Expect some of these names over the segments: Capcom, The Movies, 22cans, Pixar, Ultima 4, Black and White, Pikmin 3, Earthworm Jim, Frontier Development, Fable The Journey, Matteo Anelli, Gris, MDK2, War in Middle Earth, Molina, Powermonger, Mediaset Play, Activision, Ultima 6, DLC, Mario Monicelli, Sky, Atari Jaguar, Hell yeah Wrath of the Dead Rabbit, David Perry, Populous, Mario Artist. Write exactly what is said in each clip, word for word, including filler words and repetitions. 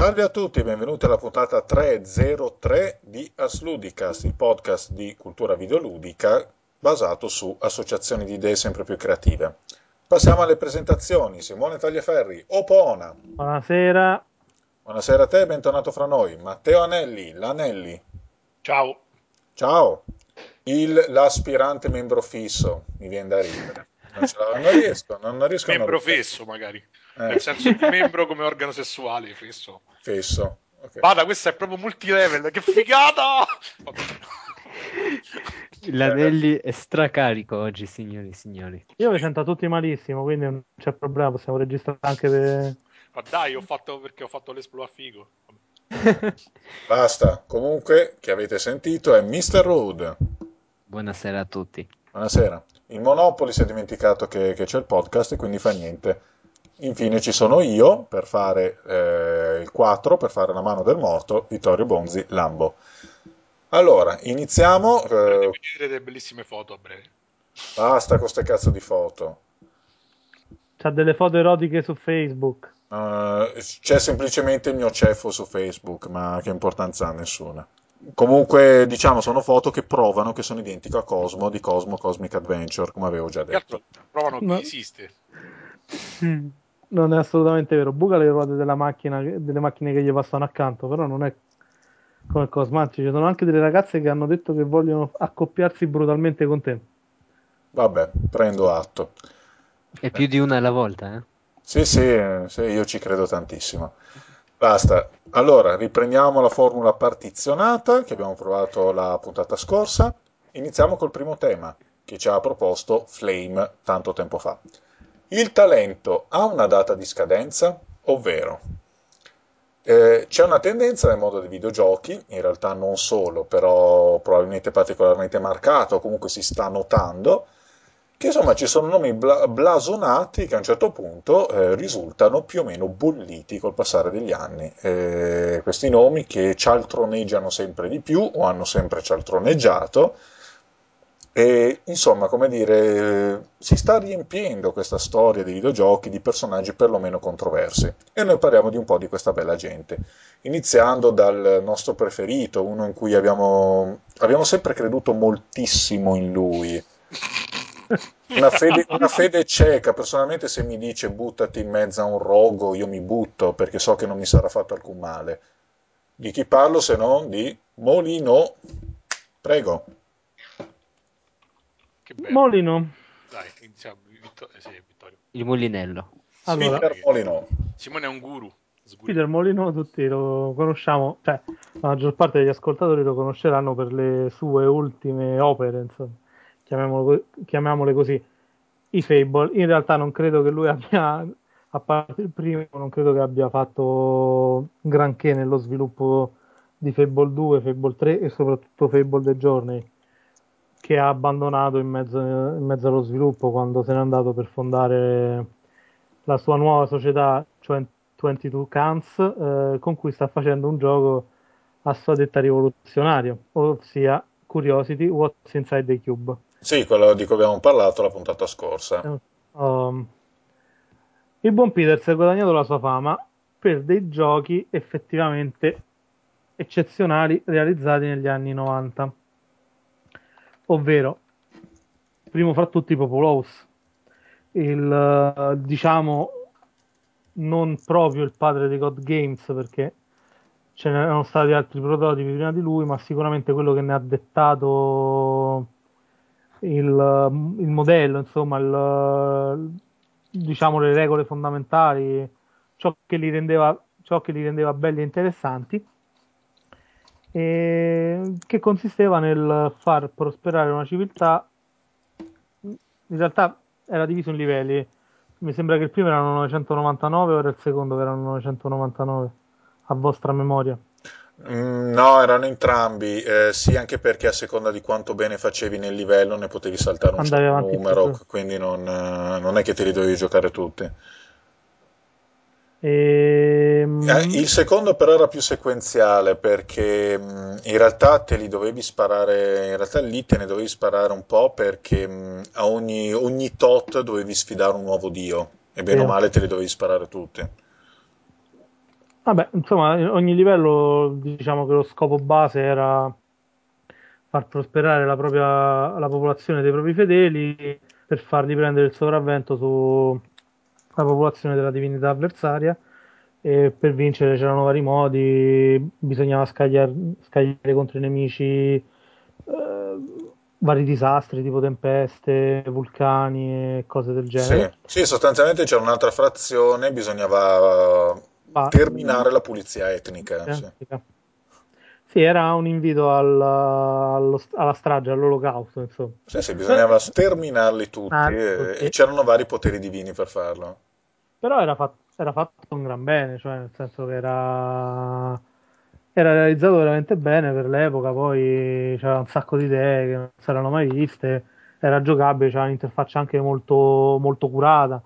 Salve a tutti e benvenuti alla puntata trecentotre di Asludicast, il podcast di cultura videoludica basato su associazioni di idee sempre più creative. Passiamo alle presentazioni. Simone Tagliaferri, Opona. Buonasera. Buonasera a te, bentornato fra noi. Matteo Anelli, l'Anelli. Ciao. Ciao. Il, l'aspirante membro fisso, mi viene da ridere. Non, ce la, non riesco, non, non riesco membro a... Membro fisso, magari. Eh. Nel senso di membro come organo sessuale, fisso. Fisso. Okay. Vada, questa è proprio multilevel, che figata! L'Anelli è stracarico oggi, signori e signori. Io vi sento tutti malissimo, quindi non c'è problema, possiamo registrare anche per... Ma dai, ho fatto perché ho fatto l'esplo a figo. Basta, comunque, che avete sentito è mister Road. Buonasera a tutti. Buonasera. Il Monopoli si è dimenticato che, che c'è il podcast e quindi fa niente. Infine ci sono io per fare eh, il quattro, per fare la mano del morto, Vittorio Bonzi, Lambo. Allora, iniziamo. Devi eh... vedere delle bellissime foto a breve. Basta con queste cazzo di foto. C'ha delle foto erotiche su Facebook. Uh, c'è semplicemente il mio ceffo su Facebook, ma che importanza ha nessuna. Comunque, diciamo, sono foto che provano che sono identico a Cosmo di Cosmo Cosmic Adventure, come avevo già detto. Provano che no. esiste. Non è assolutamente vero. Buca le ruote della macchina, delle macchine che gli passano accanto, però non è come Cosmo. Anzi, ci sono anche delle ragazze che hanno detto che vogliono accoppiarsi brutalmente con te. Vabbè, prendo atto. E più di una alla volta, eh? Sì, sì, sì, io ci credo tantissimo. Basta. Allora, riprendiamo la formula partizionata che abbiamo provato la puntata scorsa. Iniziamo col primo tema che ci ha proposto Flame tanto tempo fa. Il talento ha una data di scadenza? Ovvero, eh, c'è una tendenza nel mondo dei videogiochi, in realtà non solo, però probabilmente particolarmente marcata, o comunque si sta notando, che insomma ci sono nomi bla- blasonati che a un certo punto eh, risultano più o meno bolliti col passare degli anni. Eh, questi nomi che cialtroneggiano sempre di più o hanno sempre cialtroneggiato e insomma, come dire, si sta riempiendo questa storia dei videogiochi di personaggi perlomeno controversi e noi parliamo di un po' di questa bella gente, iniziando dal nostro preferito, uno in cui abbiamo, abbiamo sempre creduto moltissimo in lui. Una fede, una fede cieca. Personalmente, se mi dice buttati in mezzo a un rogo, io mi butto perché so che non mi sarà fatto alcun male. Di chi parlo se non di Molino? Prego. Che bello. Molino. Dai, iniziamo. Vittor- eh, sì, Vittorio. Il Molinello. Allora, Peter Molino. Simone è un guru. Peter Molino tutti lo conosciamo, cioè la maggior parte degli ascoltatori lo conosceranno per le sue ultime opere, insomma. Chiamiamole, chiamiamole così, i Fable. In realtà non credo che lui abbia, a parte il primo, non credo che abbia fatto granché nello sviluppo di Fable due, Fable tre e soprattutto Fable The Journey, che ha abbandonato in mezzo, in mezzo allo sviluppo quando se n'è andato per fondare la sua nuova società, cioè ventidue Cans, eh, con cui sta facendo un gioco a sua detta rivoluzionario, ossia Curiosity, What's Inside the Cube. Sì, quello di cui abbiamo parlato la puntata scorsa. Um, il buon Peter si è guadagnato la sua fama per dei giochi effettivamente eccezionali realizzati negli anni novanta, ovvero primo fra tutti Populous, il diciamo non proprio il padre dei God Games perché ce n'erano stati altri prototipi prima di lui, ma sicuramente quello che ne ha dettato Il, il modello, insomma, il, diciamo le regole fondamentali, ciò che li rendeva, ciò che li rendeva belli e interessanti, e che consisteva nel far prosperare una civiltà. In realtà era diviso in livelli. Mi sembra che il primo erano novecentonovantanove, ora il secondo erano novecentonovantanove, a vostra memoria. No, erano entrambi, eh, sì, anche perché a seconda di quanto bene facevi nel livello ne potevi saltare un certo numero, quindi non, non è che te li dovevi giocare tutti. Ehm... Eh, il secondo però era più sequenziale perché mh, in realtà te li dovevi sparare, in realtà lì te ne dovevi sparare un po' perché mh, a ogni, ogni tot dovevi sfidare un nuovo dio e bene o male te li dovevi sparare tutti. Vabbè, insomma, ogni livello, diciamo che lo scopo base era far prosperare la propria la popolazione dei propri fedeli per fargli prendere il sopravvento sulla popolazione della divinità avversaria, e per vincere c'erano vari modi, bisognava scagliare, scagliare contro i nemici, eh, vari disastri tipo tempeste, vulcani e cose del genere. Sì, sì, sostanzialmente c'era un'altra frazione, bisognava ah, terminare ehm... la pulizia etnica. Sì. Sì. Sì, era un invito al, allo, alla strage, all'olocausto, insomma. Sì, sì, bisognava sterminarli tutti, ah, e, sì. e c'erano vari poteri divini per farlo. Però era fatto, era fatto un gran bene, cioè nel senso che era, era realizzato veramente bene per l'epoca, poi c'era un sacco di idee che non si erano mai viste, era giocabile, c'era un'interfaccia anche molto, molto curata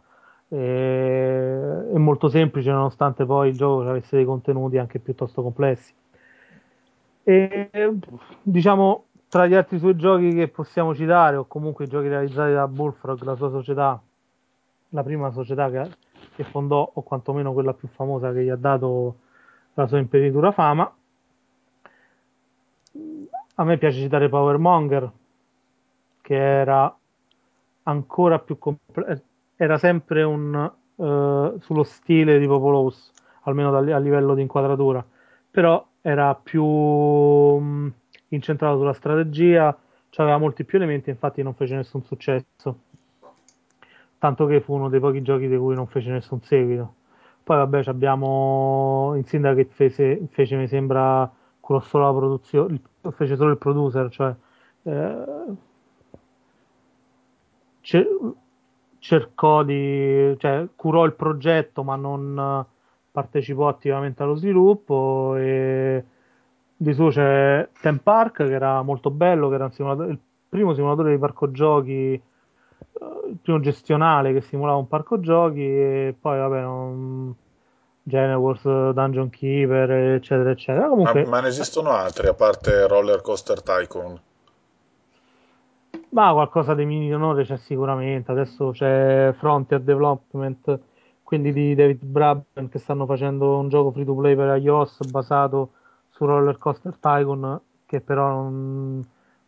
e, e molto semplice, nonostante poi il gioco avesse dei contenuti anche piuttosto complessi. E diciamo, tra gli altri suoi giochi che possiamo citare, o comunque i giochi realizzati da Bullfrog, la sua società, la prima società che, che fondò, o quantomeno quella più famosa che gli ha dato la sua imperitura fama, a me piace citare Powermonger, che era ancora più comple- era sempre un uh, sullo stile di Populous, almeno da, a livello di inquadratura, però era più mh, incentrato sulla strategia, c'aveva molti più elementi, infatti non fece nessun successo, tanto che fu uno dei pochi giochi di cui non fece nessun seguito. Poi vabbè, abbiamo in Sindaco che fece, fece mi sembra solo la produzione, fece solo il producer, cioè eh, cer- cercò di cioè curò il progetto ma non partecipò attivamente allo sviluppo. E di suo c'è Theme Park, che era molto bello, che era un simulato- il primo simulatore di parco giochi, il primo gestionale che simulava un parco giochi. E poi vabbè, um, Genewars, Dungeon Keeper, eccetera eccetera. Comunque, ma, ma ne esistono altri a parte Roller Coaster Tycoon? Ma qualcosa di minore c'è sicuramente, adesso c'è Frontier Development, quindi di David Brabham, che stanno facendo un gioco free to play per iOS basato su Roller Coaster Tycoon, che però non,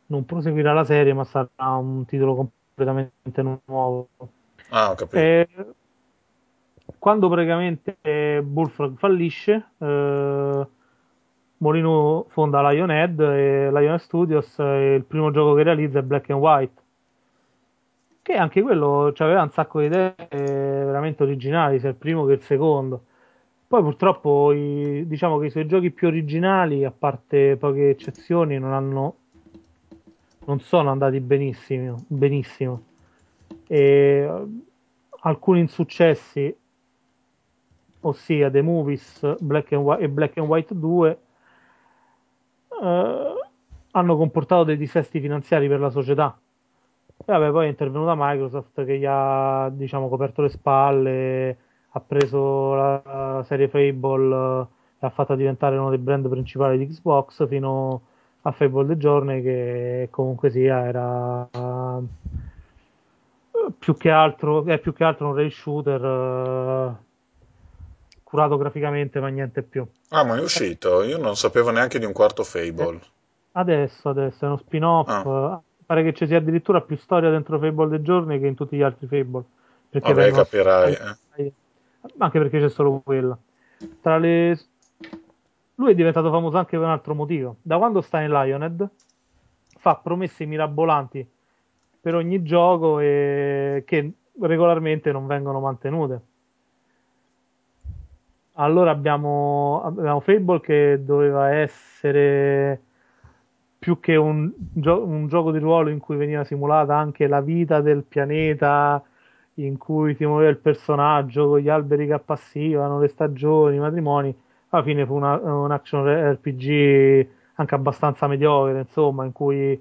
non proseguirà la serie, ma sarà un titolo completamente nuovo. Ah, ho capito. E quando praticamente Bullfrog fallisce, eh, Molino fonda Lionhead e Lionhead Studios, e il primo gioco che realizza è Black and White, che anche quello cioè, aveva un sacco di idee veramente originali, sia il primo che il secondo. Poi purtroppo i, diciamo che i suoi giochi più originali, a parte poche eccezioni, non hanno non sono andati benissimo, benissimo. E alcuni insuccessi, ossia The Movies Black and White, e Black and White due, eh, hanno comportato dei dissesti finanziari per la società. E vabbè, poi è intervenuta Microsoft, che gli ha, diciamo, coperto le spalle, ha preso la serie Fable e l'ha fatta diventare uno dei brand principali di Xbox, fino a Fable The Journey, che comunque sia era più che altro è più che altro un rail shooter eh, curato graficamente, ma niente più. Ah, ma è uscito? Io non sapevo neanche di un quarto Fable. Adesso, adesso è uno spin-off. Ah. Pare che ci sia addirittura più storia dentro Fable The Journey che in tutti gli altri Fable. Perché vabbè, capirai. Eh. Anche perché c'è solo quella. Tra le... Lui è diventato famoso anche per un altro motivo. Da quando sta in Lionhead fa promesse mirabolanti per ogni gioco e... che regolarmente non vengono mantenute. Allora abbiamo, abbiamo Fable, che doveva essere... più che un, gio- un gioco di ruolo in cui veniva simulata anche la vita del pianeta, in cui si muoveva il personaggio con gli alberi che appassivano, le stagioni, i matrimoni. Alla fine fu una, un action R P G anche abbastanza mediocre, insomma, in cui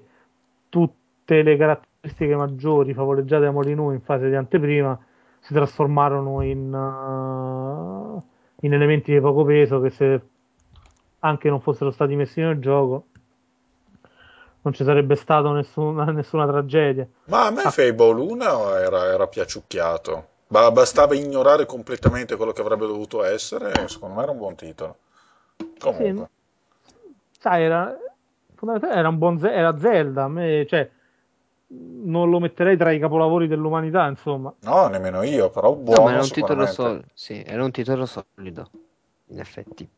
tutte le caratteristiche maggiori favoreggiate da Molyneux in fase di anteprima si trasformarono in, uh, in elementi di poco peso, che se anche non fossero stati messi nel gioco non ci sarebbe stata nessuna, nessuna tragedia. Ma a me ah. Fable uno era, era piaciucchiato. Ba- bastava ignorare completamente quello che avrebbe dovuto essere, e secondo me era un buon titolo. Comunque. Sì. Sai, era, era un buon era Zelda, a me, cioè, non lo metterei tra i capolavori dell'umanità, insomma. No, nemmeno io, però buono, no, ma era un titolo sol- sì, era un titolo solido, in effetti.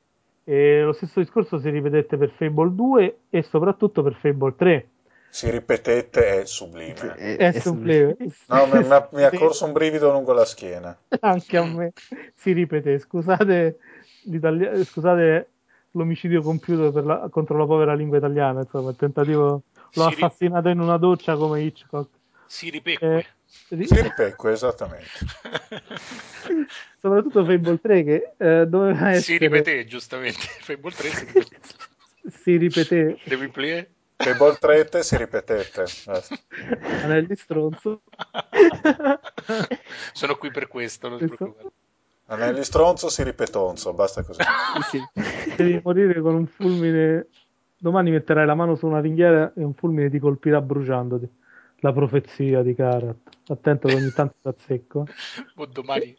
E lo stesso discorso si ripetette per Fable due e soprattutto per Fable tre. Si ripetette, è sublime. È, è sublime. No, mi, mi è corso un brivido lungo la schiena. Anche a me. Si ripete, scusate, l'itali- scusate l'omicidio compiuto per la- contro la povera lingua italiana, insomma, il tentativo... L'ho si assassinato ri- in una doccia come Hitchcock. Si ripecque. Eh, ri- si ripecque, esattamente. Soprattutto Fable tre che eh, doveva essere... Si ripete, giustamente. Fable tre si ripete. Si ripete. Devi play? Fable tre si ripetete. Anelli stronzo. Sono qui per questo, non ti preoccupare. Anelli stronzo si ripetonzo, basta così. Sì. Devi morire con un fulmine... Domani metterai la mano su una ringhiera e un fulmine ti colpirà bruciandoti. La profezia di Karat. Attento che ogni tanto ti azzecco. Oh, domani,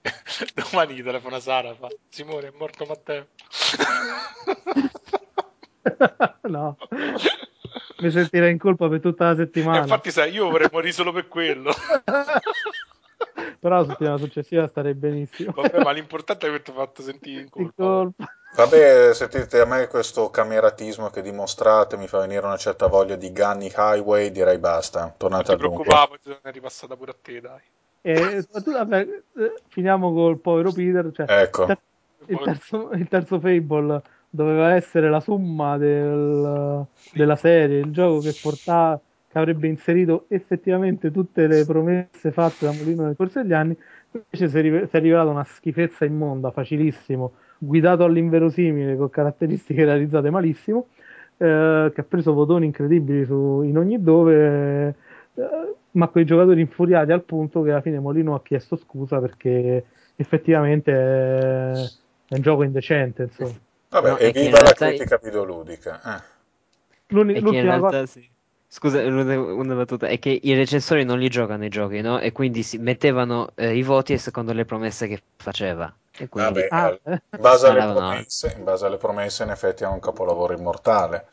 domani gli telefona Sara, fa Simone è morto Matteo. No. Mi sentirei in colpa per tutta la settimana. E infatti sai, io vorrei morire solo per quello. Però la settimana successiva starei benissimo. Vabbè, ma l'importante è che ti ho fatto sentire in colpa. colpa. Vabbè, sentite, a me questo cameratismo che dimostrate mi fa venire una certa voglia di Gunny Highway, direi basta. Tornate al dunque. Non ti preoccupavo, è ripassata pure a te, dai. E soprattutto, vabbè, finiamo col povero Peter. Cioè, ecco. Il terzo, il terzo Fable doveva essere la somma del, della serie, il gioco che portava... che avrebbe inserito effettivamente tutte le promesse fatte da Molino nel corso degli anni, invece si è, rive- si è rivelata una schifezza immonda, facilissimo, guidato all'inverosimile, con caratteristiche realizzate malissimo, eh, che ha preso votoni incredibili su, in ogni dove, eh, ma con i giocatori infuriati al punto che alla fine Molino ha chiesto scusa perché effettivamente è, è un gioco indecente, insomma. Vabbè, no, e viva la critica videoludica. Eh. L'uni- l'ultima cosa... Sì. Scusa, una battuta, è che i recensori non li giocano i giochi, no? E quindi si mettevano eh, i voti secondo le promesse che faceva. E quindi... Vabbè, ah, eh. in, base alle promesse, in base alle promesse, in effetti è un capolavoro immortale.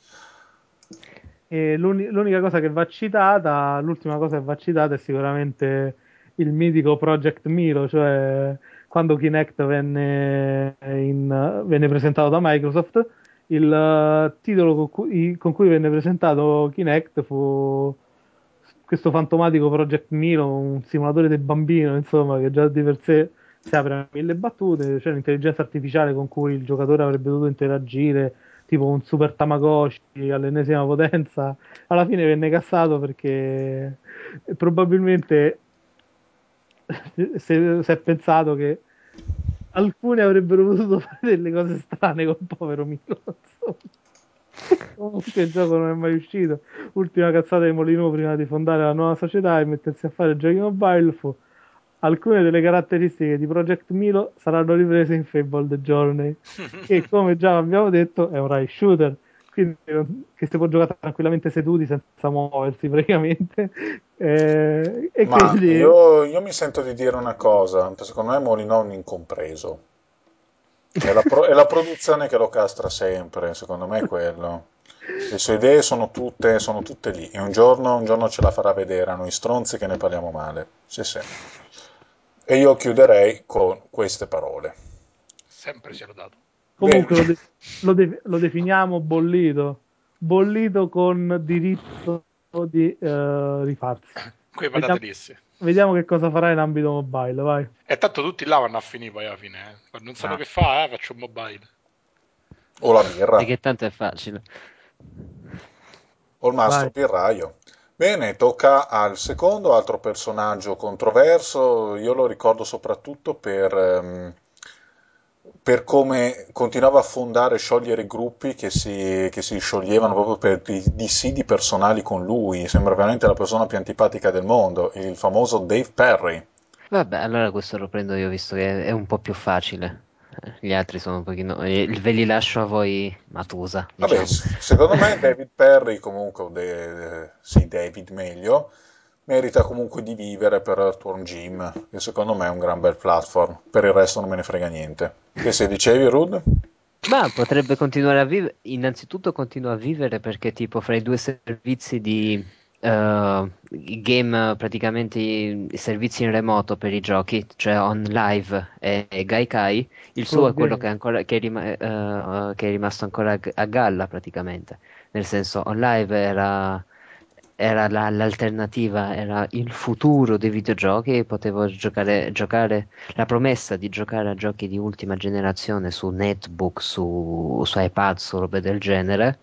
E l'uni- l'unica cosa che va citata, l'ultima cosa che va citata è sicuramente il mitico Project Milo, cioè quando Kinect venne, in, venne presentato da Microsoft. Il uh, titolo con cui, con cui venne presentato Kinect fu questo fantomatico Project Milo, un simulatore del bambino, insomma, che già di per sé si apre a mille battute, cioè l'intelligenza artificiale con cui il giocatore avrebbe dovuto interagire, tipo un super Tamagotchi all'ennesima potenza, alla fine venne cassato perché probabilmente si è pensato che alcuni avrebbero potuto fare delle cose strane col povero Milo. Comunque il gioco non è mai uscito. Ultima cazzata di Molino prima di fondare la nuova società e mettersi a fare giochi mobile fu: alcune delle caratteristiche di Project Milo saranno riprese in Fable The Journey, che come già abbiamo detto è un rail shooter, quindi che si può giocare tranquillamente seduti senza muoversi praticamente. Eh, e Ma quindi... io, io mi sento di dire una cosa, secondo me Molino è un incompreso, è la, pro- è la produzione che lo castra sempre, secondo me è quello. Le sue idee sono tutte, sono tutte lì, e un giorno, un giorno ce la farà vedere a noi stronzi che ne parliamo male. Sì, sì. E io chiuderei con queste parole. Sempre ce l'ho dato. Comunque lo, de- lo, de- lo definiamo bollito, bollito con diritto di eh, rifarsi. Qui vediamo, vediamo che cosa farà in ambito mobile, vai. E tanto tutti là vanno a finire poi alla fine, eh. Non sanno ah. che fa, eh, faccio un mobile. O la birra. Perché tanto è facile. O il mastro birraio. Bene, tocca al secondo, altro personaggio controverso, io lo ricordo soprattutto per... Um, per come continuava a fondare e sciogliere gruppi che si, che si scioglievano proprio per dissidi personali con lui. Sembra veramente la persona più antipatica del mondo, il famoso Dave Perry. Vabbè, allora questo lo prendo io, visto che è un po' più facile. Gli altri sono un pochino... ve li lascio a voi, Matusa. Diciamo. Vabbè, secondo me David Perry, comunque, de... sì, David meglio, merita comunque di vivere per Earthworm Jim, che secondo me è un gran bel platform. Per il resto non me ne frega niente. Che se dicevi, Rud? Ma potrebbe continuare a vivere. Innanzitutto continua a vivere perché tipo fra i due servizi di uh, game, praticamente i servizi in remoto per i giochi, cioè On Live e, e Gaikai, il suo oh, è quello che è, ancora, che, è rima- uh, che è rimasto ancora a galla praticamente, nel senso On Live era... era la, l'alternativa, era il futuro dei videogiochi, potevo giocare, giocare la promessa di giocare a giochi di ultima generazione su netbook, su, su iPad, su robe del genere,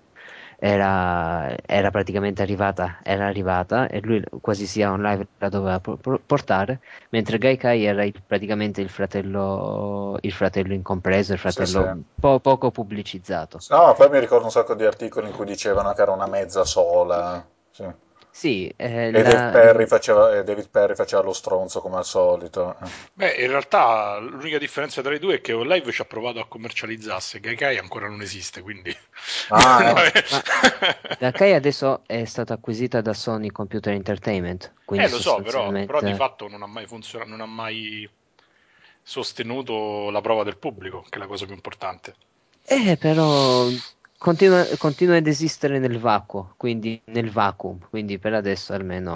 era, era praticamente arrivata, era arrivata e lui quasi sia online la doveva portare, mentre Gaikai era il, praticamente il fratello il fratello incompreso, il fratello sì, sì. Po- poco pubblicizzato. No, poi mi ricordo un sacco di articoli in cui dicevano che era una mezza sola. Sì, sì eh, e, la... Dave Perry faceva, e David Perry faceva lo stronzo come al solito. Beh, in realtà l'unica differenza tra i due è che OnLive ci ha provato a commercializzarsi, Gaikai ancora non esiste, quindi ah, eh. Ma Gaikai adesso è stata acquisita da Sony Computer Entertainment, quindi eh lo sostanzialmente... so però, però di fatto non ha mai funzionato, non ha mai sostenuto la prova del pubblico, che è la cosa più importante. Eh però Continua, continua ad esistere nel vacuo, quindi nel vacuum, quindi per adesso almeno...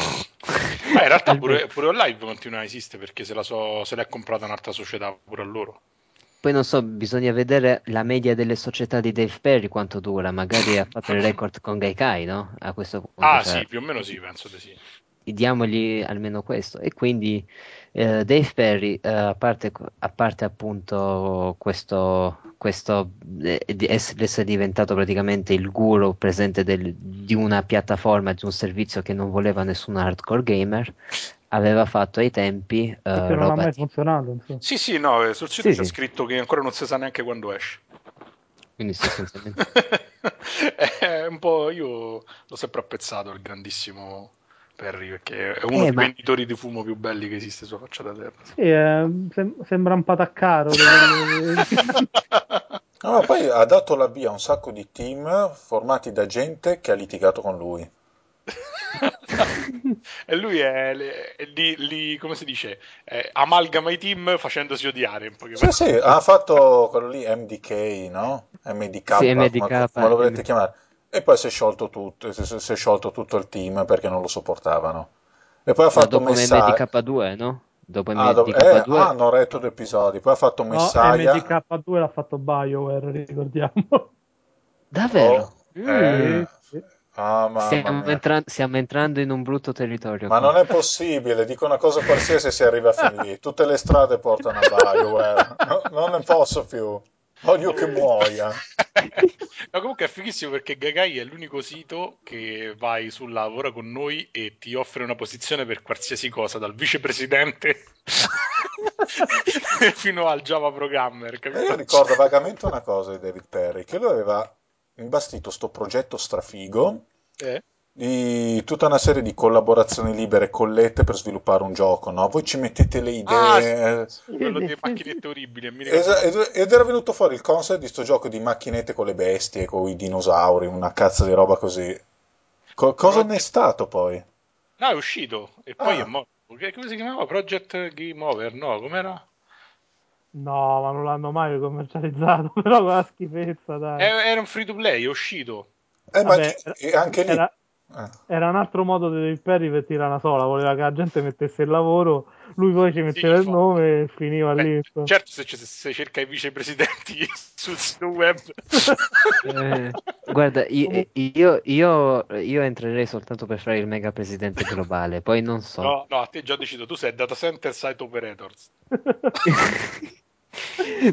Ma in realtà pure, pure OnLive continua a esistere, perché se la so, se l'è comprata un'altra società pure a loro. Poi non so, bisogna vedere la media delle società di Dave Perry quanto dura, magari ha fatto il record con Gaikai, no? A questo punto. Ah cioè... sì, più o meno sì, penso di sì. Diamogli almeno questo. E quindi eh, Dave Perry, eh, a, parte, a parte appunto questo, questo eh, essere diventato praticamente il guru presente del, di una piattaforma, di un servizio che non voleva nessun hardcore gamer, aveva fatto ai tempi eh, perché non ha mai funzionato, insomma. Sì sì, no, sul sito sì, c'è sì. scritto che ancora non si sa neanche quando esce, quindi sostanzialmente è un po', io l'ho sempre apprezzato il grandissimo Perry, perché è uno eh, dei ma... venditori di fumo più belli che esiste sulla faccia da terra. Sì, eh, sem- sembra un pataccaro. No, poi ha dato la via a un sacco di team formati da gente che ha litigato con lui. E lui è li, li, come si dice, è, amalgama i team facendosi odiare un pochino. Sì, sì, ha fatto quello lì M D K, no? M D K, sì, M D K, come, come lo volete chiamare. E poi si è sciolto tutto, si è sciolto tutto il team perché non lo sopportavano. E poi ha fatto dopo messaggi... M D K due, no? Dopo ah, M D K due... eh, ah, hanno retto due episodi. Poi ha fatto un messaggio. No, M D K due l'ha fatto Bioware, ricordiamo. Davvero? Oh, mm. eh. Ah, mamma stiamo, mia. Entran- stiamo entrando in un brutto territorio. Ma quindi non è possibile, dico una cosa qualsiasi e si arriva fin lì. Tutte le strade portano a Bioware. No, non ne posso più. Odio che muoia. No, comunque è fighissimo perché Gaikai è l'unico sito che vai sul lavoro con noi e ti offre una posizione per qualsiasi cosa, dal vicepresidente fino al Java programmer. Capito? Io ricordo vagamente una cosa di David Perry, che lui aveva imbastito sto progetto strafigo eh? di tutta una serie di collaborazioni libere, collette per sviluppare un gioco, no? Voi ci mettete le idee, ah, sì, quello delle macchinette orribili, mi Esa- ed-, ed era venuto fuori il concept di sto gioco di macchinette con le bestie, con i dinosauri, una cazza di roba così. Co- cosa Pro- ne è stato poi? No, è uscito e poi ah. è morto. Come si chiamava? Project Game Over? No, com'era? No, ma non l'hanno mai commercializzato, però quella schifezza, dai. Era un free to play, è uscito. Eh, Vabbè, ma c- anche lì era... era un altro modo di Perry per tirare una sola, voleva che la gente mettesse il lavoro, lui poi ci metteva sì, il nome e finiva beh, lì. Certo, se, se cerca i vicepresidenti sul sito web. Eh, guarda, io, io, io, io entrerei soltanto per fare il mega presidente globale, poi non so. No, no, a te già deciso, tu sei data center site operators.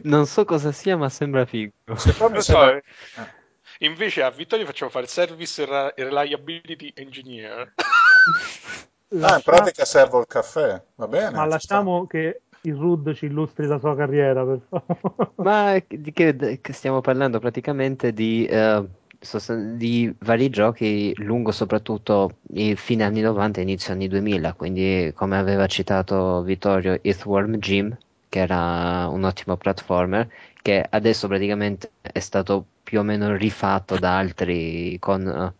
Non so cosa sia, ma sembra figo. Se proprio so, sembra... eh. Invece a Vittorio facciamo fare Service Reliability Engineer. Ah, in pratica servo il caffè, va bene. Ma lasciamo che il Rud ci illustri la sua carriera, per favore. Ma di che, che stiamo parlando praticamente di, eh, sost- di vari giochi lungo soprattutto i fine anni novanta e inizio anni duemila, quindi come aveva citato Vittorio, Earthworm Jim, che era un ottimo platformer, che adesso praticamente è stato più o meno rifatto da altri con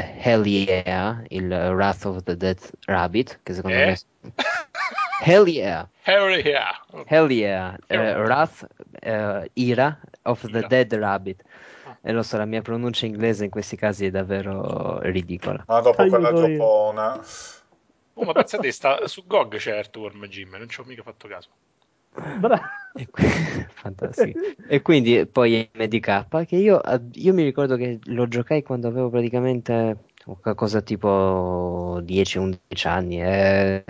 Hell yeah, il Wrath of the Dead Rabbit, che secondo eh? me è... Hell yeah. Hell yeah. Hell yeah. Uh, Wrath uh, Ira of the Ira. Dead Rabbit. E lo so, la mia pronuncia inglese in questi casi è davvero ridicola. Ma dopo Aiuto quella io. giappona. Oh, ma pensate, sta su G O G c'è Earthworm Jim, non ci ho mica fatto caso. E qui... Fantastico. E quindi poi M D K, che io, io mi ricordo che lo giocai quando avevo praticamente qualcosa tipo dieci undici anni. È...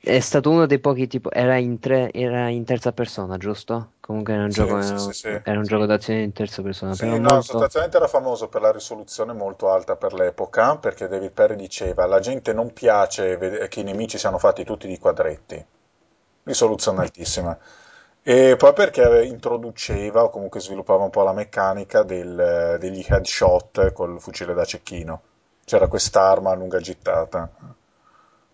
è stato uno dei pochi, tipo era in, tre, era in terza persona, giusto? Comunque era un sì, gioco, sì, era, sì, era un sì. gioco d'azione in terza persona. Sì, però no, molto... sostanzialmente era famoso per la risoluzione molto alta per l'epoca, perché David Perry diceva: alla gente non piace ved- che i nemici siano fatti tutti di quadretti. Risoluzione altissima. E poi perché introduceva o comunque sviluppava un po' la meccanica del, degli headshot col fucile da cecchino. C'era quest'arma a lunga gittata.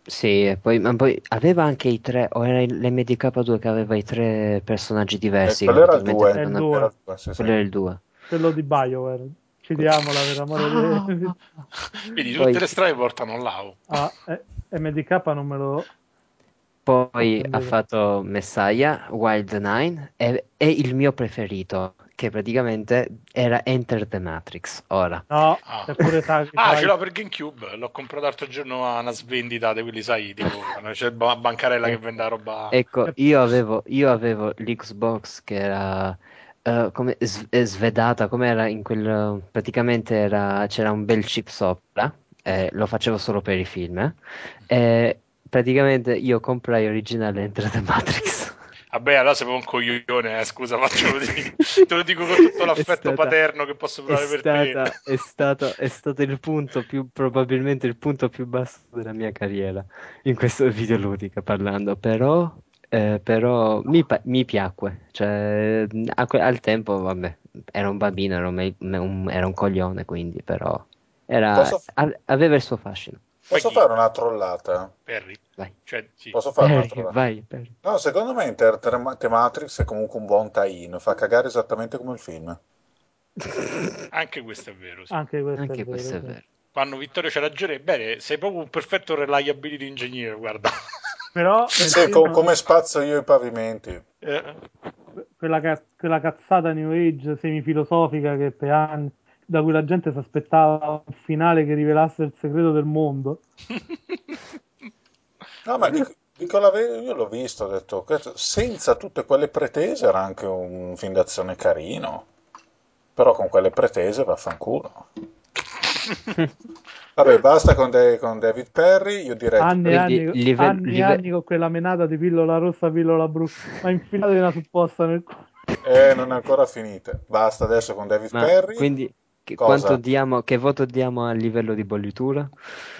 Sì, e poi, ma poi aveva anche i tre, o era l'M D K due che aveva i tre personaggi diversi. Eh, quello era il due. Era il due. Era, sì, quello sì. Era il due. Quello di Bioware. Ci diamola, per amore di... Quindi tutte poi... le strade portano là. Ah, eh, M D K non me lo... Poi ha fatto Messiah, Wild Nine e, e il mio preferito, che praticamente era Enter the Matrix. Ora no, ah, pure tardi, ah ce l'ho per GameCube, l'ho comprato l'altro giorno a una svendita di quelli, sai, tipo c'è una bancarella che vende la roba. Ecco, io avevo, io avevo l'Xbox che era uh, come svedata, come era in quel, praticamente era, c'era un bel chip sopra, eh, lo facevo solo per i film, eh, e praticamente io comprai originale Enter the Matrix. Vabbè, allora sei un coglione, eh, scusa, ma te lo dico, te lo dico con tutto l'affetto stata, paterno che posso provare per stata, te. È stato, è stato il punto più, probabilmente il punto più basso della mia carriera, in questo videoludica parlando, però, eh, però mi, mi piacque, cioè, a, al tempo, vabbè, ero un bambino, ero un, ero un coglione, quindi, però, era, Posso... aveva il suo fascino. Posso Perry. fare una trollata? Perry. Vai. Cioè, sì. Posso fare Perry, una trollata? Vai, Perry. No, secondo me Enter the Matrix è comunque un buon tie-in, fa cagare esattamente come il film. Anche questo è vero. Sì. Anche questo, Anche è, questo vero, è vero. Quando Vittorio c'è ragione, bene, sei proprio un perfetto reliability engineer, guarda. Però sì, con, non... come spazzo io i pavimenti. Eh. Quella, ca- quella cazzata New Age semifilosofica che per anni... da cui la gente si aspettava un finale che rivelasse il segreto del mondo. No, ma dico, dico la ver- io l'ho visto, ho detto, senza tutte quelle pretese era anche un film d'azione carino, però con quelle pretese vaffanculo. Vabbè, basta con, de- con David Perry, io direi... Anni e anni, live- anni, live- anni con quella menata di pillola rossa, pillola blu, ma infilata di una supposta nel cuore. Eh, non è ancora finita. Basta adesso con David ma Perry. Quindi... Che, quanto diamo, che voto diamo a livello di bollitura?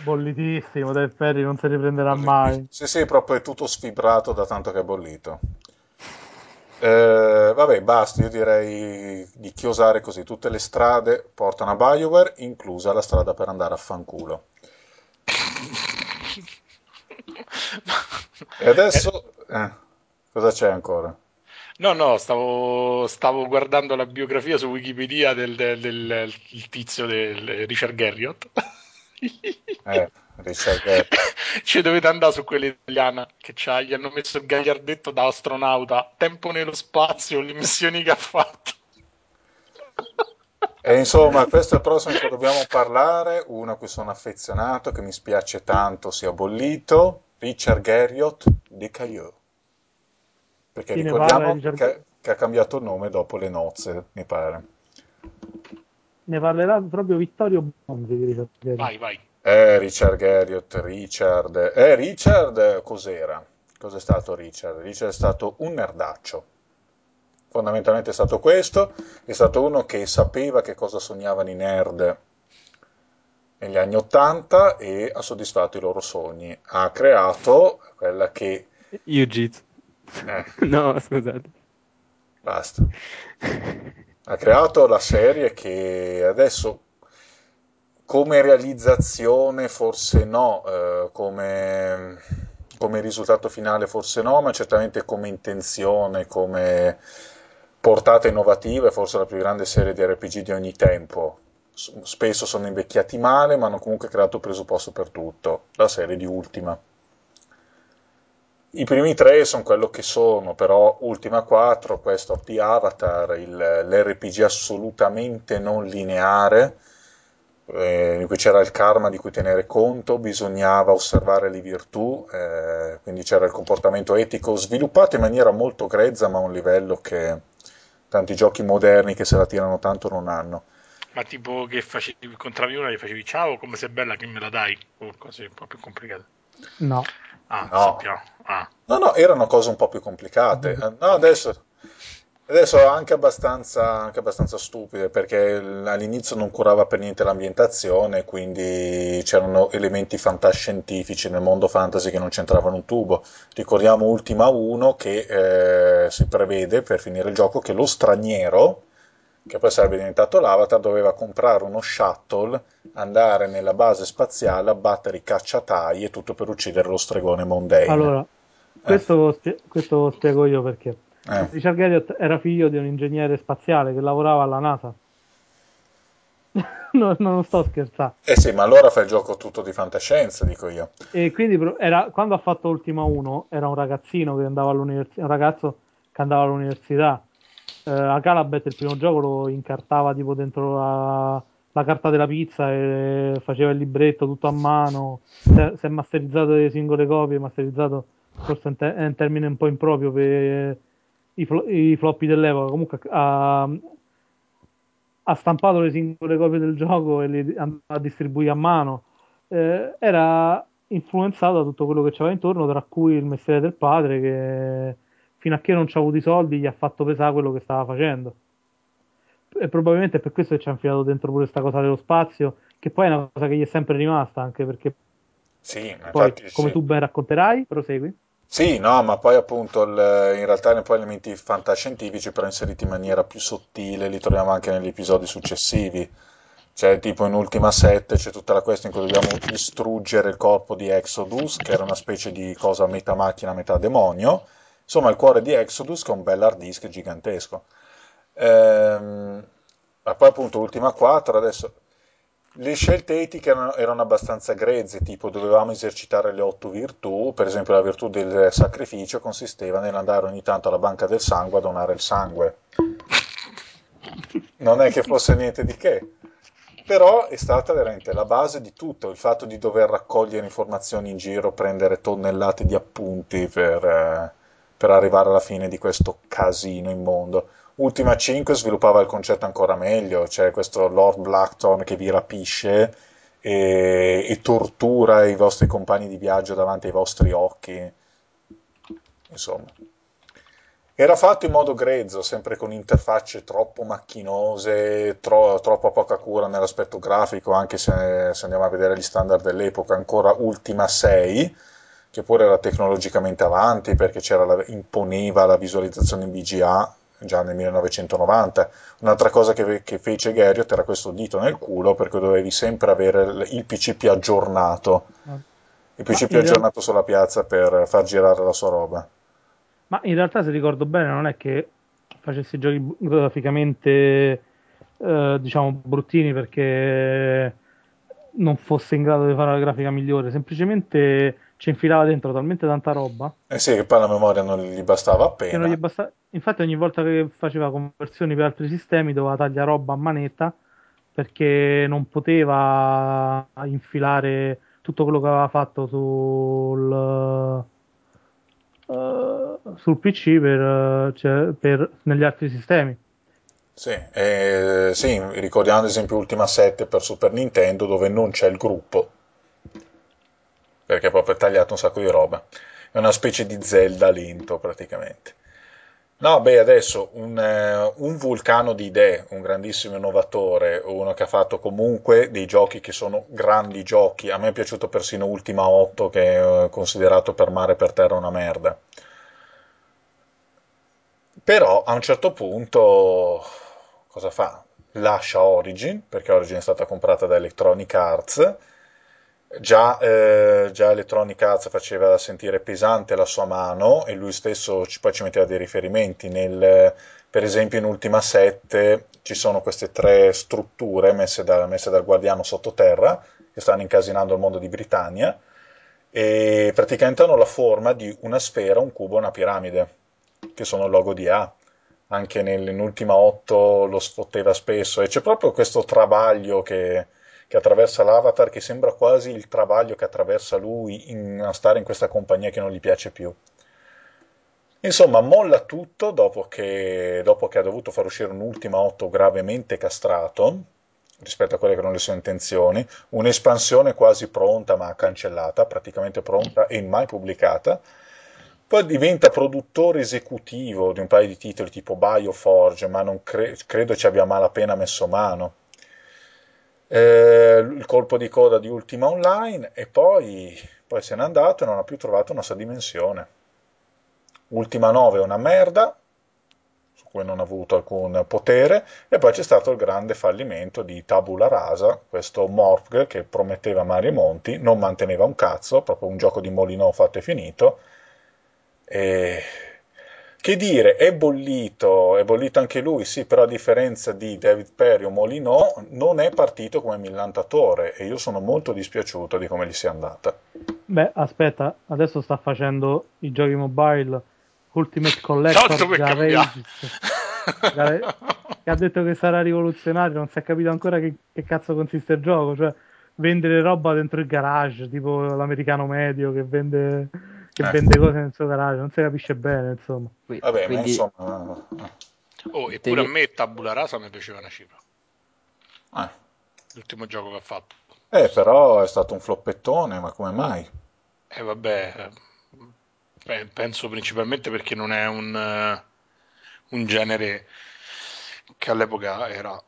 Bollitissimo, Del Ferri non se ne prenderà mai. Sì, sì, proprio è tutto sfibrato da tanto che è bollito. Eh, vabbè, basta, io direi di chiosare così. Tutte le strade portano a BioWare, inclusa la strada per andare a fanculo. E adesso... Eh, cosa c'è ancora? No, no, stavo, stavo guardando la biografia su Wikipedia del, del, del il tizio del Richard Garriott. Eh, Richard Garriott. Ci dovete andare su quella italiana che c'ha, gli hanno messo il gagliardetto da astronauta, tempo nello spazio, le missioni che ha fatto. E insomma, questo è il prossimo che dobbiamo parlare, uno a cui sono affezionato, che mi spiace tanto sia bollito, Richard Garriott di Caillou. Perché Fine ricordiamo parla, che, che ha cambiato nome dopo le nozze, mi pare. Ne parlerà proprio Vittorio Bonzi. Vai, vai. Eh, Richard Garriott, Richard... Eh, Richard cos'era? Cos'è stato Richard? Richard è stato un nerdaccio. Fondamentalmente è stato questo. È stato uno che sapeva che cosa sognavano i nerd negli anni Ottanta e ha soddisfatto i loro sogni. Ha creato quella che... Jiu-Jitsu. Eh. No, scusate. Basta. Ha creato la serie che adesso, come realizzazione forse no, eh, come, come risultato finale forse no, ma certamente come intenzione, come portata innovativa, è forse la più grande serie di R P G di ogni tempo. spesso sono invecchiati male, ma hanno comunque creato presupposto per tutto, la serie di Ultima. I primi tre sono quello che sono, però Ultima quattro, questo di Avatar, il, l'erre pi gi assolutamente non lineare, eh, in cui c'era il karma di cui tenere conto, bisognava osservare le virtù, eh, quindi c'era il comportamento etico sviluppato in maniera molto grezza, ma a un livello che tanti giochi moderni che se la tirano tanto non hanno. Ma tipo che facevi, incontravi una e gli facevi ciao, come sei bella, che me la dai? O cose un po' più complicate. No. Ah, no. Sappiamo. Ah. No, no, erano cose un po' più complicate. No, adesso, adesso anche abbastanza, anche abbastanza stupide, perché all'inizio non curava per niente l'ambientazione, quindi c'erano elementi fantascientifici nel mondo fantasy che non c'entravano un tubo. Ricordiamo Ultima uno che eh, si prevede, per finire il gioco, che lo straniero, che poi sarebbe diventato l'Avatar, doveva comprare uno shuttle, andare nella base spaziale, abbattere i cacciatai e tutto per uccidere lo stregone mondane. Allora, questo, eh. questo lo spiego io perché. Eh. Richard Garriott era figlio di un ingegnere spaziale che lavorava alla NASA. non, non sto scherzando. Eh sì, ma allora fai il gioco tutto di fantascienza, dico io. E quindi era, quando ha fatto Ultima uno era un ragazzino che andava all'università, un ragazzo che andava all'università. Uh, a Calabet il primo gioco lo incartava tipo dentro la, la carta della pizza e faceva il libretto tutto a mano, si è masterizzato le singole copie, masterizzato forse in te- è un termine un po' improprio per i, fl- i floppy dell'epoca, comunque ha, ha stampato le singole copie del gioco e le andava a distribuire a mano, eh, era influenzato da tutto quello che c'era intorno, tra cui il mestiere del padre che fino a che non ci ha avuto i soldi gli ha fatto pesare quello che stava facendo, e probabilmente per questo ci ha infilato dentro pure questa cosa dello spazio, che poi è una cosa che gli è sempre rimasta, anche perché sì, poi infatti, come sì. Tu ben racconterai, prosegui. Sì, no, ma poi appunto il, in realtà poi elementi fantascientifici però inseriti in maniera più sottile li troviamo anche negli episodi successivi, cioè tipo in Ultima sette c'è tutta la questione in cui dobbiamo distruggere il corpo di Exodus, che era una specie di cosa metà macchina metà demonio. Insomma, il cuore di Exodus con un bel hard disk gigantesco. Ehm, ma poi appunto Ultima quattro, adesso le scelte etiche erano, erano abbastanza grezze, tipo dovevamo esercitare le otto virtù, per esempio la virtù del sacrificio consisteva nell'andare ogni tanto alla banca del sangue a donare il sangue. Non è che fosse niente di che. Però è stata veramente la base di tutto, il fatto di dover raccogliere informazioni in giro, prendere tonnellate di appunti per... Eh, per arrivare alla fine di questo casino immondo. Ultima cinque sviluppava il concetto ancora meglio, cioè questo Lord Blackthorne che vi rapisce e, e tortura i vostri compagni di viaggio davanti ai vostri occhi. Insomma, era fatto in modo grezzo, sempre con interfacce troppo macchinose, tro- troppo poca cura nell'aspetto grafico, anche se, se andiamo a vedere gli standard dell'epoca, ancora Ultima sei, che pure era tecnologicamente avanti perché c'era la, imponeva la visualizzazione in V G A già nel millenovecentonovanta. Un'altra cosa che, che fece Garriott era questo dito nel culo, perché dovevi sempre avere il, il P C P aggiornato, il P C P aggiornato realtà... sulla piazza per far girare la sua roba. Ma in realtà, se ricordo bene, non è che facessi giochi graficamente eh, diciamo bruttini perché non fosse in grado di fare la grafica migliore, semplicemente ci infilava dentro talmente tanta roba. Eh sì, che poi la memoria non gli bastava appena. Che non gli bastava... Infatti ogni volta che faceva conversioni per altri sistemi doveva tagliare roba a manetta perché non poteva infilare tutto quello che aveva fatto sul uh, sul P C per, cioè, per negli altri sistemi. Sì, eh, sì, ricordiamo ad esempio Ultima sette per Super Nintendo, dove non c'è il gruppo, perché è proprio tagliato un sacco di roba, è una specie di Zelda lento praticamente. No, beh, adesso un, eh, un vulcano di idee, un grandissimo innovatore, uno che ha fatto comunque dei giochi che sono grandi giochi. A me è piaciuto persino Ultima otto, che è eh, considerato per mare e per terra una merda, però a un certo punto cosa fa? Lascia Origin, perché Origin è stata comprata da Electronic Arts, Già, eh, già Electronic Arts faceva sentire pesante la sua mano e lui stesso ci, poi ci metteva dei riferimenti. Nel, per esempio in Ultima sette ci sono queste tre strutture messe, da, messe dal guardiano sottoterra che stanno incasinando il mondo di Britannia e praticamente hanno la forma di una sfera, un cubo e una piramide, che sono il logo di E A. Anche nel, in Ultima otto lo sfotteva spesso e c'è proprio questo travaglio che... che attraversa l'avatar, che sembra quasi il travaglio che attraversa lui in, a stare in questa compagnia che non gli piace più. Insomma, molla tutto dopo che, dopo che ha dovuto far uscire un Ultima otto gravemente castrato, rispetto a quelle che erano le sue intenzioni, un'espansione quasi pronta ma cancellata, praticamente pronta e mai pubblicata. Poi diventa produttore esecutivo di un paio di titoli tipo Bioforge, ma non cre- credo ci abbia malapena messo mano. Eh, il colpo di coda di Ultima Online e poi, poi se n'è andato e non ha più trovato una sua dimensione. Ultima nove è una merda, su cui non ha avuto alcun potere, e poi c'è stato il grande fallimento di Tabula Rasa, questo Morpg che prometteva mari e monti, non manteneva un cazzo, proprio un gioco di Molino fatto e finito, e... Che dire, è bollito, è bollito anche lui, sì, però a differenza di David Perry o Molino, non è partito come millantatore e io sono molto dispiaciuto di come gli sia andata. Beh, aspetta, adesso sta facendo i giochi mobile Ultimate Collector Garage, che ha detto che sarà rivoluzionario, non si è capito ancora che, che cazzo consiste il gioco, cioè vendere roba dentro il garage, tipo l'americano medio che vende... che vende eh. cose nel suo garage, non si capisce bene, insomma. Vabbè, quindi... ma insomma... Oh, eppure a me Tabula Rasa mi piaceva una cifra. Eh. L'ultimo gioco che ha fatto. Eh, però è stato un floppettone, ma come mai? Eh, vabbè, beh, penso principalmente perché non è un, un genere che all'epoca era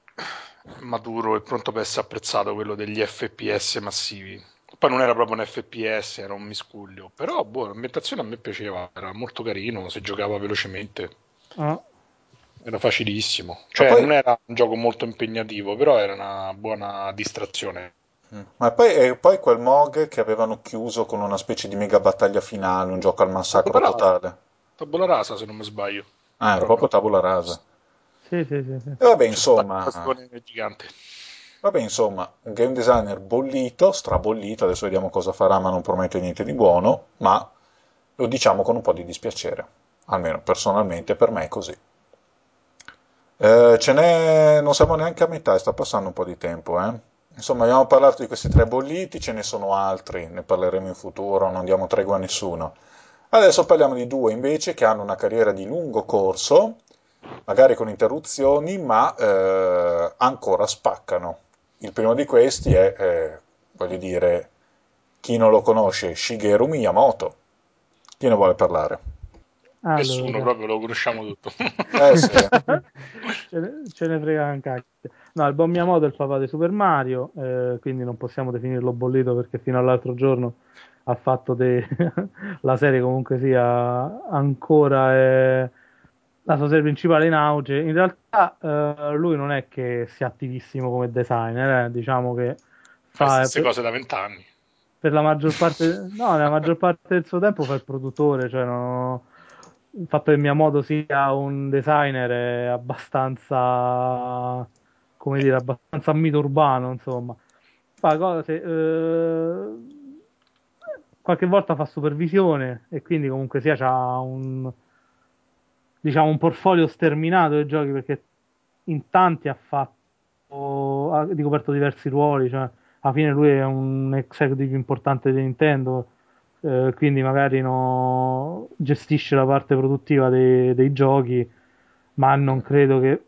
maturo e pronto per essere apprezzato, quello degli F P S massivi. Poi non era proprio un F P S, era un miscuglio, però boh, l'ambientazione a me piaceva, era molto carino, si giocava velocemente, ah. era facilissimo, cioè poi... non era un gioco molto impegnativo, però era una buona distrazione. Mm. Ma poi, eh, poi quel M O G che avevano chiuso con una specie di mega battaglia finale, un gioco al massacro Tabula totale. Tabula Rasa, se non mi sbaglio. Ah, era però proprio Tabula Rasa. Sì, sì, sì. sì. E vabbè, insomma... gigante. Vabbè, insomma, un game designer bollito, strabollito, adesso vediamo cosa farà, ma non promette niente di buono, ma lo diciamo con un po' di dispiacere, almeno personalmente per me è così. Eh, ce n'è, non siamo neanche a metà, sta passando un po' di tempo, eh. Insomma, abbiamo parlato di questi tre bolliti, ce ne sono altri, ne parleremo in futuro, non diamo tregua a nessuno. Adesso parliamo di due invece che hanno una carriera di lungo corso, magari con interruzioni, ma eh, ancora spaccano. Il primo di questi è, eh, voglio dire, chi non lo conosce, Shigeru Miyamoto. Chi ne vuole parlare? Allora. Nessuno, proprio lo conosciamo tutto. Eh, sì. ce, ne, ce ne frega un cacchio. No, il buon Miyamoto è il papà di Super Mario, eh, quindi non possiamo definirlo bollito perché fino all'altro giorno ha fatto de... la serie comunque sia ancora... Eh... la sua serie principale in auge. In realtà eh, lui non è che sia attivissimo come designer, eh. diciamo che fa, fa queste per, cose da vent'anni. Per la maggior parte, no, nella maggior parte del suo tempo fa il produttore, cioè no, il fatto che Miyamoto sia un designer è abbastanza, come dire, abbastanza mito urbano, insomma. Fa cose eh, qualche volta fa supervisione e quindi comunque sia c'ha un diciamo un portfolio sterminato dei giochi, perché in tanti ha fatto, ha ricoperto diversi ruoli, cioè alla fine lui è un executive importante di Nintendo, eh, quindi magari no, gestisce la parte produttiva dei, dei giochi, ma non credo che...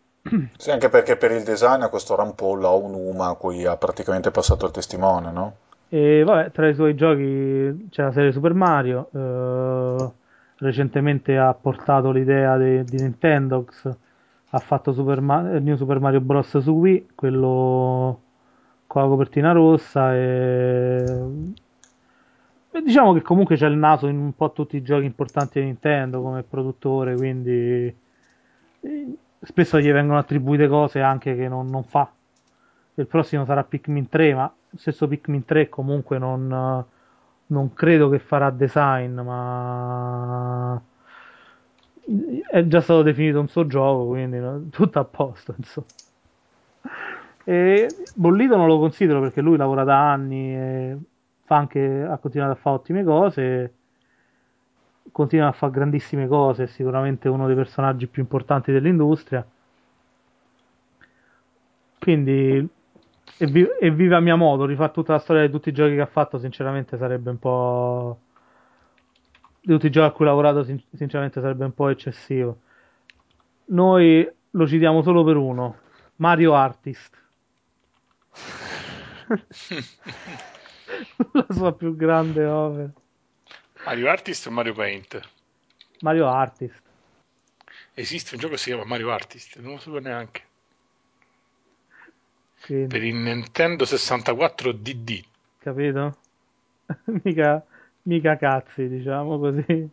Sì, anche perché per il design ha questo Rampolla o un Uma a cui ha praticamente passato il testimone, no? E vabbè, tra i suoi giochi c'è la serie Super Mario, eh... recentemente ha portato l'idea di Nintendox, ha fatto Super Mario, New Super Mario Bros su Wii, quello con la copertina rossa e... e diciamo che comunque c'è il naso in un po' tutti i giochi importanti di Nintendo come produttore, quindi spesso gli vengono attribuite cose anche che non, non fa. Il prossimo sarà Pikmin tre, ma stesso Pikmin tre comunque non, non credo che farà design, ma è già stato definito un suo gioco, quindi tutto a posto, insomma. E bollito non lo considero, perché lui lavora da anni e fa anche, ha continuato a fare ottime cose, continua a fare grandissime cose, è sicuramente uno dei personaggi più importanti dell'industria, quindi evvi- evviva Miyamoto. Rifà tutta la storia di tutti i giochi che ha fatto, sinceramente sarebbe un po', di tutti i giochi a cui ha lavorato, sin- sinceramente sarebbe un po' eccessivo. Noi lo citiamo solo per uno: Mario Artist. La sua più grande opera. Mario Artist o Mario Paint? Mario Artist. Esiste un gioco che si chiama Mario Artist, non lo so neanche. Quindi. Per il Nintendo sessantaquattro D D. Capito? mica, mica cazzi, diciamo così. In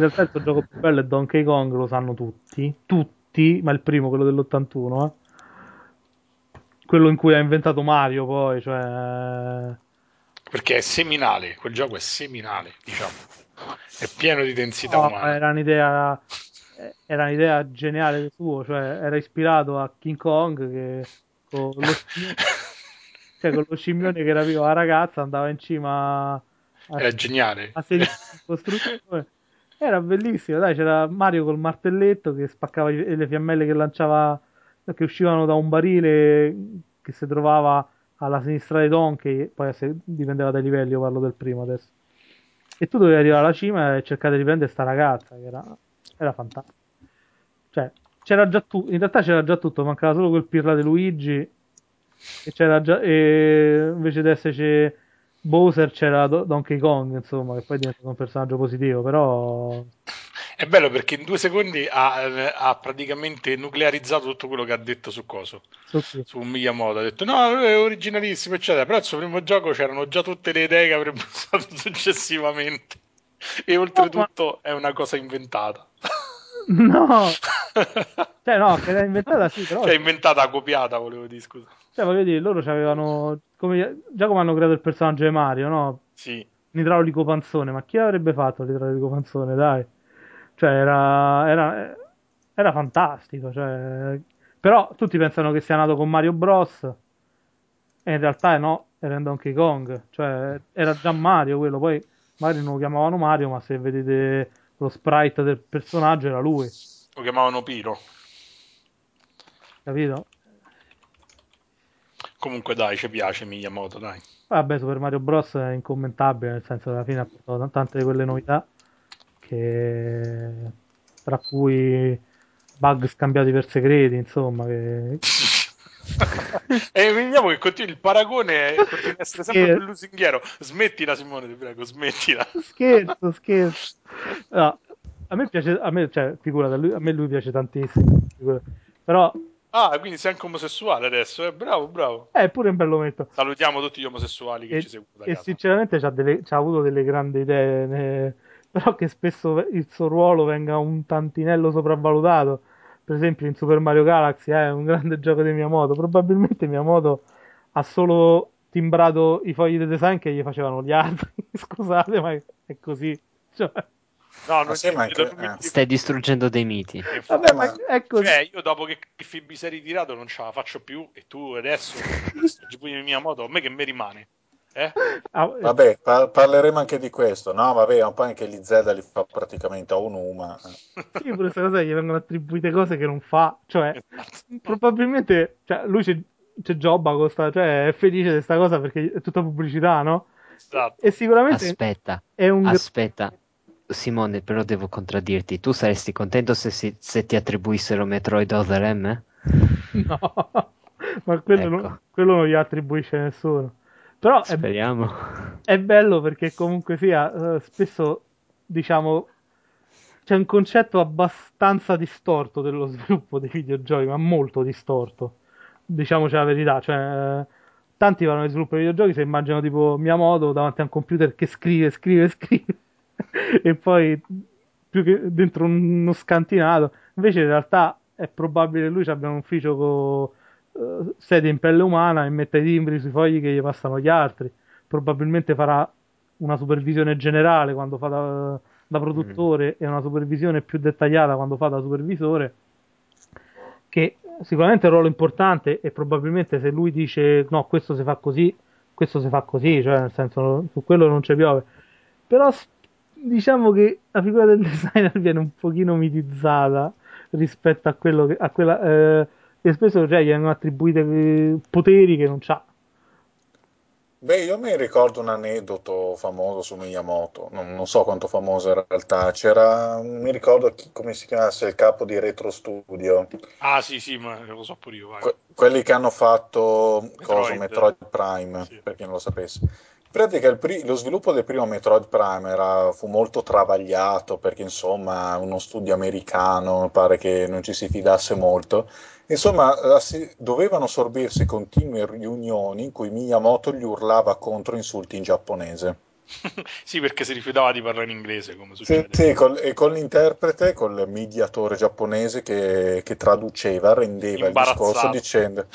realtà il suo gioco più bello è Donkey Kong, lo sanno tutti. Tutti, ma il primo, quello dell'ottantuno, eh. Quello in cui ha inventato Mario, poi, cioè, perché è seminale, quel gioco è seminale, diciamo, è pieno di densità no, umana. Era un'idea, era un'idea geniale del suo, cioè era ispirato a King Kong, che con lo scimmione, cioè con lo scimmione che rapiva la ragazza, andava in cima a, era geniale, a sedici costruzione. Era bellissimo, dai, c'era Mario col martelletto che spaccava le fiammelle che lanciava, che uscivano da un barile che si trovava alla sinistra dei Donkey, poi se dipendeva dai livelli, io parlo del primo adesso, e tu dovevi arrivare alla cima e cercare di prendere sta ragazza, che era, era fantastica, cioè c'era già tu, in realtà c'era già tutto, mancava solo quel pirla di Luigi, e c'era già, e invece di esserci Bowser c'era Do- Donkey Kong, insomma, che poi è diventato un personaggio positivo, però è bello perché in due secondi ha, ha praticamente nuclearizzato tutto quello che ha detto su coso, okay, su Miyamoto. Ha detto no, è originalissimo eccetera, però al suo primo gioco c'erano già tutte le idee che avrebbe usato successivamente, e oltretutto no, ma... è una cosa inventata. No, cioè no, che l'ha inventata sì, però... Cioè inventata, copiata, volevo dire, scusa. Cioè voglio dire, loro c'avevano... Come... Già come hanno creato il personaggio di Mario, no? Sì. L'idraulico panzone, ma chi avrebbe fatto l'idraulico panzone, dai? Cioè era, era, era fantastico, cioè, però tutti pensano che sia nato con Mario Bros, e in realtà no, era in Donkey Kong, cioè era già Mario quello, poi magari non lo chiamavano Mario, ma se vedete lo sprite del personaggio era lui. Lo chiamavano Piro. Capito? Comunque dai, ci piace Miyamoto, dai. Vabbè, Super Mario Bros è incommentabile, nel senso che alla fine ha portato tante di quelle novità, che tra cui bug scambiati per segreti, insomma, che... E vediamo che continua, il paragone continua a essere sempre più lusinghiero. Smettila, Simone, ti prego, smettila. Scherzo, scherzo. No, a me piace, a me, cioè, figurati, lui, a me lui piace tantissimo, figurati. Però ah, quindi sei anche omosessuale adesso, eh? Bravo, bravo. È pure un bell'ometto. Salutiamo tutti gli omosessuali che e, ci seguono da casa. E sinceramente c'ha, delle, c'ha avuto delle grandi idee, ne... però che spesso il suo ruolo venga un tantinello sopravvalutato. Per esempio in Super Mario Galaxy è eh, un grande gioco di Miyamoto, probabilmente Miyamoto ha solo timbrato i fogli di design che gli facevano gli altri. Scusate, ma è così, cioè... No, non sì, anche... eh. Stai distruggendo dei miti. Vabbè, ma è così. Cioè, io dopo che Fibi si è ritirato non ce la faccio più, e tu adesso distruggi pure Miyamoto, a me che mi rimane? Eh? Vabbè, par- parleremo anche di questo. No, vabbè, un po' anche gli Zelda li fa praticamente a un'uma. Sì, pure questa cosa, gli vengono attribuite cose che non fa. Cioè, probabilmente, cioè, lui c'è, c'è Giobba con sta, cioè è felice di questa cosa perché è tutta pubblicità, no? Esatto. E sicuramente aspetta, è un... aspetta, Simone, però devo contraddirti. Tu saresti contento se, si, se ti attribuissero Metroid Other M? Eh? No, ma quello, ecco, non, quello non gli attribuisce nessuno. Però è, è bello perché comunque sia uh, spesso, diciamo, c'è un concetto abbastanza distorto dello sviluppo dei videogiochi, ma molto distorto, diciamoci la verità, cioè tanti parlano di sviluppo dei videogiochi, se immaginano tipo Miyamoto davanti a un computer che scrive, scrive, scrive e poi più che dentro uno scantinato, invece in realtà è probabile che lui abbia un ufficio con uh, sedia in pelle umana e mette i timbri sui fogli che gli passano gli altri. Probabilmente farà una supervisione generale quando fa da, da produttore mm. e una supervisione più dettagliata quando fa da supervisore, che sicuramente è un ruolo importante, e probabilmente se lui dice no, questo si fa così, questo si fa così, cioè nel senso su quello non ci piove. Però diciamo che la figura del designer viene un pochino mitizzata rispetto a quello che, a quella, eh, e spesso cioè, gli vengono attribuite poteri che non c'ha. Beh, io mi ricordo un aneddoto famoso su Miyamoto, non, non so quanto famoso in realtà, c'era, mi ricordo chi, come si chiamasse il capo di Retro Studio. Ah sì sì, ma lo so pure io. Que- quelli che hanno fatto Metroid, cosa, Metroid Prime, sì. Per chi non lo sapesse. In pratica il pri- lo sviluppo del primo Metroid Prime era, fu molto travagliato, perché insomma uno studio americano pare che non ci si fidasse molto. Insomma, dovevano sorbirsi continue riunioni in cui Miyamoto gli urlava contro insulti in giapponese. Sì, perché si rifiutava di parlare in inglese, come succede. Sì, sì col, e con l'interprete, col mediatore giapponese che, che traduceva, rendeva il discorso dicendo,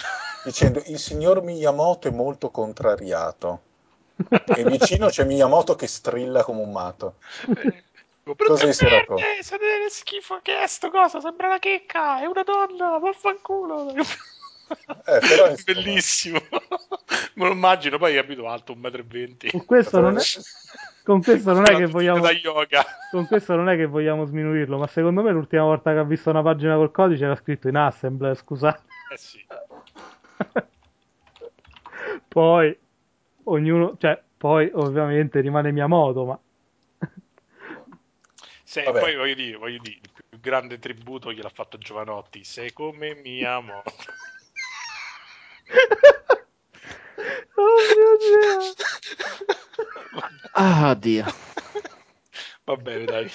dicendo il signor Miyamoto è molto contrariato. E vicino c'è Miyamoto che strilla come un matto. Così si racconta. Sapete schifo che è sto cosa, sembra una checca, è una donna, vaffanculo. Eh, però è bellissimo. Me lo immagino, poi è abituato a un metro e venti. Con questo non è con questo non è che vogliamo da yoga. Con questo non è che vogliamo sminuirlo, ma secondo me l'ultima volta che ha visto una pagina col codice era scritto in assembler, scusate. Eh sì. Poi ognuno, cioè, poi ovviamente rimane Miyamoto, ma se, poi voglio dire, voglio dire, il più grande tributo gliel'ha fatto Giovanotti, sei come Miyamoto. Oh mio Dio. Ah Dio. Va bene, dai. No,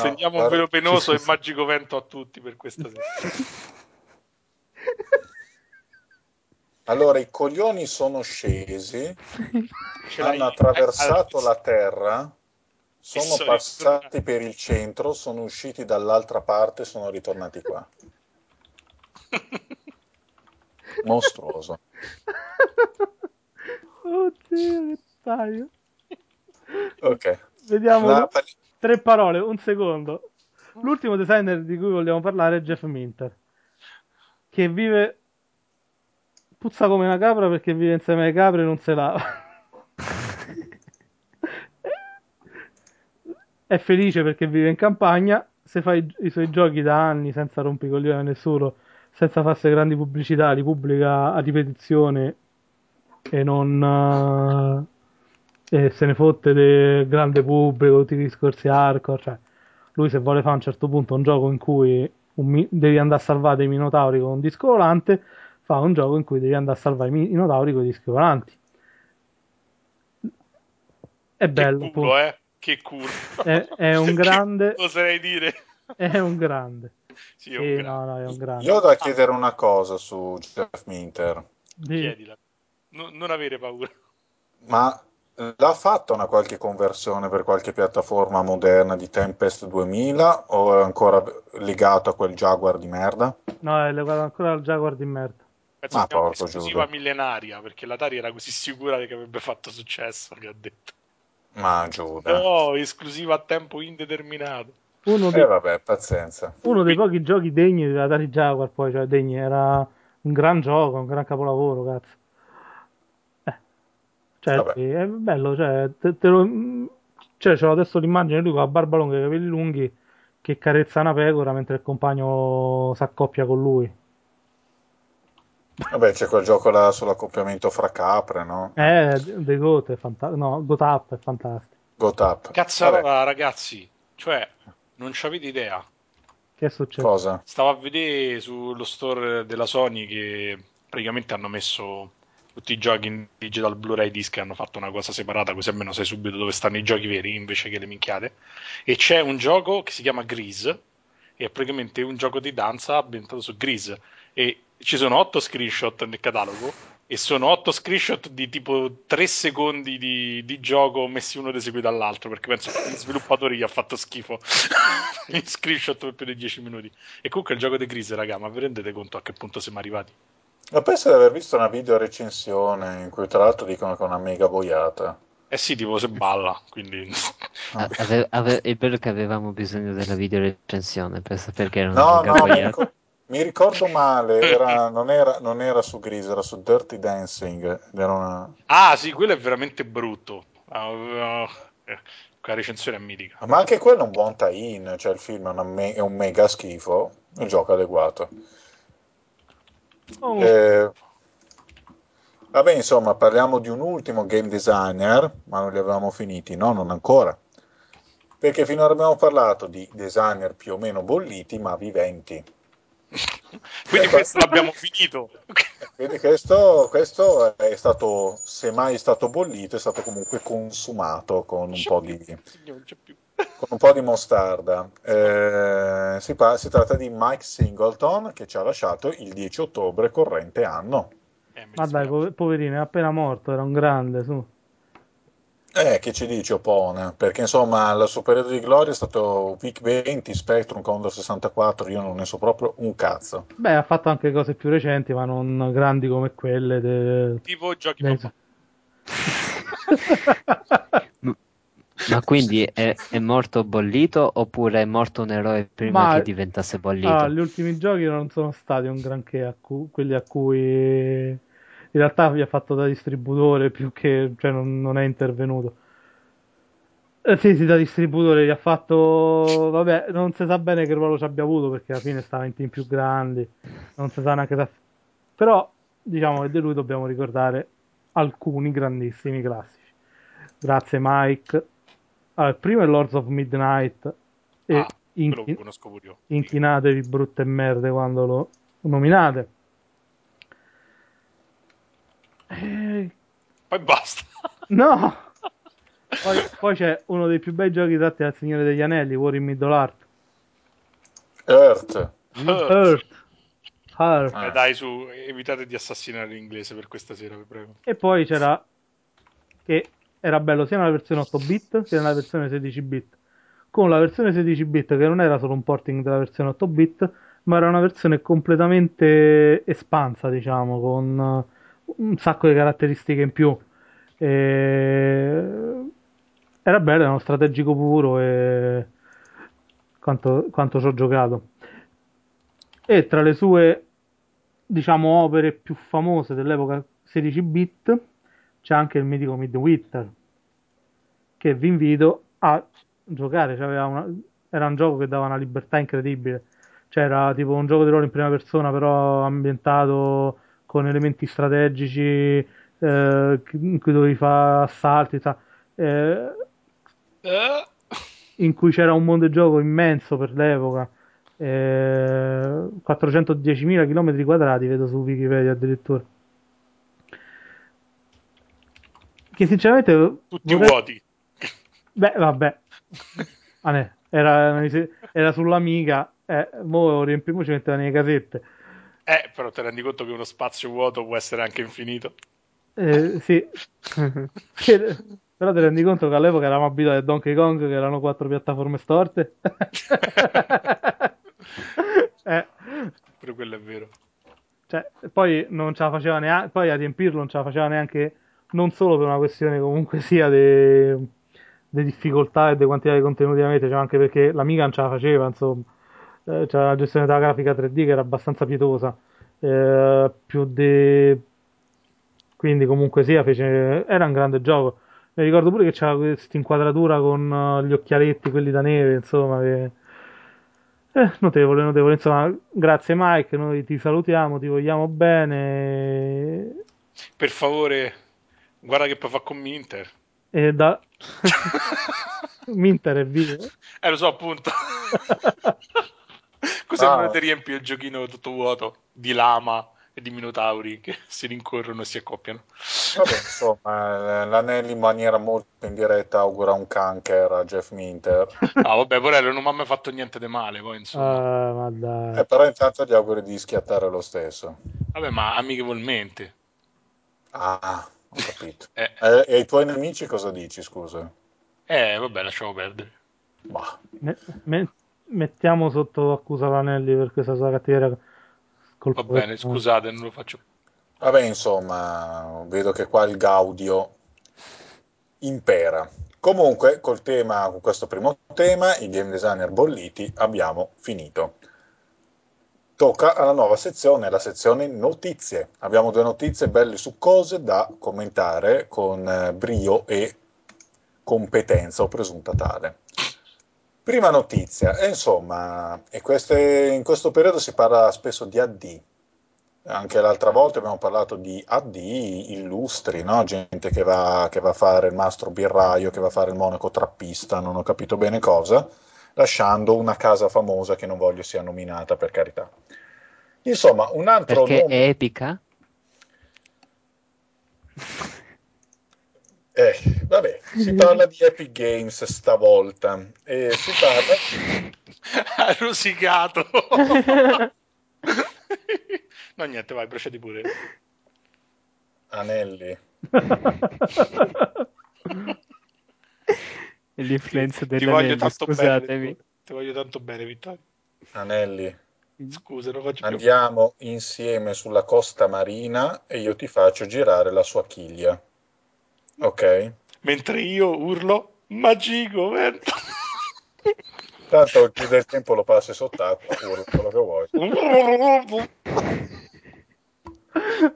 Sentiamo un velo penoso e magico vento a tutti per questa sera. Allora, i coglioni sono scesi, hanno attraversato la terra, sono passati per il centro, sono usciti dall'altra parte, sono ritornati qua. Mostruoso. Oddio, che taglio. Ok. Vediamo la... tre parole, un secondo. L'ultimo designer di cui vogliamo parlare è Jeff Minter, che vive... puzza come una capra perché vive insieme alle capre e non se lava. È felice perché vive in campagna, se fa i, i suoi giochi da anni senza rompicoglione a nessuno, senza farsi grandi pubblicità, li pubblica a ripetizione e non uh, e se ne fotte del grande pubblico, tutti i discorsi hardcore. Cioè, lui se vuole fare a un certo punto un gioco in cui un, devi andare a salvare dei minotauri con un disco volante, fa un gioco in cui devi andare a salvare i minotauri con i dischi volanti. È bello, culo, eh? Che culo, è, è un grande. Che oserei dire? È un grande. Sì, è un, eh, grande. No, no, è un grande. Io ho da chiedere ah. una cosa su Jeff Minter. Sì. Chiedila. No, non avere paura. Ma l'ha fatta una qualche conversione per qualche piattaforma moderna di Tempest duemila o è ancora legato a quel Jaguar di merda? No, è legato ancora al Jaguar di merda. Penso ma che porco, esclusiva giuro. Millenaria, perché l'Atari era così sicura che avrebbe fatto successo che ha detto. Ma giuda. No, esclusiva a tempo indeterminato. Uno dei, eh vabbè, pazienza. Uno dei pochi giochi degni dell'Atari Jaguar, poi, cioè degni, era un gran gioco, un gran capolavoro, cazzo. Eh. Cioè, sì, è bello, cioè, te, te lo, cioè, c'ho adesso l'immagine di lui con la barba lunga e i capelli lunghi che carezza una pecora mentre il compagno s'accoppia con lui. Vabbè, c'è quel gioco là sull'accoppiamento fra capre, no? Eh, The Goat è fantastico. No, Goat Up è fantastico. Goat Up. Cazzarola, ragazzi, cioè, non c'avete idea. Che è successo? Cosa? Stavo a vedere sullo store della Sony che praticamente hanno messo tutti i giochi in digital Blu-ray disc e hanno fatto una cosa separata, così almeno sai subito dove stanno i giochi veri invece che le minchiate. E c'è un gioco che si chiama Gris, e è praticamente un gioco di danza ambientato su Gris. E ci sono otto screenshot nel catalogo e sono otto screenshot di tipo tre secondi di, di gioco messi uno ad eseguito all'altro, perché penso che gli sviluppatori gli ha fatto schifo gli screenshot per più di dieci minuti. E comunque il gioco di Gris, raga, ma vi rendete conto a che punto siamo arrivati? Ma penso di aver visto una video recensione in cui tra l'altro dicono che è una mega boiata. Eh sì, tipo se balla, quindi... A, ave, ave, è bello che avevamo bisogno della video recensione per sapere che era una no, mega no, boiata. Mi, ricor- mi ricordo male, era, non, era, non era su Gris, era su Dirty Dancing. Era una... Ah sì, quello è veramente brutto. Uh, uh, eh. La recensione è mitica, ma anche quello è un buon tie-in, cioè il film è, me- è un mega schifo, il gioco è adeguato. Oh. Eh, vabbè, insomma, parliamo di un ultimo game designer, ma non li avevamo finiti, no? Non ancora, perché finora abbiamo parlato di designer più o meno bolliti ma viventi. Quindi eh, questo l'abbiamo finito. Quindi questo, questo è stato, se mai stato bollito, è stato comunque consumato con un po' di con un po' di mostarda. Eh, si, par- si tratta di Mike Singleton, che ci ha lasciato il dieci ottobre corrente anno. Eh, Vabbè, po- poverino, è appena morto, era un grande, su. Eh, che ci dice Opone? Perché insomma il suo periodo di gloria è stato Vic venti, Spectrum, Commodore sessantaquattro, io non ne so proprio un cazzo. Beh, ha fatto anche cose più recenti, ma non grandi come quelle de... tipo giochi de... Ma quindi è, è morto bollito oppure è morto un eroe prima ma... che diventasse bollito? Ah, gli ultimi giochi non sono stati un granché, a cu- quelli a cui... in realtà vi ha fatto da distributore più che, cioè non, non è intervenuto. Eh, sì, sì, da distributore gli ha fatto, vabbè, non si sa bene che ruolo ci abbia avuto, perché alla fine stava in team più grandi, non si sa neanche da... Però, diciamo che di lui dobbiamo ricordare alcuni grandissimi classici. Grazie Mike. Allora, il primo è Lords of Midnight. E ah, inchi- lo conosco pure io. Inchinatevi brutte merde quando lo nominate. Eh... Poi basta. No. Poi, poi c'è uno dei più bei giochi tratti dal Signore degli Anelli, War in Middle Earth. Earth. Earth. Earth. Earth. Eh, dai, su, evitate di assassinare l'inglese per questa sera, vi prego. E poi c'era che era bello sia nella versione otto bit che nella versione sedici bit. Con la versione sedici bit che non era solo un porting della versione otto bit, ma era una versione completamente espansa, diciamo, con un sacco di caratteristiche in più. E... era bello, era uno strategico puro e quanto, quanto ci ho giocato. E tra le sue, diciamo, opere più famose dell'epoca sedici bit c'è anche il mitico Midwinter, che vi invito a giocare. Cioè, una... era un gioco che dava una libertà incredibile, cioè era tipo un gioco di ruolo in prima persona però ambientato con elementi strategici, eh, in cui dovevi fare assalti, eh, in cui c'era un mondo di gioco immenso per l'epoca, eh, quattrocentodiecimila chilometri quadrati vedo su Wikipedia addirittura, che sinceramente tutti vorrei... vuoti. Beh, vabbè, ah, ne, era, era sull'Amiga, eh, mo riempiamo, ci metteva nelle casette. Eh, però te rendi conto che uno spazio vuoto può essere anche infinito? Eh, sì. Che, però te rendi conto che all'epoca eravamo abituati a Donkey Kong, che erano quattro piattaforme storte? eh. Però quello è vero. Cioè, poi non ce la faceva neanche, poi a riempirlo non ce la faceva neanche, non solo per una questione comunque sia di difficoltà e di quantità di contenuti da mettere, cioè anche perché l'Amiga non ce la faceva, insomma. C'era la gestione della grafica tre D che era abbastanza pietosa, eh, più de... quindi comunque sia fece... era un grande gioco. Mi ricordo pure che c'era questa inquadratura con gli occhialetti, quelli da neve, insomma che... eh, notevole, notevole, insomma. Grazie Mike, noi ti salutiamo, ti vogliamo bene, per favore guarda che puoi fare con Minter. E da... Minter è vivo, eh, lo so, appunto. Cos'è che ti riempie il giochino tutto vuoto di lama e di minotauri che si rincorrono e si accoppiano? Vabbè, insomma, l'Anelli in maniera molto in diretta augura un canker a Jeff Minter. Ah, vabbè, Porello non mi ha mai fatto niente di male, poi insomma. Ah, ma dai. Eh, però intanto gli auguri di schiattare lo stesso. Vabbè, ma amichevolmente. Ah, ho capito. eh. Eh, e ai tuoi nemici cosa dici, scusa? Eh, vabbè, lasciamo perdere. Bah. Me- me- Mettiamo sotto accusa l'Anelli per questa sua cattiveria. Va bene, scusate, non lo faccio. Vabbè, insomma, vedo che qua il gaudio impera. Comunque, col tema, con questo primo tema, i game designer bolliti, abbiamo finito. Tocca alla nuova sezione, la sezione notizie. Abbiamo due notizie belle succose da commentare con brio e competenza o presunta tale. Prima notizia, e insomma, e queste, in questo periodo si parla spesso di A D. Anche l'altra volta abbiamo parlato di A D illustri, no? Gente che va, che va a fare il mastro birraio, che va a fare il monaco trappista, non ho capito bene cosa, lasciando una casa famosa che non voglio sia nominata, per carità. Insomma, un altro... Perché nome... è epica? Eh, vabbè, si parla di Epic Games stavolta. E si parla... Ha rosicato! No, niente, vai, procedi pure. Anelli. L'influenza dell'Anelli, scusatemi. Bene, ti voglio tanto bene, Vittorio. Anelli. Scusa, non faccio Andiamo più. insieme sulla Costa Marina e io ti faccio girare la sua chiglia. Ok? Mentre io urlo, magico, merda. Tanto il più del tempo lo passi sott'acqua, urlo quello che vuoi.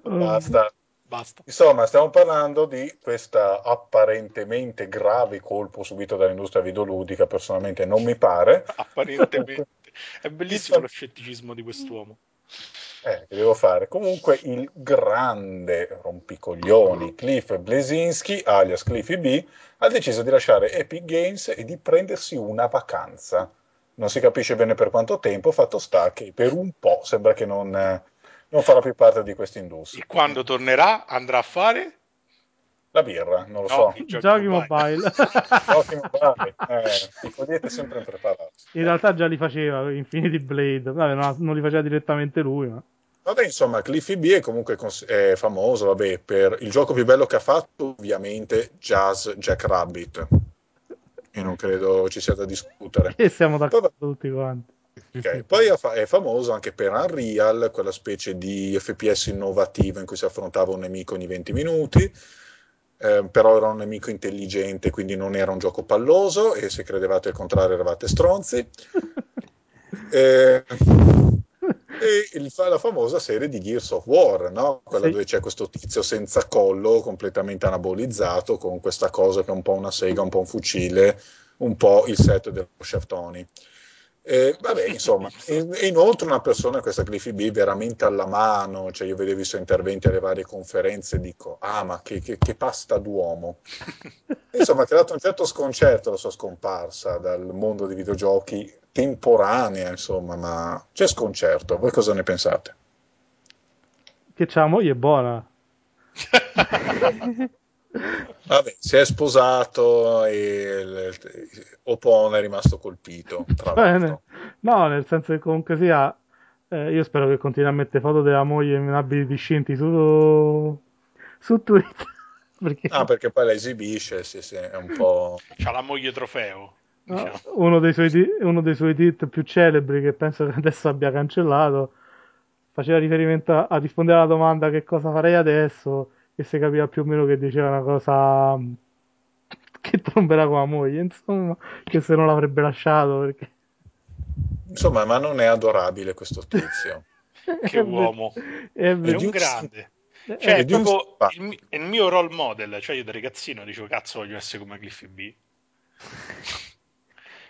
Basta. Basta. Insomma, stiamo parlando di questo apparentemente grave colpo subito dall'industria videoludica. Personalmente non mi pare. Apparentemente. È bellissimo lo scetticismo di quest'uomo. Eh, che devo fare? Comunque il grande rompicoglioni Cliff Bleszinski, alias Cliffy B, ha deciso di lasciare Epic Games e di prendersi una vacanza. Non si capisce bene per quanto tempo, fatto sta che per un po' sembra che non... non farà più parte di questa industria. E quando tornerà andrà a fare? La birra, non lo no, so. I giochi, giochi mobile. Giochi mobile. Eh, potete sempre prepararsi. In realtà già li faceva, Infinity Blade. Vabbè, non, non li faceva direttamente lui. Ma... Vabbè, insomma, Cliffy B è comunque cons- è famoso, vabbè, per il gioco più bello che ha fatto, ovviamente, Jazz Jackrabbit. E non credo ci sia da discutere. E siamo d'accordo Vabbè. tutti quanti. Okay. Poi è famoso anche per Unreal, quella specie di F P S innovativo in cui si affrontava un nemico ogni venti minuti, eh, però era un nemico intelligente, quindi non era un gioco palloso e se credevate il contrario eravate stronzi. eh, e il, la famosa serie di Gears of War, no? Quella sì. Dove c'è questo tizio senza collo, completamente anabolizzato, con questa cosa che è un po' una sega, un po' un fucile, un po' il set dello Chef Tony. Eh, vabbè, insomma, e inoltre una persona, questa Cliffy B, veramente alla mano, cioè io vedevo i suoi interventi alle varie conferenze e dico, ah ma che, che, che pasta d'uomo. Insomma, ha creato un certo sconcerto la sua scomparsa dal mondo dei videogiochi, temporanea insomma, ma c'è sconcerto. Voi cosa ne pensate? Che c'ha la moglie buona. Vabbè, si è sposato e Opone è rimasto colpito. Tra Bene. No, nel senso che comunque sia, eh, io spero che continui a mettere foto della moglie in abiti discinti su, su Twitter. Perché... Ah, perché poi la esibisce, sì, sì, è un po'... C'ha la moglie trofeo. No, diciamo. Uno dei suoi di- uno dei suoi tweet più celebri, che penso che adesso abbia cancellato, faceva riferimento a, a rispondere alla domanda che cosa farei adesso, che si capiva più o meno che diceva una cosa che tromberà con la moglie, insomma, che se non l'avrebbe lasciato, perché... Insomma, ma non è adorabile questo tizio. Che uomo. È, è un grande. Cioè, è proprio il, il mio role model. Cioè, io da ragazzino dicevo, cazzo, voglio essere come Cliffy B.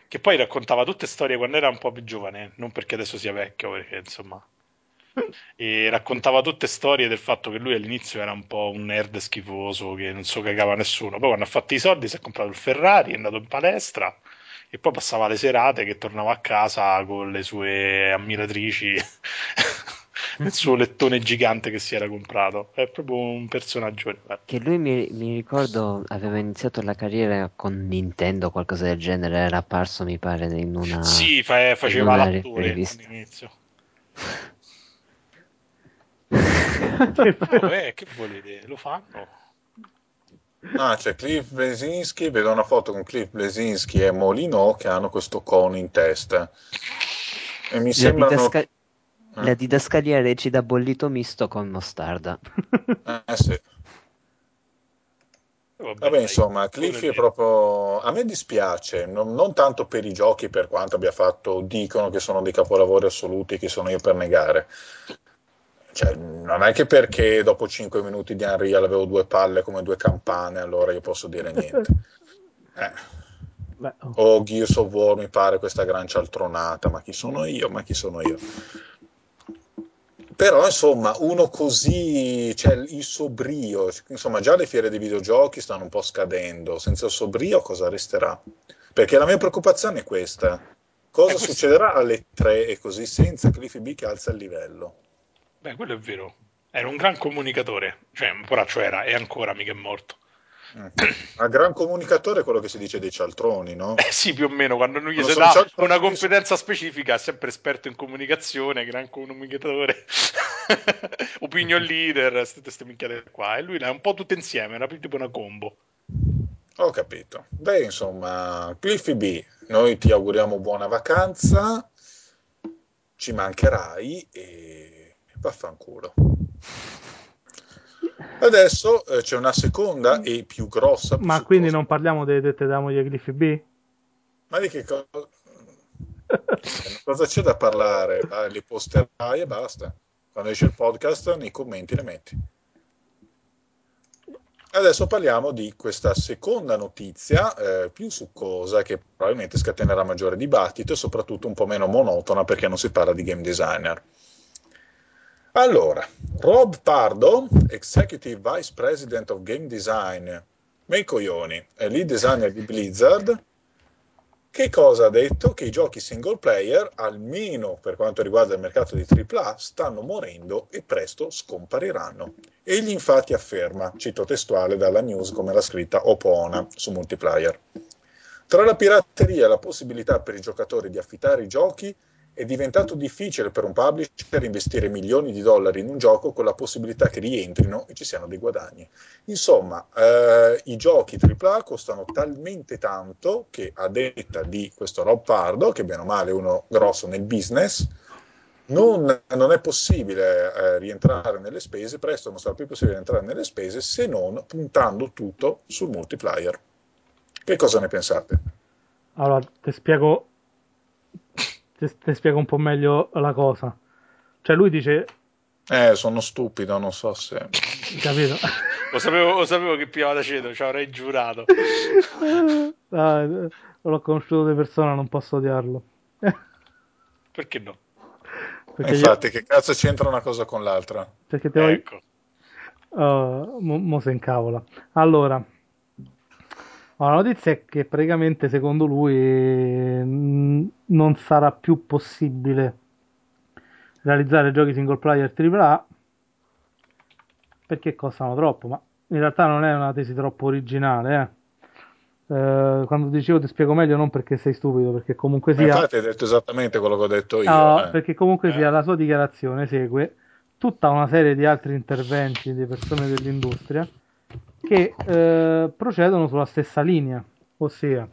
Che poi raccontava tutte storie quando era un po' più giovane, non perché adesso sia vecchio, perché, insomma... E raccontava tutte storie del fatto che lui all'inizio era un po' un nerd schifoso che non so cagava nessuno, poi quando ha fatto i soldi si è comprato il Ferrari, è andato in palestra e poi passava le serate che tornava a casa con le sue ammiratrici nel suo lettone gigante che si era comprato. È proprio un personaggio che lui mi, mi ricordo aveva iniziato la carriera con Nintendo, qualcosa del genere, era apparso mi pare in una sì, fa, faceva in una l'attore all'inizio. Vabbè, che volete, lo fanno. Ah, c'è Cliff Bleszinski, vedo una foto con Cliff Bleszinski e Molino che hanno questo cono in testa e mi sembrano... eh. La didascalia recita bollito misto con mostarda. Eh sì. Vabbè, Vabbè dai, insomma, Cliff è proprio... A me dispiace, non, non tanto per i giochi, per quanto abbia fatto, dicono che sono dei capolavori assoluti, che sono io per negare. Cioè, non è che perché dopo cinque minuti di Unreal avevo due palle come due campane, allora io posso dire niente. Eh. Beh, oh. O Gears of War mi pare questa gran cialtronata, ma chi sono io, ma chi sono io? Però insomma uno così, cioè il suo brio, insomma già le fiere dei videogiochi stanno un po' scadendo, senza il suo brio cosa resterà? Perché la mia preoccupazione è questa, cosa eh, questo... succederà alle tre e così senza Cliff B che alza il livello? Beh, quello è vero, era un gran comunicatore, cioè un poraccio era, e ancora mica è morto. A gran comunicatore è quello che si dice dei cialtroni, no? Eh sì, più o meno, quando lui gli si dà una competenza specifica, sempre esperto in comunicazione, gran comunicatore, opinion leader, queste, queste minchiate qua, e lui l'ha un po' tutte insieme, era tipo una combo. Ho capito. Beh, insomma, Cliffy B, noi ti auguriamo buona vacanza, ci mancherai e vaffanculo. Adesso eh, c'è una seconda e più grossa. Ma supposto. Quindi non parliamo delle dette della moglie Cliffy B? Ma di che cosa? Cosa c'è da parlare? Ah, le posterai e basta. Quando esce il podcast, nei commenti le metti. Adesso parliamo di questa seconda notizia eh, più succosa, che probabilmente scatenerà maggiore dibattito e soprattutto un po' meno monotona perché non si parla di game designer. Allora, Rob Pardo, Executive Vice President of Game Design, mei coglioni, è lead designer di Blizzard, che cosa ha detto? Che i giochi single player, almeno per quanto riguarda il mercato di tripla A, stanno morendo e presto scompariranno. Egli infatti afferma, cito testuale dalla news come l'ha scritta Opona su Multiplayer, tra la pirateria e la possibilità per i giocatori di affittare i giochi, è diventato difficile per un publisher investire milioni di dollari in un gioco con la possibilità che rientrino e ci siano dei guadagni. Insomma, eh, i giochi tripla A costano talmente tanto che, a detta di questo Rob Pardo, che bene o male è uno grosso nel business, non, non è possibile eh, rientrare nelle spese, presto non sarà più possibile rientrare nelle spese se non puntando tutto sul multiplayer. Che cosa ne pensate? Allora, ti spiego... Ti spiego un po' meglio la cosa. Cioè lui dice... Eh, sono stupido, non so se... Capito? lo, sapevo, lo sapevo che piava da ceto, ci avrei giurato. Dai, l'ho conosciuto di persona, non posso odiarlo. Perché no? Perché infatti, io... che cazzo c'entra una cosa con l'altra? Perché te ecco. Voglio... Uh, mo, mo se incavola. Allora... La notizia è che praticamente secondo lui non sarà più possibile realizzare giochi single player tripla A perché costano troppo, ma in realtà non è una tesi troppo originale. Eh. Eh, quando dicevo ti spiego meglio non perché sei stupido, perché comunque sia... Ma infatti hai detto esattamente quello che ho detto io. No, eh. Perché comunque eh. sia la sua dichiarazione segue tutta una serie di altri interventi di persone dell'industria che eh, procedono sulla stessa linea, ossia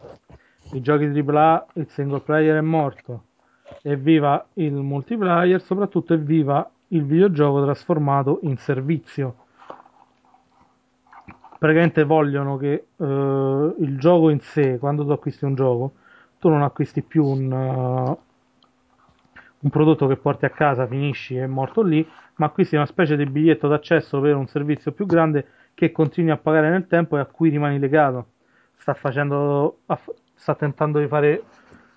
i giochi tripla A, il single player è morto, evviva il multiplayer, soprattutto evviva il videogioco trasformato in servizio. Praticamente vogliono che eh, il gioco in sé, quando tu acquisti un gioco, tu non acquisti più un, uh, un prodotto che porti a casa, finisci e è morto lì, ma acquisti una specie di biglietto d'accesso per un servizio più grande che continui a pagare nel tempo e a cui rimani legato. Sta facendo, sta tentando di fare,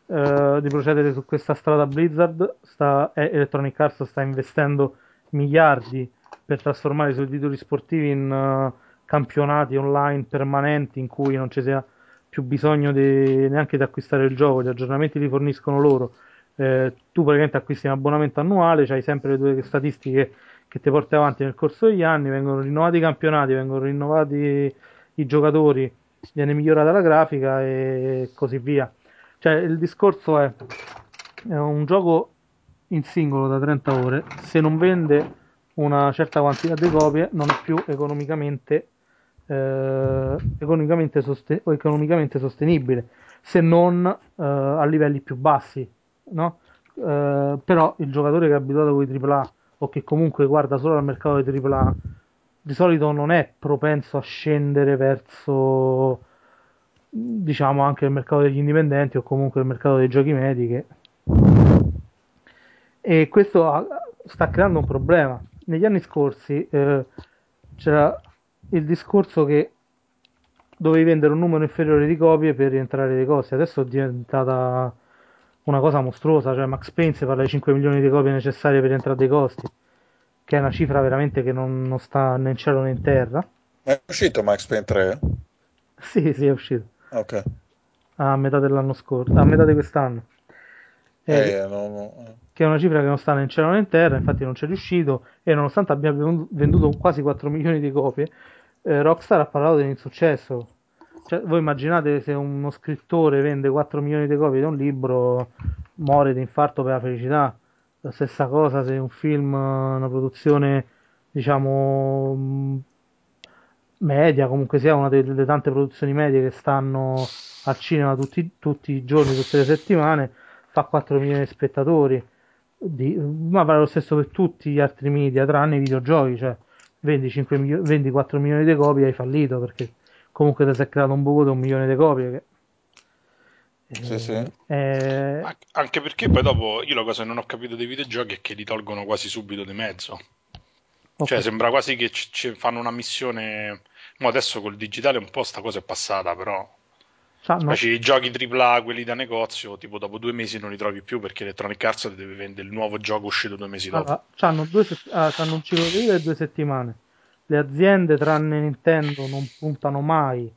eh, di procedere su questa strada Blizzard. Sta, eh, Electronic Arts sta investendo miliardi per trasformare i suoi titoli sportivi in uh, campionati online permanenti in cui non ci sia più bisogno di, neanche di acquistare il gioco, gli aggiornamenti li forniscono loro. Eh, tu praticamente acquisti un abbonamento annuale, c'hai sempre le tue statistiche che ti porti avanti nel corso degli anni, vengono rinnovati i campionati, vengono rinnovati i giocatori, viene migliorata la grafica e così via. Cioè il discorso è, è un gioco in singolo da trenta ore, se non vende una certa quantità di copie non è più economicamente, eh, economicamente, soste- o economicamente sostenibile, se non eh, a livelli più bassi, no? eh, però il giocatore che è abituato con i tripla A o che comunque guarda solo al mercato dei tripla A di solito non è propenso a scendere verso, diciamo, anche il mercato degli indipendenti o comunque il mercato dei giochi medi, che... e questo ha, sta creando un problema. Negli anni scorsi eh, c'era il discorso che dovevi vendere un numero inferiore di copie per rientrare dei costi. Adesso è diventata una cosa mostruosa, cioè Max Payne si parla di cinque milioni di copie necessarie per rientrare dei costi, che è una cifra veramente che non, non sta né in cielo né in terra. Ma è uscito Max Payne tre? Sì, sì, è uscito. Ok. A metà dell'anno scorso, a metà di quest'anno. Eh, eh, no, no. Che è una cifra che non sta né in cielo né in terra, infatti non c'è riuscito, e nonostante abbia venduto quasi quattro milioni di copie, eh, Rockstar ha parlato dell'insuccesso. Cioè, voi immaginate se uno scrittore vende quattro milioni di copie di un libro, muore di infarto per la felicità. La stessa cosa se un film, una produzione, diciamo, media, comunque sia una delle tante produzioni medie che stanno al cinema tutti, tutti i giorni, tutte le settimane, fa quattro milioni di spettatori, di, ma vale lo stesso per tutti gli altri media tranne i videogiochi, cioè vendi, cinque milio- vendi quattro milioni di copie e hai fallito, perché comunque ti si è creato un buco di un milione di copie che... Sì, sì. Eh... anche perché poi dopo io la cosa che non ho capito dei videogiochi è che li tolgono quasi subito di mezzo. Okay. Cioè sembra quasi che ci, ci fanno una missione. Ma adesso col digitale un po' sta cosa è passata, però invece i giochi tripla A, quelli da negozio, tipo dopo due mesi non li trovi più perché Electronic Arts deve vendere il nuovo gioco uscito due mesi dopo. Allora, c'hanno, due se- ah, c'hanno un ciclo di vita e due settimane. Le aziende tranne Nintendo non puntano mai,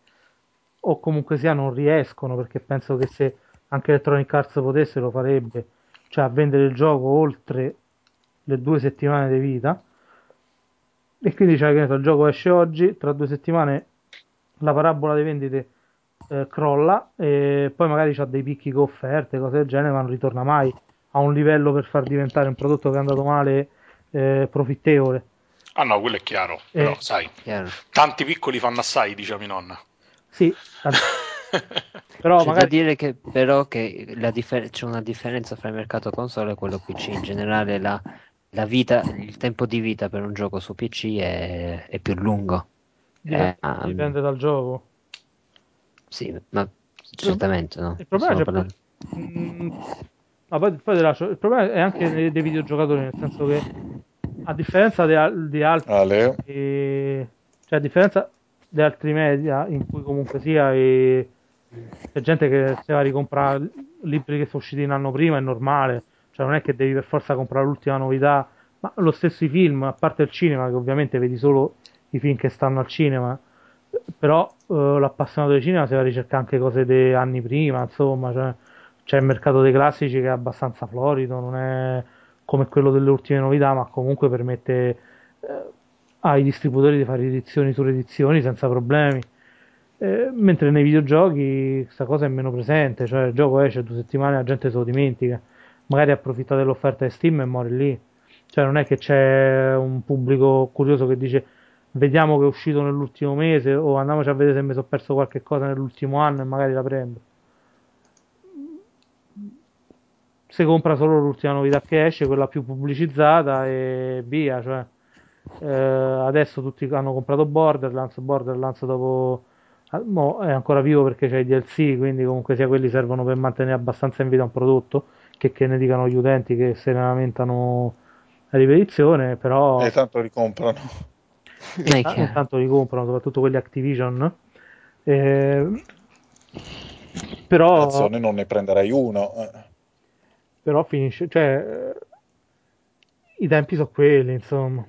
o comunque sia non riescono, perché penso che se anche Electronic Arts potesse lo farebbe, cioè a vendere il gioco oltre le due settimane di vita. E quindi cioè, che il gioco esce oggi, tra due settimane la parabola di vendite eh, crolla, e poi magari c'ha dei picchi con offerte, cose del genere, ma non ritorna mai a un livello per far diventare un prodotto che è andato male eh, profittevole. Ah no, quello è chiaro, però eh, sai, chiaro. Tanti piccoli fanno assai, diceva mia nonna. Sì, però c'è magari... da dire che però che la differ- c'è una differenza fra il mercato console e quello P C in generale. La, la vita, il tempo di vita per un gioco su P C è, è più lungo. Dipende, eh, dipende um... dal gioco. Sì, ma certamente no. Il problema, c'è parlando... mm, ma poi, poi te lascio. Il problema è anche dei, dei videogiocatori, nel senso che a differenza di, di altri, ah, e... cioè a differenza di altri media in cui comunque sia e... c'è gente che se va a ricomprare libri che sono usciti un anno prima, è normale, cioè non è che devi per forza comprare l'ultima novità, ma lo stesso i film, a parte il cinema che ovviamente vedi solo i film che stanno al cinema, però eh, l'appassionato di cinema se va a ricercare anche cose di anni prima, insomma, cioè, c'è il mercato dei classici che è abbastanza florido, non è come quello delle ultime novità, ma comunque permette eh, ai distributori di fare edizioni su edizioni senza problemi, eh, mentre nei videogiochi questa cosa è meno presente, cioè il gioco esce due settimane e la gente se lo dimentica, magari approfitta dell'offerta di Steam e muore lì, cioè non è che c'è un pubblico curioso che dice vediamo che è uscito nell'ultimo mese o andiamoci a vedere se mi sono perso qualche cosa nell'ultimo anno e magari la prendo. Se compra solo l'ultima novità che esce, quella più pubblicizzata e via, cioè Eh, adesso tutti hanno comprato Borderlands Borderlands dopo mo è ancora vivo perché c'è i D L C, quindi comunque sia quelli servono per mantenere abbastanza in vita un prodotto, che, che ne dicano gli utenti che se ne lamentano la ripetizione, però e tanto li comprano e tanto, tanto li comprano soprattutto quelli Activision, eh, però Cazzone non ne prenderai uno, però finisce, cioè i tempi sono quelli, insomma.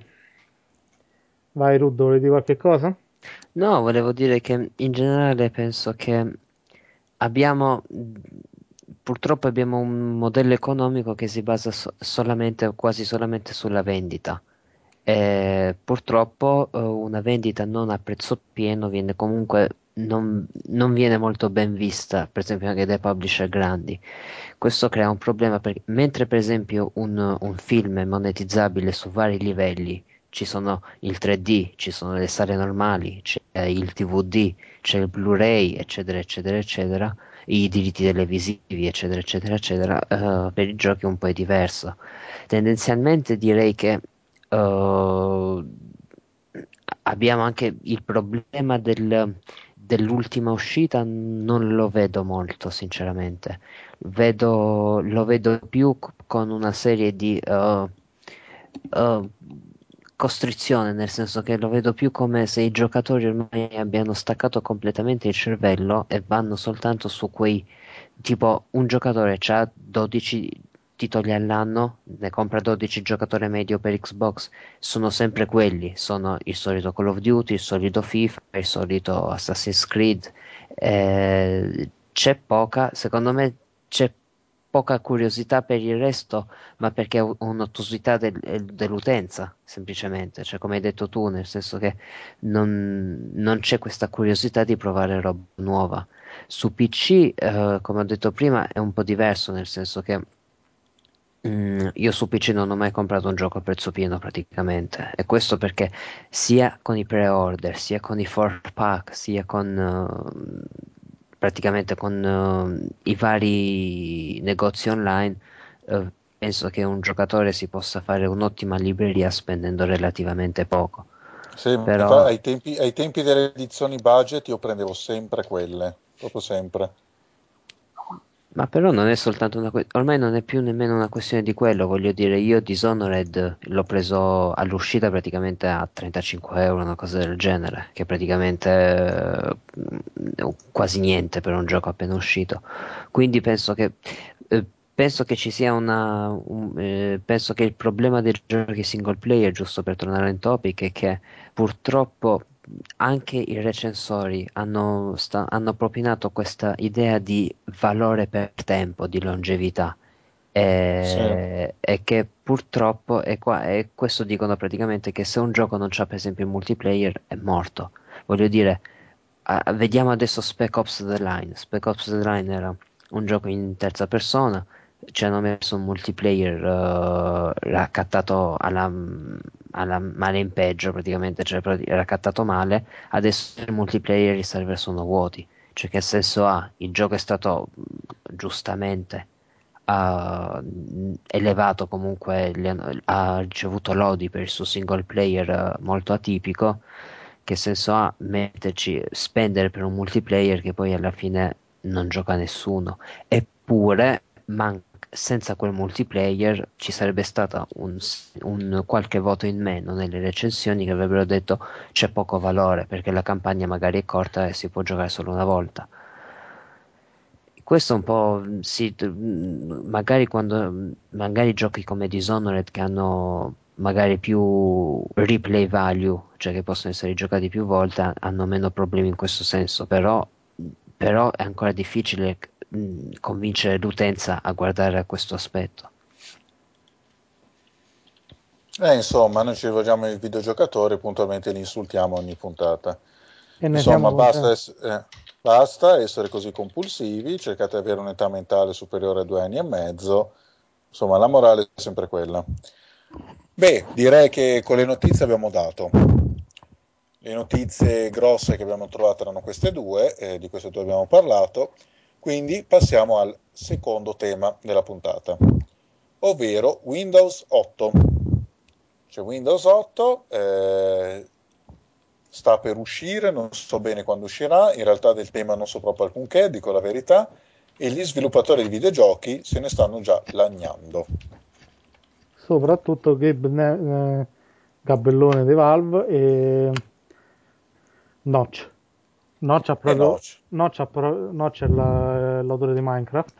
Vai Ruddo, volevi dire qualche cosa? No, volevo dire che in generale penso che abbiamo, purtroppo abbiamo un modello economico che si basa so- solamente, quasi solamente sulla vendita. E purtroppo eh, una vendita non a prezzo pieno viene comunque, non, non viene molto ben vista, per esempio anche dai publisher grandi. Questo crea un problema, perché mentre per esempio un, un film è monetizzabile su vari livelli, ci sono il tre D, ci sono le sale normali, c'è il T V D, c'è il Blu-ray, eccetera, eccetera, eccetera. i diritti televisivi eccetera eccetera eccetera, uh, per i giochi un po' è diverso. Tendenzialmente direi che uh, abbiamo anche il problema del, dell'ultima uscita, non lo vedo molto sinceramente, vedo, lo vedo più con una serie di uh, uh, costrizione, nel senso che lo vedo più come se i giocatori ormai abbiano staccato completamente il cervello e vanno soltanto su quei, tipo un giocatore ha dodici titoli all'anno, ne compra dodici giocatore medio per Xbox, sono sempre quelli, sono il solito Call of Duty, il solito FIFA, il solito Assassin's Creed, eh, c'è poca, secondo me c'è poca curiosità per il resto, ma perché è un'ottusità del, dell'utenza semplicemente, cioè come hai detto tu, nel senso che non, non c'è questa curiosità di provare roba nuova. Su P C, eh, come ho detto prima, è un po' diverso, nel senso che mh, io su P C non ho mai comprato un gioco a prezzo pieno praticamente, e questo perché sia con i pre-order, sia con i four pack, sia con... Uh, praticamente con uh, i vari negozi online, uh, penso che un giocatore si possa fare un'ottima libreria spendendo relativamente poco. Sì, però... fa, ai, tempi, ai tempi delle edizioni budget io prendevo sempre quelle, proprio sempre. Ma però non è soltanto una que- ormai non è più nemmeno una questione di quello, voglio dire, io Dishonored l'ho preso all'uscita praticamente a trentacinque euro, una cosa del genere, che praticamente eh, quasi niente per un gioco appena uscito, quindi penso che eh, penso che ci sia una un, eh, penso che il problema dei giochi single player, giusto per tornare in topic, è che purtroppo anche i recensori hanno, sta, hanno propinato questa idea di valore per tempo, di longevità, e, sì. E che purtroppo è qua, e questo dicono praticamente che se un gioco non c'ha per esempio il multiplayer è morto. Voglio dire, a, vediamo adesso Spec Ops The Line. Spec Ops The Line era un gioco in terza persona, ci hanno messo un multiplayer uh, raccattato alla, alla male in peggio praticamente, cioè raccattato male. Adesso il multiplayer, i server sono vuoti, cioè che senso ha? Il gioco è stato giustamente uh, elevato, comunque le, ha ricevuto lodi per il suo single player uh, molto atipico, che senso ha metterci, spendere per un multiplayer che poi alla fine non gioca nessuno? Eppure man- senza quel multiplayer ci sarebbe stato un, un qualche voto in meno nelle recensioni che avrebbero detto c'è poco valore perché la campagna magari è corta e si può giocare solo una volta. Questo un po' si, magari quando magari giochi come Dishonored, che hanno magari più replay value, cioè che possono essere giocati più volte, hanno meno problemi in questo senso, però, però è ancora difficile convincere l'utenza a guardare a questo aspetto. Eh, insomma, noi ci rivolgiamo ai videogiocatori, puntualmente li insultiamo ogni puntata. E insomma, basta, ess- eh, basta essere così compulsivi, cercate di avere un'età mentale superiore a due anni e mezzo, insomma la morale è sempre quella. Beh, direi che con le notizie abbiamo dato. Le notizie grosse che abbiamo trovato erano queste due, eh, di queste due abbiamo parlato. Quindi passiamo al secondo tema della puntata, ovvero Windows otto. Cioè Windows otto eh, sta per uscire, non so bene quando uscirà, in realtà del tema non so proprio alcunché, dico la verità, e gli sviluppatori di videogiochi se ne stanno già lagnando. Soprattutto Gabe ne- eh, Gabellone di Valve e Notch. Notch ha proprio Notch ha pro, Notch è la, l'autore di Minecraft,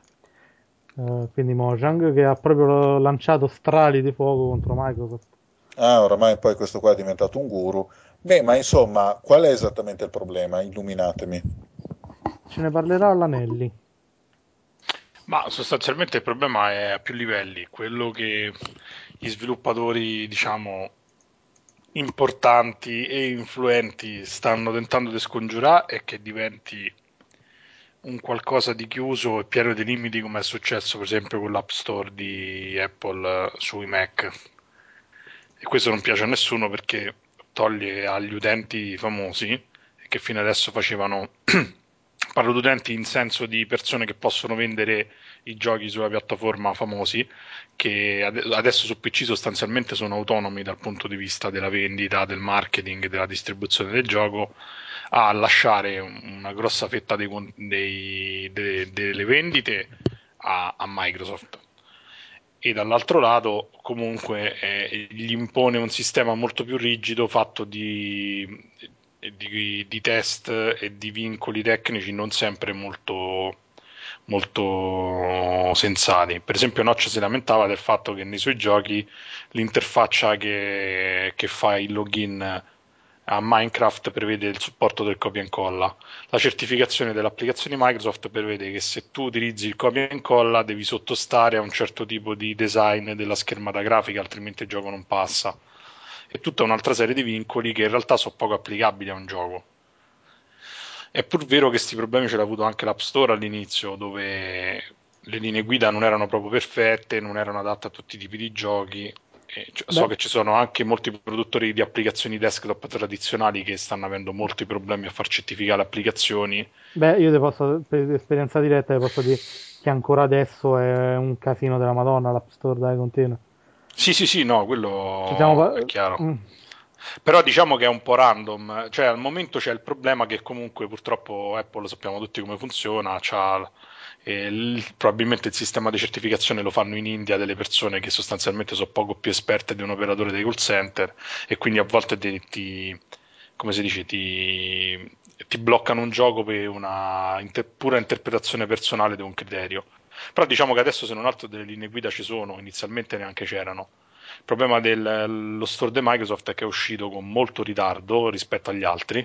eh, quindi Mojang, che ha proprio lanciato strali di fuoco contro Microsoft. Ah, oramai poi questo qua è diventato un guru. Beh, ma insomma, qual è esattamente il problema? Illuminatemi. Ce ne parlerà l'Anelli. Ma sostanzialmente il problema è a più livelli, quello che gli sviluppatori, diciamo, importanti e influenti stanno tentando di scongiurare è che diventi un qualcosa di chiuso e pieno di limiti, come è successo per esempio con l'App Store di Apple sui Mac, e questo non piace a nessuno perché toglie agli utenti famosi che fino adesso facevano parlo di utenti in senso di persone che possono vendere i giochi sulla piattaforma, famosi, che adesso su P C sostanzialmente sono autonomi dal punto di vista della vendita, del marketing, della distribuzione del gioco, a lasciare una grossa fetta dei, dei, dei, delle vendite a, a Microsoft. E dall'altro lato comunque eh, gli impone un sistema molto più rigido, fatto di, di, di test e di vincoli tecnici non sempre molto, molto sensati. Per esempio Noccio si lamentava del fatto che nei suoi giochi l'interfaccia che, che fa il login a Minecraft prevede il supporto del copia e incolla. La certificazione dell'applicazione Microsoft prevede che se tu utilizzi il copia e incolla devi sottostare a un certo tipo di design della schermata grafica, altrimenti il gioco non passa, e tutta un'altra serie di vincoli che in realtà sono poco applicabili a un gioco. È pur vero che questi problemi ce l'ha avuto anche l'App Store all'inizio, dove le linee guida non erano proprio perfette, non erano adatte a tutti i tipi di giochi. So Beh. che ci sono anche molti produttori di applicazioni desktop tradizionali che stanno avendo molti problemi a far certificare applicazioni. Beh, io te posso, per esperienza diretta, te posso dire che ancora adesso è un casino della Madonna l'App Store, dai, continua. Sì, sì, sì, no, quello diciamo... è chiaro. Mm. Però diciamo che è un po' random, cioè al momento c'è il problema che comunque purtroppo Apple, lo sappiamo tutti come funziona, c'ha... E il, probabilmente il sistema di certificazione lo fanno in India delle persone che sostanzialmente sono poco più esperte di un operatore dei call center, e quindi a volte ti, ti come si dice ti, ti bloccano un gioco per una inter, pura interpretazione personale di un criterio. Però diciamo che adesso, se non altro, delle linee guida ci sono, inizialmente neanche c'erano. Il problema dello store di Microsoft è che è uscito con molto ritardo rispetto agli altri,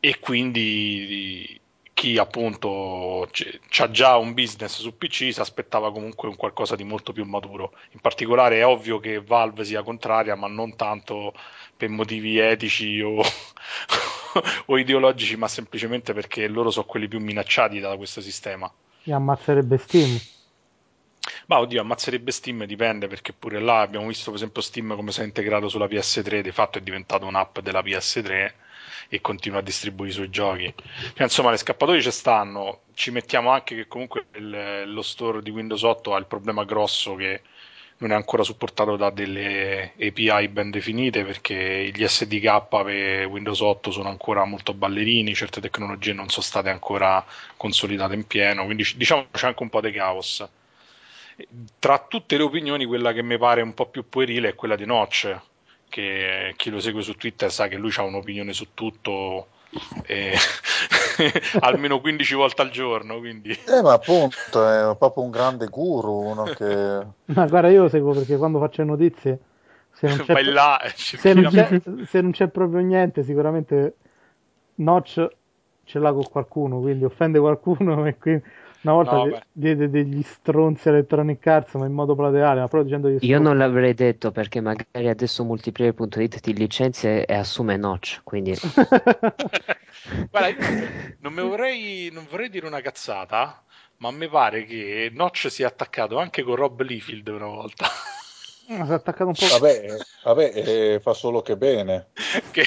e quindi chi appunto c'ha già un business su P C si aspettava comunque un qualcosa di molto più maturo. In particolare è ovvio che Valve sia contraria, ma non tanto per motivi etici o, o ideologici, ma semplicemente perché loro sono quelli più minacciati da questo sistema. E ammazzerebbe Steam? Ma oddio, ammazzerebbe Steam dipende, perché pure là abbiamo visto per esempio Steam come si è integrato sulla P S tre, di fatto è diventato un'app della P S tre e continua a distribuire i suoi giochi. Cioè, insomma, le scappatoie ci stanno. Ci mettiamo anche che comunque il, lo store di Windows otto ha il problema grosso che non è ancora supportato da delle A P I ben definite, perché gli S D K per Windows otto sono ancora molto ballerini, certe tecnologie non sono state ancora consolidate in pieno, quindi diciamo c'è anche un po' di caos. Tra tutte le opinioni, quella che mi pare un po' più puerile è quella di Notch, che chi lo segue su Twitter sa che lui ha un'opinione su tutto, eh, almeno quindici volte al giorno, quindi. Eh, ma appunto è proprio un grande guru, uno che... Ma guarda, io lo seguo perché quando faccio notizie, se non c'è, vai là, se non c'è, se non c'è proprio niente, sicuramente Notch ce l'ha con qualcuno, quindi offende qualcuno, e quindi... Una volta no, diede degli stronzi Electronic Arts, ma in modo plateale, ma proprio dicendo io non l'avrei detto, perché magari adesso multiplayer punto it ti licenzia e assume Notch, quindi guarda, io non mi vorrei non vorrei dire una cazzata, ma mi pare che Notch sia attaccato anche con Rob Liefeld una volta. Si è attaccato un po'. Vabbè, vabbè eh, fa solo che bene. che,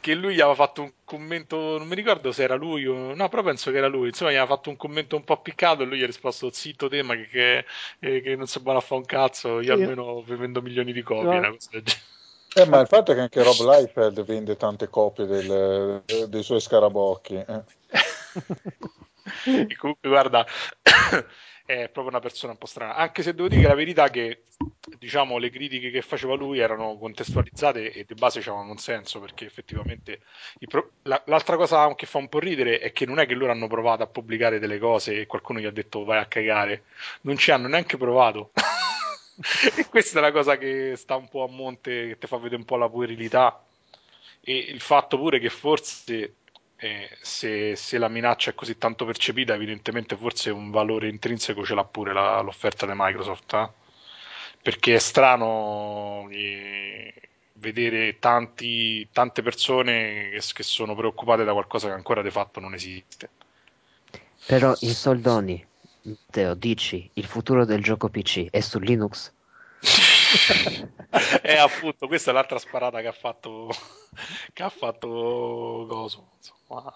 che lui gli aveva fatto un commento, non mi ricordo se era lui o no, però penso che era lui. Insomma, gli aveva fatto un commento un po' piccato e lui gli ha risposto: zitto te, ma che, che, eh, che non si buona a fare un cazzo. Io, io almeno vendo milioni di copie. No. Una cosa del genere. Eh, ma il fatto è che anche Rob Liefeld vende tante copie del, dei suoi scarabocchi. Eh. E comunque, guarda. È proprio una persona un po' strana, anche se devo dire la verità che, diciamo, le critiche che faceva lui erano contestualizzate e di base c'avevano un senso, perché effettivamente pro... l'altra cosa che fa un po' ridere è che non è che loro hanno provato a pubblicare delle cose e qualcuno gli ha detto vai a cagare, non ci hanno neanche provato. E questa è la cosa che sta un po' a monte, che ti fa vedere un po' la puerilità, e il fatto pure che forse... Eh, se, se la minaccia è così tanto percepita, evidentemente forse un valore intrinseco ce l'ha pure la, l'offerta di Microsoft, eh? Perché è strano eh, vedere tanti, tante persone che, che sono preoccupate da qualcosa che ancora di fatto non esiste. Però in soldoni, Matteo, dici il futuro del gioco P C è su Linux? E appunto questa è l'altra sparata che ha fatto che ha fatto Coso, insomma,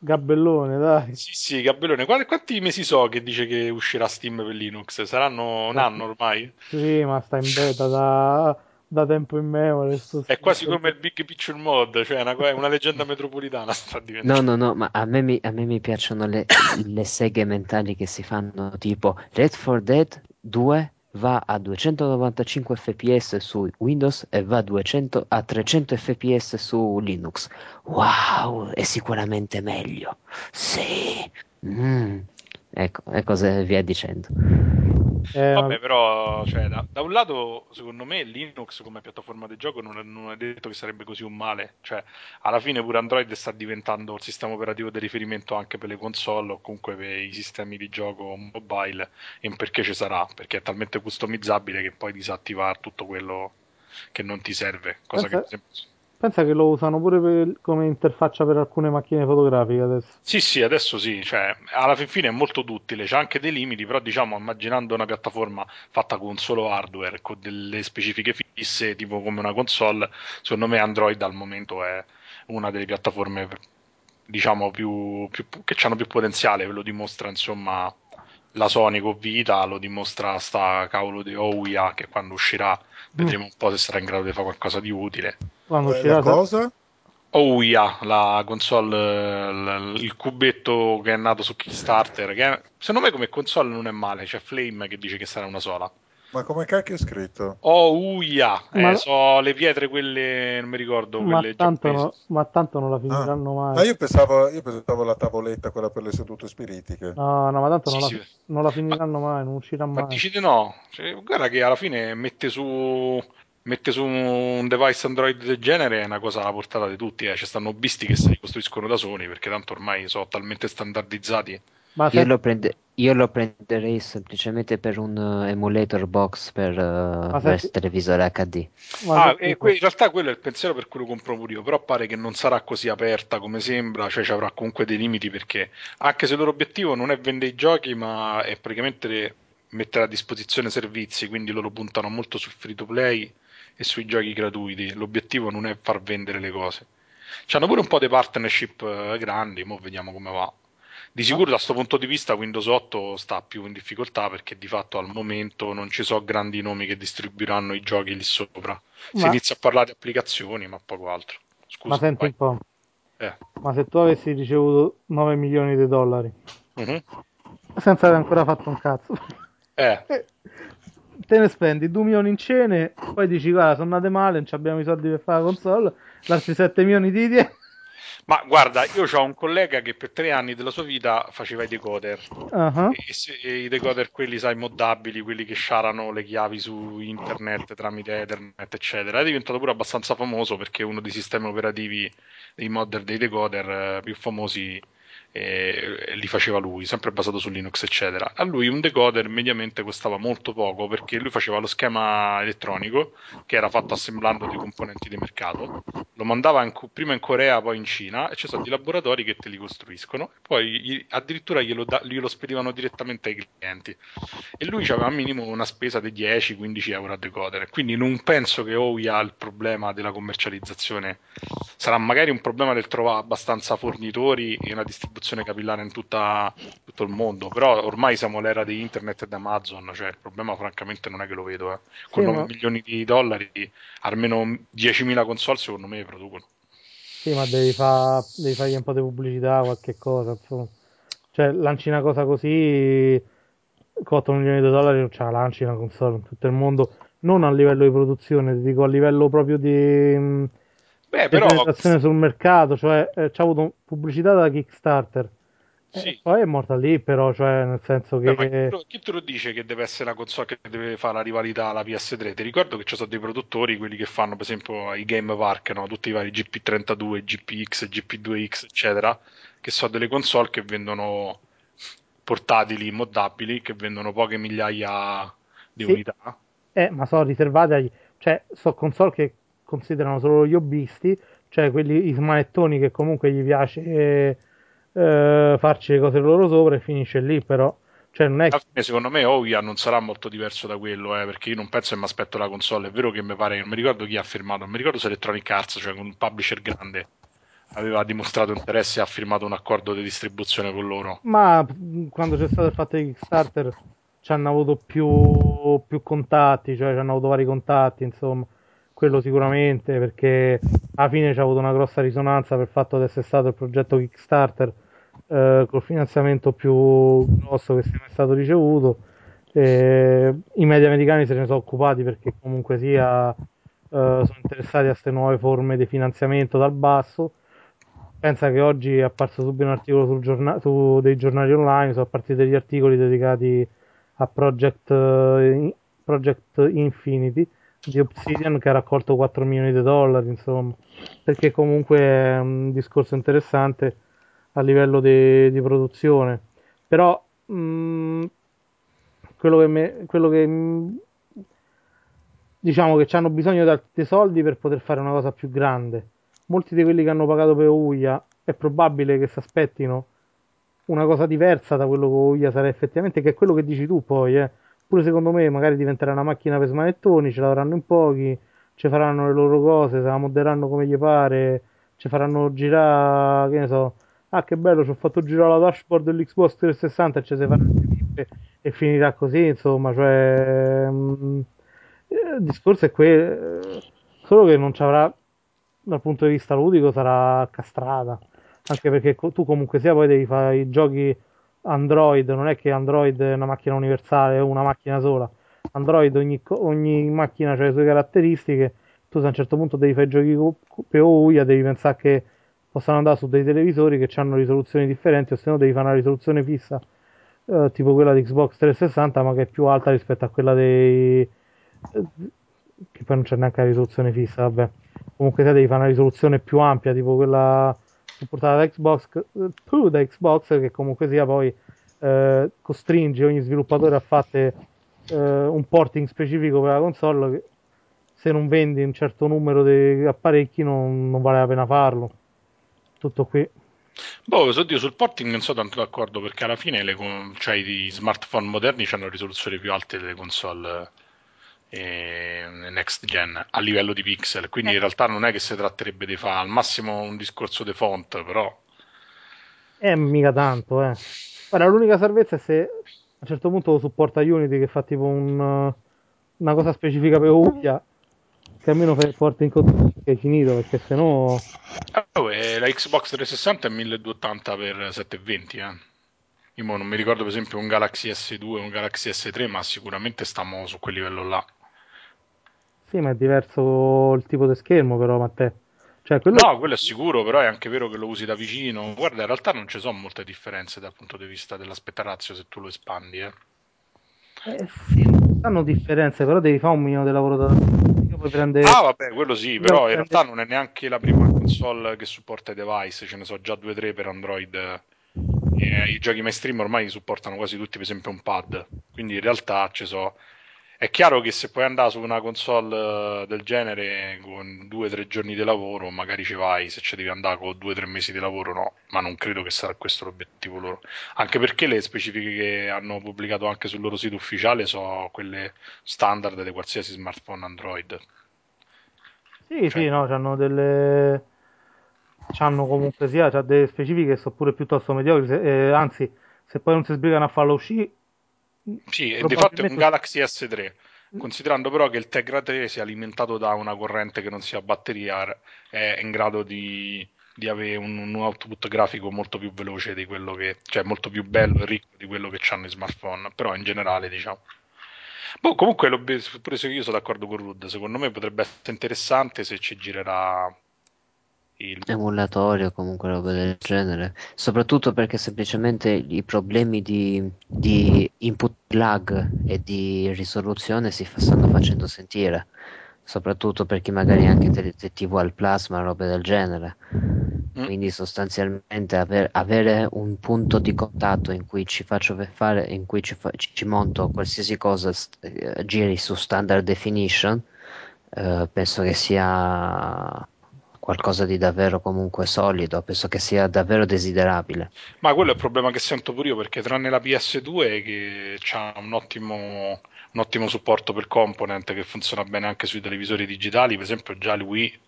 Gabbellone, dai. Sì, sì, Gabbellone. Quanti, quanti mesi so che dice che uscirà Steam per Linux? Saranno un anno ormai? Sì, ma sta in beta da, da tempo in memoria. È quasi come il Big Picture Mod, cioè una, una leggenda metropolitana sta diventando. No, no, no, ma a me mi, a me mi piacciono le, le seghe mentali che si fanno, tipo Left four Dead two va a duecentonovantacinque fps su Windows e va a trecento fps su Linux. Wow, è sicuramente meglio. Sì. Mm. Ecco, e cosa via dicendo. Eh, Vabbè, però, cioè, da, da un lato, secondo me, Linux come piattaforma di gioco non è, non è detto che sarebbe così un male. Cioè, alla fine pure Android sta diventando il sistema operativo di riferimento anche per le console o comunque per i sistemi di gioco mobile. E perché ci sarà? Perché è talmente customizzabile che puoi disattivare tutto quello che non ti serve. Cosa pensa, che... pensa che lo usano pure per, come interfaccia per alcune macchine fotografiche adesso. Sì, sì, adesso sì. Cioè, alla fine è molto duttile, c'ha anche dei limiti, però diciamo, immaginando una piattaforma fatta con solo hardware, con delle specifiche fisse, tipo come una console, secondo me Android al momento è una delle piattaforme, diciamo, più, più che hanno più potenziale, ve lo dimostra, insomma, la Sony con Vita, lo dimostra sta cavolo di Ouya, che quando uscirà vedremo mm. un po' se sarà in grado di fare qualcosa di utile. Quando uscirà la cosa? Ouya, la console, il cubetto che è nato su Kickstarter, che è, secondo me come console non è male, c'è Flame che dice che sarà una sola. Ma come cacchio è scritto? Ouya, eh, ma... so le pietre quelle, non mi ricordo, ma quelle tanto no, ma tanto non la finiranno ah. mai. Ma io pensavo, io pensavo la tavoletta, quella per le sedute spiritiche. No, no, ma tanto sì, non, sì. La, non la finiranno ma, mai, non uscirà mai. Ma dici di no? Cioè, guarda che alla fine mette su mette su un device Android del genere è una cosa alla portata di tutti, eh. Ci stanno hobbisti che si ricostruiscono da soli, perché tanto ormai sono talmente standardizzati. Ma io, se... lo prende... io lo prenderei semplicemente per un uh, emulator box per, uh, per se... televisore acca di. Ah, se... e que- in realtà quello è il pensiero per cui lo compro pure io, però pare che non sarà così aperta come sembra, cioè ci avrà comunque dei limiti, perché anche se il loro obiettivo non è vendere i giochi, ma è praticamente mettere a disposizione servizi, quindi loro puntano molto sul free to play e sui giochi gratuiti, l'obiettivo non è far vendere le cose. C'hanno pure un po' di partnership eh, grandi, mo vediamo come va. Di sicuro da questo punto di vista Windows otto sta più in difficoltà, perché di fatto al momento non ci sono grandi nomi che distribuiranno i giochi lì sopra. Si ma... inizia a parlare di applicazioni, ma poco altro. Scusa, ma senti vai. un po', eh. ma se tu avessi ricevuto nove milioni di dollari mm-hmm. senza aver ancora fatto un cazzo, eh. eh, te ne spendi due milioni in cene, poi dici guarda sono andate male, non abbiamo i soldi per fare la console, lasci sette milioni di idee. Ma guarda, io c'ho un collega che per tre anni della sua vita faceva i decoder uh-huh. e, se, e i decoder quelli, sai, moddabili, quelli che sciarano le chiavi su internet tramite Ethernet, eccetera. È diventato pure abbastanza famoso perché è uno dei sistemi operativi dei modder dei decoder più famosi, e, e li faceva lui, sempre basato su Linux, eccetera. A lui un decoder mediamente costava molto poco, perché lui faceva lo schema elettronico che era fatto assemblando dei componenti di mercato, lo mandava in, prima in Corea, poi in Cina, e ci sono dei laboratori che te li costruiscono, e poi gli, addirittura glielo, da, glielo spedivano direttamente ai clienti, e lui aveva al minimo una spesa di dieci quindici euro a decoder. Quindi non penso che Ouya il problema della commercializzazione, sarà magari un problema del trovare abbastanza fornitori e una distribuzione capillare in tutta, tutto il mondo, però ormai siamo all'era di internet ed Amazon, cioè il problema francamente non è che lo vedo, eh. Con sì, ma... nove milioni di dollari almeno diecimila console secondo me producono. Sì, ma devi fa devi fargli un po' di pubblicità, qualche cosa, insomma. Cioè lanci una cosa così con otto milioni di dollari non ce la lanci una console in tutto il mondo, non a livello di produzione, ti dico a livello proprio di beh, però presentazione sul mercato, cioè eh, c'ha avuto pubblicità da Kickstarter. Sì. E poi è morta lì, però, cioè nel senso che beh, ma chi te lo dice che deve essere la console che deve fare la rivalità alla P S tre? Ti ricordo che ci sono dei produttori, quelli che fanno per esempio i Game Park, no? Tutti i vari G P trentadue, G P X, G P due X, eccetera, che sono delle console che vendono portatili moddabili, che vendono poche migliaia di sì. unità. Eh, ma sono riservate agli... cioè sono console che considerano solo gli hobbisti, cioè quelli, i smanettoni che comunque gli piace eh, eh, farci le cose loro sopra, e finisce lì, però cioè non è alla fine, secondo me Ouya non sarà molto diverso da quello, eh, perché io non penso che mi aspetto la console. È vero che mi pare, non mi ricordo chi ha firmato, non mi ricordo se Electronic Arts, cioè con un publisher grande, aveva dimostrato interesse e ha firmato un accordo di distribuzione con loro. Ma quando c'è stato il fatto di Kickstarter ci hanno avuto più, più contatti, cioè ci hanno avuto vari contatti, insomma, quello sicuramente, perché alla fine ci ha avuto una grossa risonanza per il fatto di essere stato il progetto Kickstarter eh, col finanziamento più grosso che sia mai stato ricevuto. E i media americani se ne sono occupati perché comunque sia eh, sono interessati a queste nuove forme di finanziamento dal basso. Pensa che oggi è apparso subito un articolo sul giorna- su dei giornali online, sono partiti degli articoli dedicati a Project, eh, Project Infinity di Obsidian, che ha raccolto quattro milioni di dollari, insomma, perché comunque è un discorso interessante a livello de- di produzione. Però mh, quello che, me, quello che mh, diciamo che hanno bisogno di altri soldi per poter fare una cosa più grande. Molti di quelli che hanno pagato per Ouya è probabile che si aspettino una cosa diversa da quello che Ouya sarà effettivamente, che è quello che dici tu poi, eh. Pure secondo me magari diventerà una macchina per smanettoni, ce l'avranno in pochi, ci faranno le loro cose, se la moderano come gli pare, ci faranno girare, che ne so, ah che bello, ci ho fatto girare la dashboard dell'Xbox trecentosessanta e ci si faranno le pippe e finirà così, insomma, cioè mh, il discorso è quello, solo che non ci avrà, dal punto di vista ludico sarà castrata, anche perché co- tu comunque sia poi devi fare i giochi Android, non è che Android è una macchina universale o una macchina sola. Android ogni, co- ogni macchina ha le sue caratteristiche, tu se a un certo punto devi fare i giochi co- co- per Ouya devi pensare che possano andare su dei televisori che hanno risoluzioni differenti, o se no devi fare una risoluzione fissa eh, tipo quella di Xbox trecentosessanta, ma che è più alta rispetto a quella dei... che poi non c'è neanche la risoluzione fissa, vabbè. Comunque te devi fare una risoluzione più ampia, tipo quella supportata da Xbox, più da Xbox, che comunque sia poi eh, costringe ogni sviluppatore a fare eh, un porting specifico per la console, che se non vendi un certo numero di apparecchi non, non vale la pena farlo. Tutto qui. Boh, sul porting non sono tanto d'accordo, perché alla fine le, cioè, i smartphone moderni hanno risoluzioni più alte delle console e next gen a livello di pixel, quindi eh. in realtà non è che si tratterebbe di fare al massimo un discorso di font, però eh mica tanto eh. Guarda, l'unica salvezza è se a un certo punto supporta Unity, che fa tipo un, una cosa specifica per Ouya, che almeno fa il porting che è finito, perché sennò oh, eh, la Xbox trecentosessanta è milleduecentottanta per settecentoventi eh. Io non mi ricordo per esempio un Galaxy S due o un Galaxy S tre, ma sicuramente stiamo su quel livello là. Sì, ma è diverso il tipo di schermo, però, Matteo. Cioè, quello... No, quello è sicuro, però è anche vero che lo usi da vicino. Guarda, in realtà non ci sono molte differenze dal punto di vista dell'aspetto ratio se tu lo espandi. Eh, eh sì, non hanno differenze, però devi fare un minimo di lavoro da... Puoi prendere... Ah, vabbè, quello sì, però in realtà non è neanche la prima console che supporta i device. Ce ne so già due o tre per Android. E i giochi mainstream ormai supportano quasi tutti, per esempio, un pad. Quindi in realtà ci so... È chiaro che se puoi andare su una console del genere con due o tre giorni di lavoro magari ci vai, se ci devi andare con due o tre mesi di lavoro no, ma non credo che sarà questo l'obiettivo loro, anche perché le specifiche che hanno pubblicato anche sul loro sito ufficiale sono quelle standard di qualsiasi smartphone Android. Sì, cioè... sì, no, c'hanno delle... c'hanno comunque sia, c'ha delle specifiche che sono pure piuttosto mediocri, se, eh, anzi, se poi non si sbrigano a farlo uscire. Sì, e di fatto è un Galaxy S tre, considerando però che il Tegra tre sia alimentato da una corrente che non sia batteria, è in grado di, di avere un, un output grafico molto più veloce di quello che, cioè molto più bello e ricco di quello che hanno i smartphone, però in generale diciamo. Boh, comunque l'ho, pure se io sono d'accordo con Rud, secondo me potrebbe essere interessante se ci girerà il emulatorio, comunque roba del genere, soprattutto perché semplicemente i problemi di, di input lag e di risoluzione si fa, stanno facendo sentire, soprattutto per chi magari anche te, te ti vuole al plasma, roba del genere. Quindi sostanzialmente aver, avere un punto di contatto in cui ci faccio fare, in cui ci, fa, ci, ci monto qualsiasi cosa, st- giri su standard definition, eh, penso che sia qualcosa di davvero comunque solido, penso che sia davvero desiderabile. Ma quello è il problema che sento pure io, perché tranne la P S due che ha un ottimo, un ottimo supporto per component che funziona bene anche sui televisori digitali, per esempio già il Wii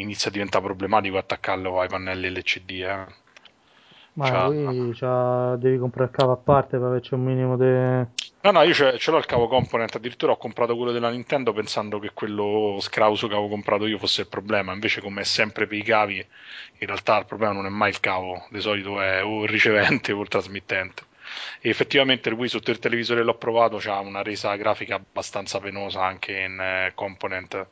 inizia a diventare problematico attaccarlo ai pannelli L C D, eh. Ma c'ha... lui c'ha... devi comprare il cavo a parte per averci un minimo di... No, no, io ce, ce l'ho il cavo component, addirittura ho comprato quello della Nintendo pensando che quello scrauso che avevo comprato io fosse il problema, invece come è sempre per i cavi, in realtà il problema non è mai il cavo, di solito è o il ricevente o il trasmittente. E effettivamente lui sotto il televisore l'ho provato, c'ha una resa grafica abbastanza penosa anche in eh, component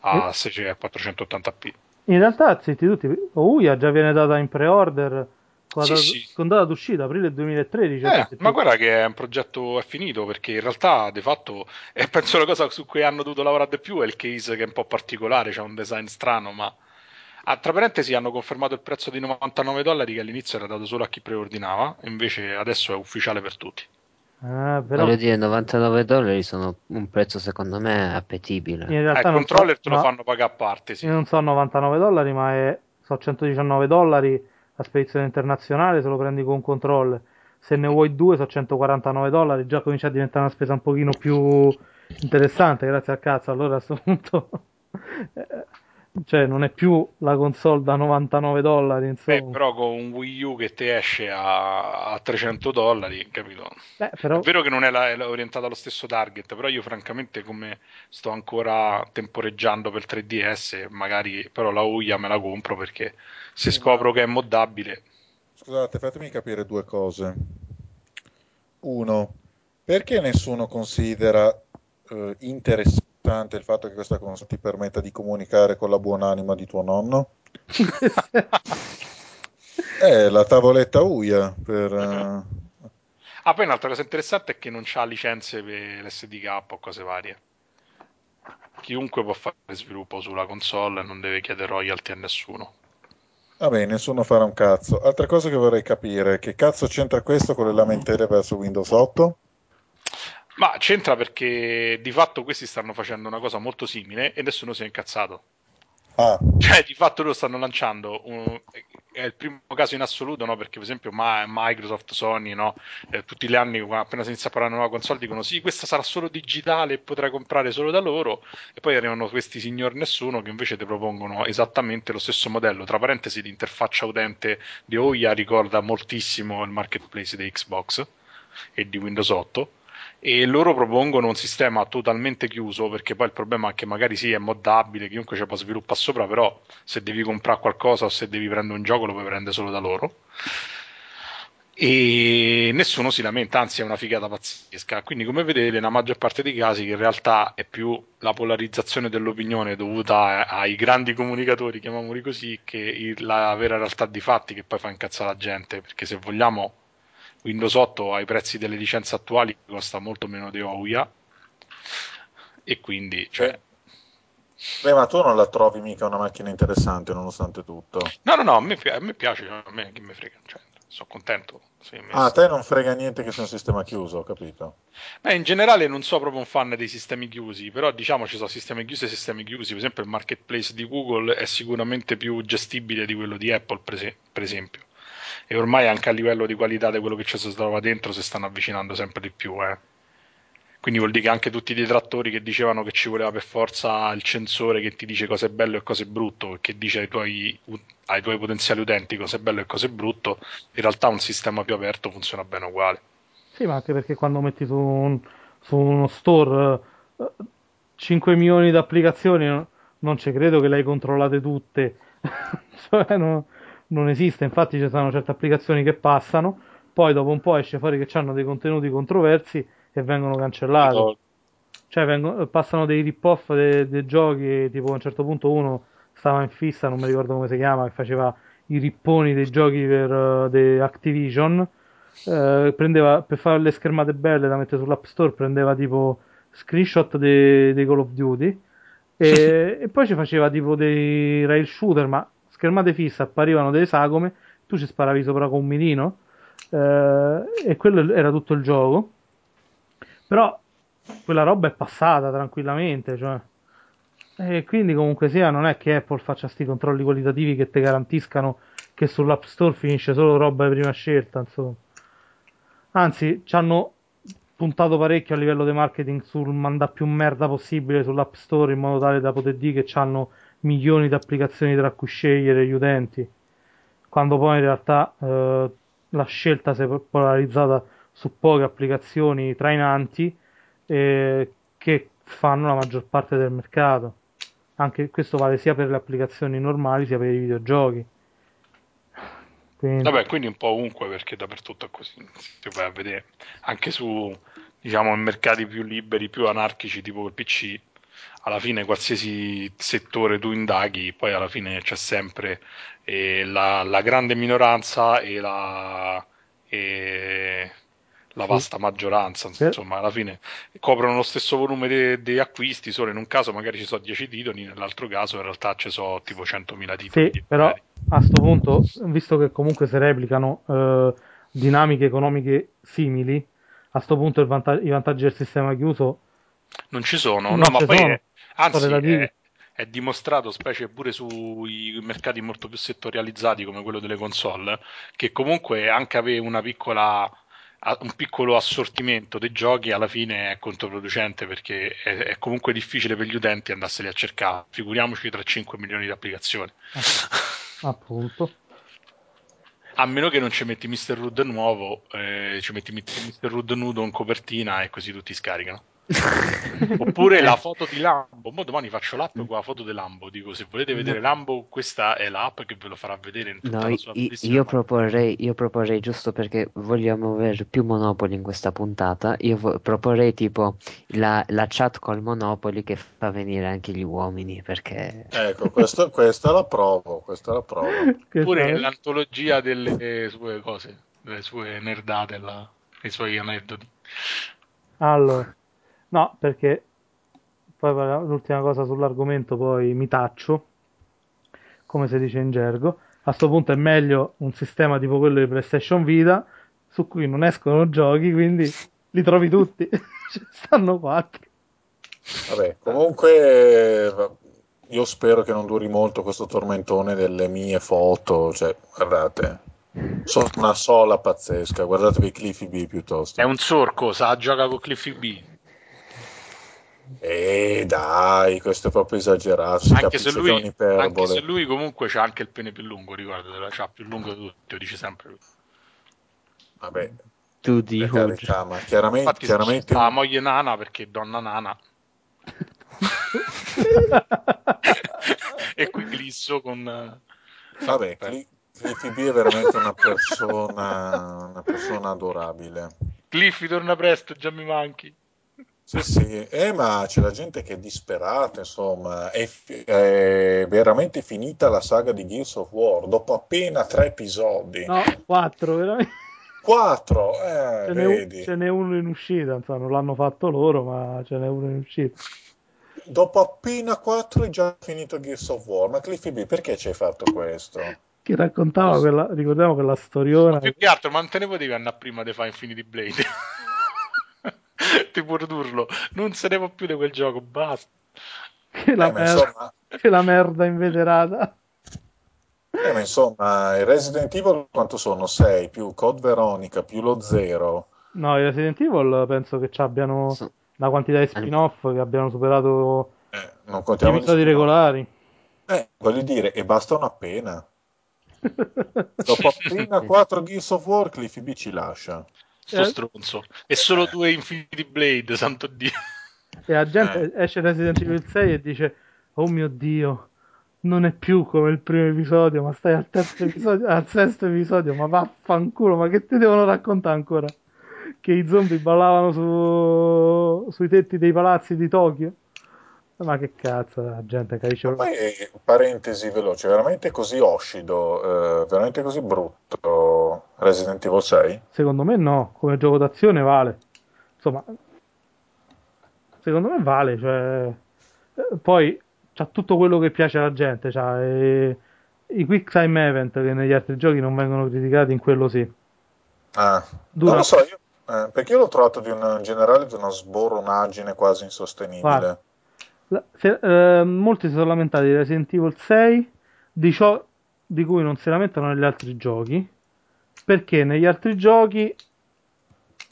a S C quattrocentottanta p. In realtà, zitti tutti, Ouya già viene data in pre-order... Con, sì, data, sì. con data d'uscita aprile duemilatredici, eh, ma guarda che è un progetto è finito, perché in realtà di fatto è, penso, la cosa su cui hanno dovuto lavorare di più è il case, che è un po' particolare, c'è cioè un design strano, ma ah, tra parentesi hanno confermato il prezzo di novantanove dollari che all'inizio era dato solo a chi preordinava, invece adesso è ufficiale per tutti. Ah, però... voglio dire, novantanove dollari sono un prezzo secondo me appetibile. In realtà eh, il controller so, te lo no, fanno pagare a parte, sì. Non sono novantanove dollari, ma è, sono centodiciannove dollari la spedizione internazionale, se lo prendi con control. Se ne vuoi due sono centoquarantanove dollari, già comincia a diventare una spesa un pochino più interessante, grazie al cazzo. Allora a questo punto cioè non è più la console da novantanove dollari, insomma. Beh, però con un Wii U che ti esce a, a trecento dollari, capito? Beh, però... è vero che non è, la, è orientata allo stesso target, però io francamente, come sto ancora temporeggiando per tre D S, magari però la Ouya me la compro, perché se scopro che è moddabile. Scusate, fatemi capire due cose. Uno, perché nessuno considera eh, interessante il fatto che questa console ti permetta di comunicare con la buonanima di tuo nonno? Eh, la tavoletta Ouya per... Uh... Ah, poi un'altra cosa interessante è che non c'ha licenze per l'S D K o cose varie. Chiunque può fare sviluppo sulla console e non deve chiedere royalty a nessuno. Vabbè, nessuno farà un cazzo. Altra cosa che vorrei capire, che cazzo c'entra questo con le lamentele verso Windows otto? Ma c'entra perché di fatto questi stanno facendo una cosa molto simile e nessuno si è incazzato. Ah. Cioè di fatto loro stanno lanciando un... è il primo caso in assoluto, no? Perché per esempio ma... Microsoft, Sony, no? Eh, tutti gli anni appena si inizia a parlare di nuova console dicono sì, questa sarà solo digitale e potrai comprare solo da loro, e poi arrivano questi signor nessuno che invece ti propongono esattamente lo stesso modello. Tra parentesi, l'interfaccia utente di Ouya ricorda moltissimo il marketplace di Xbox e di Windows otto, e loro propongono un sistema totalmente chiuso, perché poi il problema è che magari sì, è moddabile, chiunque ci può sviluppare sopra, però se devi comprare qualcosa o se devi prendere un gioco lo puoi prendere solo da loro, e nessuno si lamenta, anzi è una figata pazzesca. Quindi come vedete, nella maggior parte dei casi in realtà è più la polarizzazione dell'opinione dovuta ai grandi comunicatori, chiamiamoli così, che la vera realtà di fatti, che poi fa incazzare la gente, perché se vogliamo Windows otto ai prezzi delle licenze attuali costa molto meno di Ouya, e quindi cioè... Beh, ma tu non la trovi mica una macchina interessante nonostante tutto? No, no, no, a me, a me piace, a me chi me frega, cioè, sono contento. Ah, a te non frega niente che sia un sistema chiuso, ho capito. Beh, in generale non so proprio un fan dei sistemi chiusi, però diciamo ci sono sistemi chiusi e sistemi chiusi. Per esempio il marketplace di Google è sicuramente più gestibile di quello di Apple, per esempio. E ormai anche a livello di qualità di quello che ci si trova dentro si stanno avvicinando sempre di più, eh. Quindi vuol dire che anche tutti i detrattori che dicevano che ci voleva per forza il censore che ti dice cosa è bello e cosa è brutto, che dice ai tuoi, ai tuoi potenziali utenti cosa è bello e cosa è brutto, in realtà un sistema più aperto funziona bene uguale. Sì, ma anche perché quando metti su, un, su uno store eh, cinque milioni di applicazioni, non, non ci credo che le hai controllate tutte. Cioè, no, non esiste. Infatti ci sono certe applicazioni che passano, poi dopo un po' esce fuori che hanno dei contenuti controversi e vengono cancellati, oh. Cioè vengono, passano dei rip-off dei, dei giochi, tipo a un certo punto uno stava in fissa, non mi ricordo come si chiama, che faceva i ripponi dei giochi per uh, de Activision, eh, prendeva, per fare le schermate belle da mettere sull'App Store, prendeva tipo screenshot dei, dei Call of Duty e, e poi ci faceva tipo dei rail shooter, ma schermate fisse, apparivano delle sagome, tu ci sparavi sopra con un mirino, eh, e quello era tutto il gioco. Però quella roba è passata tranquillamente, cioè. E quindi comunque sia non è che Apple faccia sti controlli qualitativi che ti garantiscano che sull'App Store finisce solo roba di prima scelta, insomma. Anzi, ci hanno puntato parecchio a livello di marketing sul mandare più merda possibile sull'App Store, in modo tale da poter dire che ci hanno milioni di applicazioni tra cui scegliere gli utenti, quando poi in realtà eh, la scelta si è polarizzata su poche applicazioni trainanti eh, che fanno la maggior parte del mercato. Anche questo vale sia per le applicazioni normali sia per i videogiochi. Quindi... Vabbè, quindi un po' ovunque, perché dappertutto è così, se vai a vedere anche su, diciamo, mercati più liberi, più anarchici tipo il P C, alla fine qualsiasi settore tu indaghi, poi alla fine c'è sempre eh, la, la grande minoranza e la e la vasta sì. maggioranza, insomma, alla fine coprono lo stesso volume degli de acquisti, solo in un caso magari ci sono dieci titoli, nell'altro caso in realtà ci sono tipo centomila titoli. Sì, però a sto punto, visto che comunque si replicano eh, dinamiche economiche simili, a sto punto il vanta- i vantaggi del sistema chiuso non ci sono, non no, ma poi sono. Anzi, è, è dimostrato, specie pure sui mercati molto più settorializzati come quello delle console, che comunque anche avere una piccola un piccolo assortimento dei giochi alla fine è controproducente, perché è, è comunque difficile per gli utenti andarseli a cercare, figuriamoci tra cinque milioni di applicazioni. Appunto. A meno che non ci metti mister Rudd nuovo, eh, ci metti mister Rudd nudo in copertina e così tutti scaricano. Oppure la foto di Lambo. Mo domani faccio l'app con la foto di Lambo, dico, se volete vedere Lambo questa è l'app che ve lo farà vedere in tutta no, la sua io proporrei, io proporrei, giusto perché vogliamo avere più Monopoli in questa puntata, io vo- proporrei tipo la, la chat col Monopoli che fa venire anche gli uomini, perché ecco, questo, questa la provo, questa la provo. Oppure l'antologia delle sue cose, delle sue nerdate, la, dei suoi aneddoti. Allora no, perché poi l'ultima cosa sull'argomento, poi mi taccio, come si dice in gergo. A sto punto è meglio un sistema tipo quello di PlayStation Vita, su cui non escono giochi, quindi li trovi tutti, ci stanno quattro. Vabbè, comunque io spero che non duri molto questo tormentone delle mie foto, cioè, guardate... sono una sola pazzesca, guardatevi Cliffy B piuttosto. È un sorco, sa, gioca con Cliffy B. E dai, questo è proprio esagerato. Anche se, lui, anche se lui comunque c'ha anche il pene più lungo, ricordatelo, c'ha più lungo di tutti, lo dice sempre lui. Vabbè, tu di carità, ma chiaramente, infatti, chiaramente la moglie nana, perché donna nana. E qui glisso con vabbè, Cliffy B è veramente una persona, una persona adorabile. Cliffy, torna presto, già mi manchi. Sì, sì. Eh, ma c'è la gente che è disperata, insomma, è, fi- è veramente finita la saga di Gears of War dopo appena tre episodi. No, quattro, veramente. Quattro, eh, ce, vedi. N'è un, ce n'è uno in uscita, insomma, non l'hanno fatto loro, ma ce n'è uno in uscita. Dopo appena quattro è già finito Gears of War, ma Cliffy B, perché ci hai fatto questo? Che raccontava quella, ricordiamo quella storiona. Ma più che altro, ma non te ne potevi andare prima di fare Infinity Blade? Ti può ridurlo, non se ne può più di quel gioco, basta. Che la, eh, merda, insomma... che la merda inveterata. Eh, ma insomma, i Resident Evil quanto sono? sei più Code Veronica più lo zero. No, i Resident Evil penso che ci abbiano sì. la quantità di spin-off che abbiano superato eh, non i episodi regolari. Eh, voglio dire, e basta una pena. Dopo appena quattro Gears of War, Cliffy B ci lascia. Sto eh. stronzo, e solo due Infinity Blade, santo Dio. E la gente eh. esce Resident Evil sei e dice: oh mio Dio, non è più come il primo episodio, ma stai al terzo episodio, al sesto episodio, ma vaffanculo, ma che ti devono raccontare ancora? Che i zombie ballavano su... sui tetti dei palazzi di Tokyo? Ma che cazzo, la gente capisce. Ma poi, parentesi veloce, veramente così oscido, eh, veramente così brutto Resident Evil sei? Secondo me no, come gioco d'azione vale. Insomma, secondo me vale, cioè poi c'ha tutto quello che piace alla gente, c'ha e... i quick time event che negli altri giochi non vengono criticati, in quello sì. Ah, Dura... non lo so, io, eh, perché io l'ho trovato di un, in generale di una sboronaggine quasi insostenibile. Vale. Se, eh, molti si sono lamentati di Resident Evil sei, di ciò di cui non si lamentano negli altri giochi, perché negli altri giochi,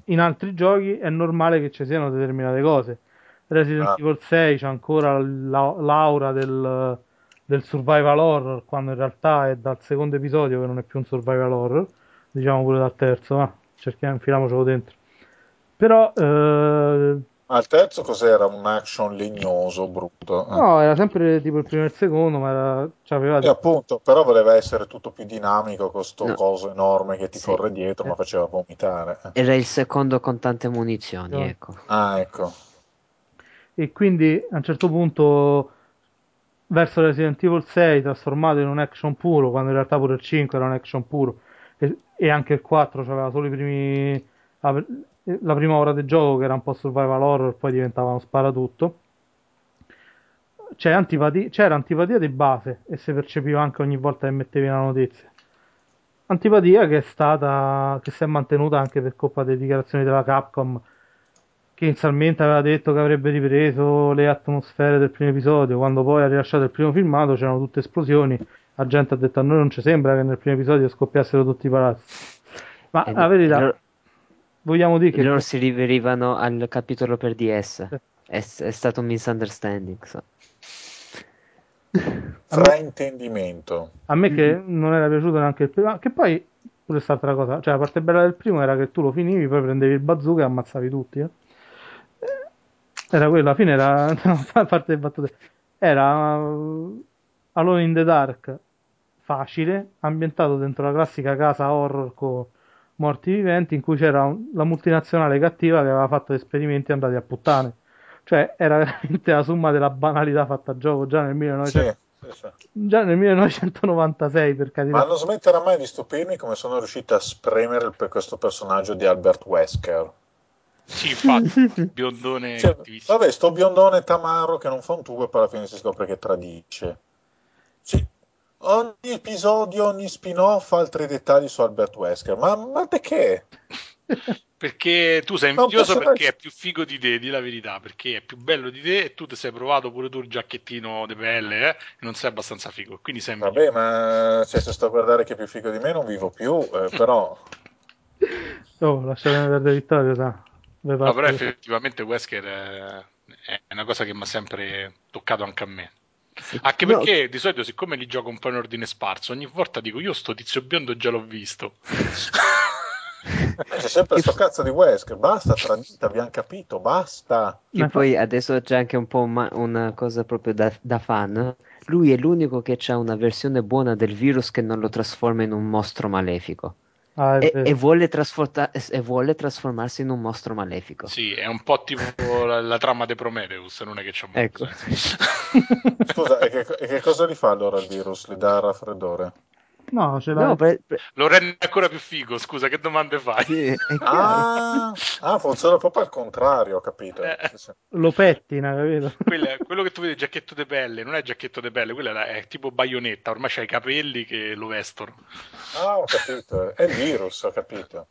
in altri giochi è normale che ci siano determinate cose. Resident ah. Evil sei c'è ancora l'aura del, del survival horror, quando in realtà è dal secondo episodio che non è più un survival horror, diciamo pure dal terzo, ma cerchiamo, infilamocelo dentro. Però eh, al terzo cos'era? Un action legnoso, brutto. Eh. No, era sempre tipo il primo e il secondo, ma era, cioè, aveva... E appunto, però voleva essere tutto più dinamico con sto no. coso enorme che ti sì. corre dietro, eh. ma faceva vomitare. Era il secondo con tante munizioni, no. ecco. Ah, ecco. E quindi a un certo punto, verso Resident Evil sei, trasformato in un action puro, quando in realtà pure il cinque era un action puro, e, e anche il quattro aveva solo i primi... la prima ora del gioco che era un po' survival horror, poi diventava uno sparatutto. C'era antipatia, c'era antipatia di base e si percepiva anche ogni volta che mettevi una notizia, antipatia che è stata, che si è mantenuta anche per colpa delle dichiarazioni della Capcom, che inizialmente aveva detto che avrebbe ripreso le atmosfere del primo episodio. Quando poi ha rilasciato il primo filmato c'erano tutte esplosioni, la gente ha detto a noi non ci sembra che nel primo episodio scoppiassero tutti i palazzi, ma eh, la verità eh, vogliamo dire che loro si riferivano al capitolo per D S. Sì. È, è stato un misunderstanding, so. Fraintendimento. A me che non era piaciuto neanche il primo, che poi pure quest'altra cosa, cioè la parte bella del primo era che tu lo finivi, poi prendevi il bazooka e ammazzavi tutti, eh? Era quello, alla fine era parte battute. Era Alone in the Dark facile, ambientato dentro la classica casa horror con morti viventi, in cui c'era un, la multinazionale cattiva che aveva fatto esperimenti andati a puttane, cioè era veramente la somma della banalità fatta a gioco già nel, millenovecento... sì, sì, sì. Già nel millenovecentonovantasei, per carità. Ma non smetterà mai di stupirmi come sono riusciti a spremere per questo personaggio di Albert Wesker. Sì, infatti, biondone, cioè, vabbè, sto biondone tamaro che non fa un tubo e poi alla fine si scopre che tradisce. Sì. Ogni episodio, ogni spin-off, altri dettagli su Albert Wesker. Ma, ma perché? Perché tu sei invidioso perché è più figo di te, di la verità, perché è più bello di te e tu ti sei provato pure tu il giacchettino di pelle, eh, e non sei abbastanza figo, quindi sei vabbè, ma cioè, se sto a guardare che è più figo di me non vivo più, eh, però... Oh, lasciatemi perdere Vittorio, sa. No, però effettivamente Wesker è, è una cosa che mi ha sempre toccato anche a me. Sì. Anche perché no. di solito, siccome li gioco un po' in ordine sparso, ogni volta dico io sto tizio biondo già l'ho visto. C'è sempre sto cazzo di Wesker, basta tradita, abbiamo capito, basta. E poi adesso c'è anche un po' ma- una cosa proprio da, da fan. Lui è l'unico che c'ha una versione buona del virus che non lo trasforma in un mostro malefico. Ah, e, e, vuole trasforta- e vuole trasformarsi in un mostro malefico. Sì, è un po' tipo la, la trama di Prometheus, non è che c'è molto ecco. Scusa, e che, e che cosa gli fa allora il virus? Gli dà raffreddore? No, ce l'ha. No, per, per... Lo rende ancora più figo, scusa, che domande fai? Sì, ah, ah, funziona proprio al contrario, capito? Eh. Lo pettina, capito? Quello, quello che tu vedi, giacchetto de pelle, non è giacchetto de pelle, quella è tipo baionetta, ormai c'hai i capelli che lo vestono. Ah, ho capito, è il virus, ho capito.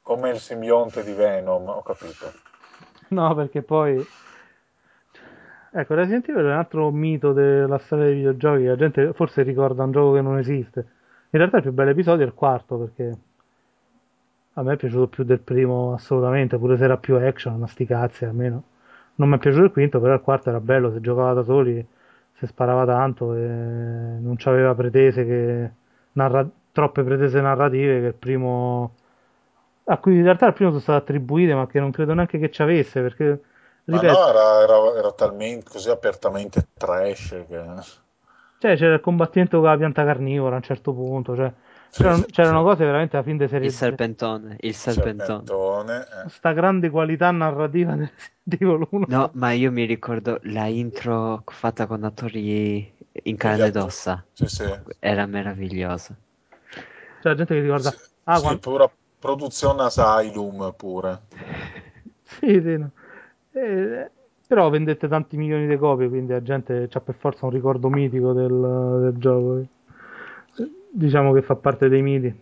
Come il simbionte di Venom, ho capito. No, perché poi... Ecco, Resident Evil è un altro mito della storia dei videogiochi, la gente forse ricorda un gioco che non esiste. In realtà il più bello episodio è il quarto, perché a me è piaciuto più del primo assolutamente, pure se era più action, una sti cazzi, almeno. Non mi è piaciuto il quinto, però il quarto era bello, si giocava da soli, si sparava tanto, e non c'aveva pretese che narra- troppe pretese narrative che il primo... a cui in realtà il primo sono state attribuite, ma che non credo neanche che ci avesse, perché... Ma no, era, era, era talmente così apertamente trash che... Cioè c'era il combattimento con la pianta carnivora a un certo punto, cioè, sì, c'erano, sì, c'erano sì. cose veramente alla fine di serie. Il serpentone, il serpentone, serpentone eh. Sta grande qualità narrativa di volume. No, ma io mi ricordo la intro fatta con attori in carne ed ossa, sì, sì. Era meravigliosa. C'è la gente che ricorda sì, ah, sì, quando... pura produzione Asylum pure. Sì, sì, no. Eh, però vendette tanti milioni di copie, quindi la gente c'ha per forza un ricordo mitico del, del gioco, diciamo che fa parte dei miti.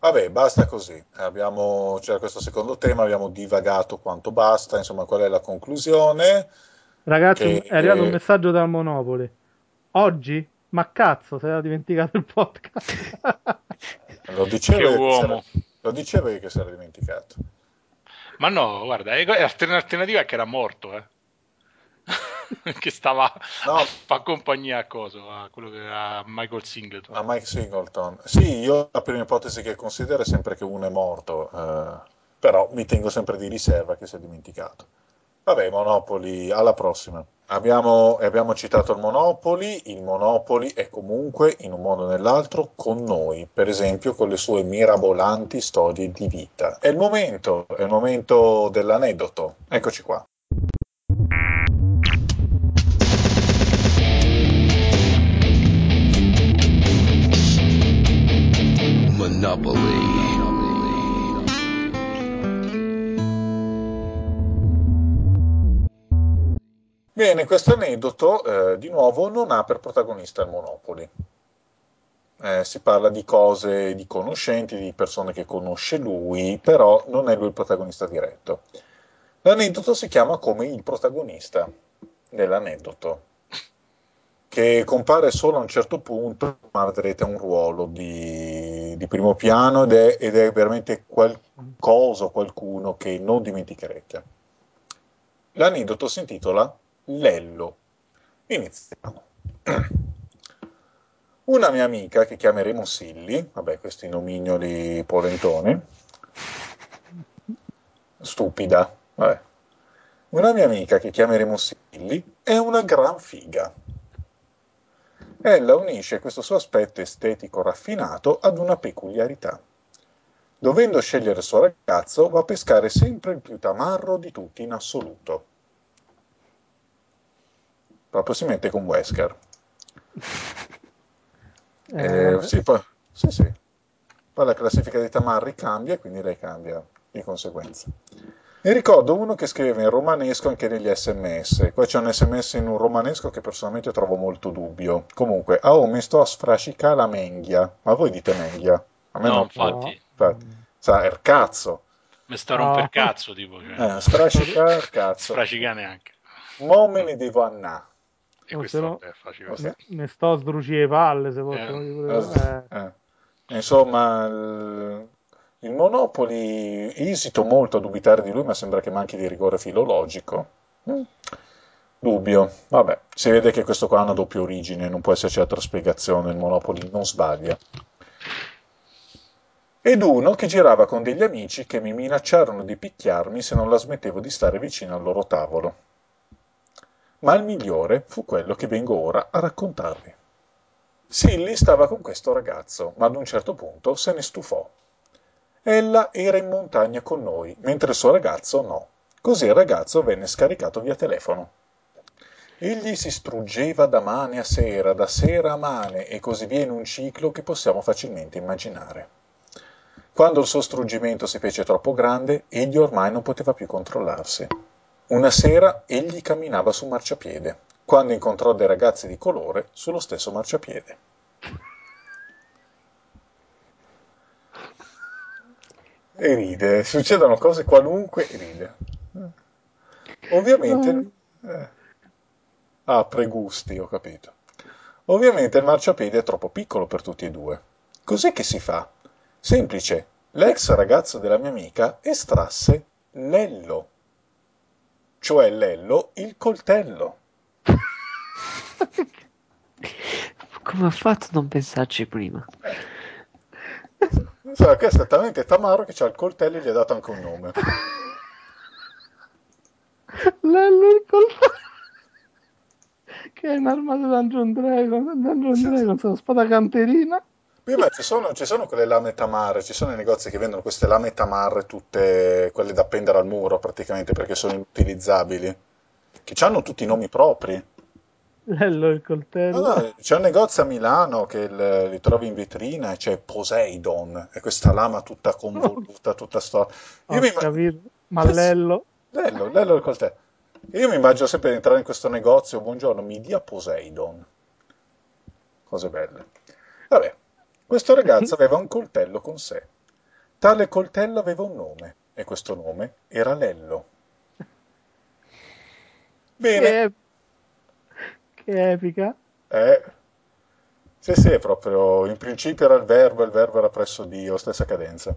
Vabbè, basta così, abbiamo, cioè, questo secondo tema abbiamo divagato quanto basta, insomma qual è la conclusione? Ragazzi, che... è arrivato un messaggio dal Monopoli oggi, ma cazzo se era dimenticato il podcast. Lo dicevo che uomo che lo dicevo che si era dimenticato. Ma no, guarda, l'alternativa è che era morto, eh. che stava no. a fa compagnia a coso, a quello che era Michael Singleton. A Mike Singleton. Sì, io la prima ipotesi che considero è sempre che uno è morto, eh, però mi tengo sempre di riserva che si è dimenticato. Vabbè, Monopoli, alla prossima. Abbiamo, abbiamo citato il Monopoli, il Monopoli è comunque, in un modo o nell'altro, con noi, per esempio con le sue mirabolanti storie di vita. È il momento, è il momento dell'aneddoto. Eccoci qua. Monopoli. Bene, questo aneddoto eh, di nuovo non ha per protagonista il Monopoli. Eh, si parla di cose, di conoscenti, di persone che conosce lui, però non è lui il protagonista diretto. L'aneddoto si chiama come il protagonista dell'aneddoto, che compare solo a un certo punto, ma vedrete un ruolo di, di primo piano ed è, ed è veramente qualcosa, qualcuno che non dimenticherete. L'aneddoto si intitola Lello. Iniziamo. Una mia amica, che chiameremo Silly, vabbè, questi nomignoli polentoni, stupida, vabbè. Una mia amica, che chiameremo Silly, è una gran figa. Ella unisce questo suo aspetto estetico raffinato ad una peculiarità. Dovendo scegliere il suo ragazzo, va a pescare sempre il più tamarro di tutti in assoluto. Proprio si mette con Wesker. Eh, eh, sì, poi, sì, sì. Poi la classifica dei tamarri cambia, quindi lei cambia di conseguenza. Ne ricordo uno che scriveva in romanesco anche negli sms. Qua c'è un sms in un romanesco che personalmente trovo molto dubbio. Comunque, ah, oh, mi sto a sfrascicare la menghia. Ma voi dite menghia? A me no, non infatti. Può. Sa, er cazzo. Mi sta romper no. cazzo, tipo. Cioè. Eh, strascica er cazzo. Strascica neanche. Mo me ne devo annà. E questo no, è facile. Ne sto a sdrucire le palle, se eh. Eh. Eh. Eh. Insomma, il... il Monopoli, esito molto a dubitare di lui, ma sembra che manchi di rigore filologico. Mm. Dubbio. Vabbè, si vede che questo qua ha una doppia origine, non può esserci altra spiegazione, il Monopoli non sbaglia. Ed uno che girava con degli amici che mi minacciarono di picchiarmi se non la smettevo di stare vicino al loro tavolo. Ma il migliore fu quello che vengo ora a raccontarvi. Silly stava con questo ragazzo, ma ad un certo punto se ne stufò. Ella era in montagna con noi, mentre il suo ragazzo no. Così il ragazzo venne scaricato via telefono. Egli si struggeva da mane a sera, da sera a mane, e così via in un ciclo che possiamo facilmente immaginare. Quando il suo struggimento si fece troppo grande, egli ormai non poteva più controllarsi. Una sera egli camminava su marciapiede, quando incontrò dei ragazzi di colore sullo stesso marciapiede. E ride, succedono cose qualunque e ride. Ovviamente... Eh, ah, pregusti, ho capito. Ovviamente il marciapiede è troppo piccolo per tutti e due. Cos'è che si fa? Semplice, l'ex ragazzo della mia amica estrasse l'ello, cioè l'ello, il coltello. Come ha fatto a non pensarci prima? Eh. So che è esattamente Tamaro che c'ha il coltello e gli ha dato anche un nome. L'ello, il coltello, che è un'arma di Dungeon Dragon, Dungeon Dragon, una spada canterina. Prima ci sono, ci sono quelle lame tamarre, ci sono i negozi che vendono queste lame tamarre, tutte quelle da appendere al muro praticamente perché sono inutilizzabili, che hanno tutti i nomi propri. Bello il coltello. No, no, c'è un negozio a Milano che il, li trovi in vetrina e c'è Poseidon, e questa lama tutta convoluta, tutta sto... Io mi immag... Ma Lello. Lello, Lello il coltello. Io mi immagino sempre di entrare in questo negozio, buongiorno, mi dia Poseidon. Cose belle. Vabbè. Questo ragazzo aveva un coltello con sé. Tale coltello aveva un nome, e questo nome era Lello. Bene. Che, ep- che epica. Eh. Sì, sì, proprio. In principio era il verbo, e il verbo era presso Dio, stessa cadenza.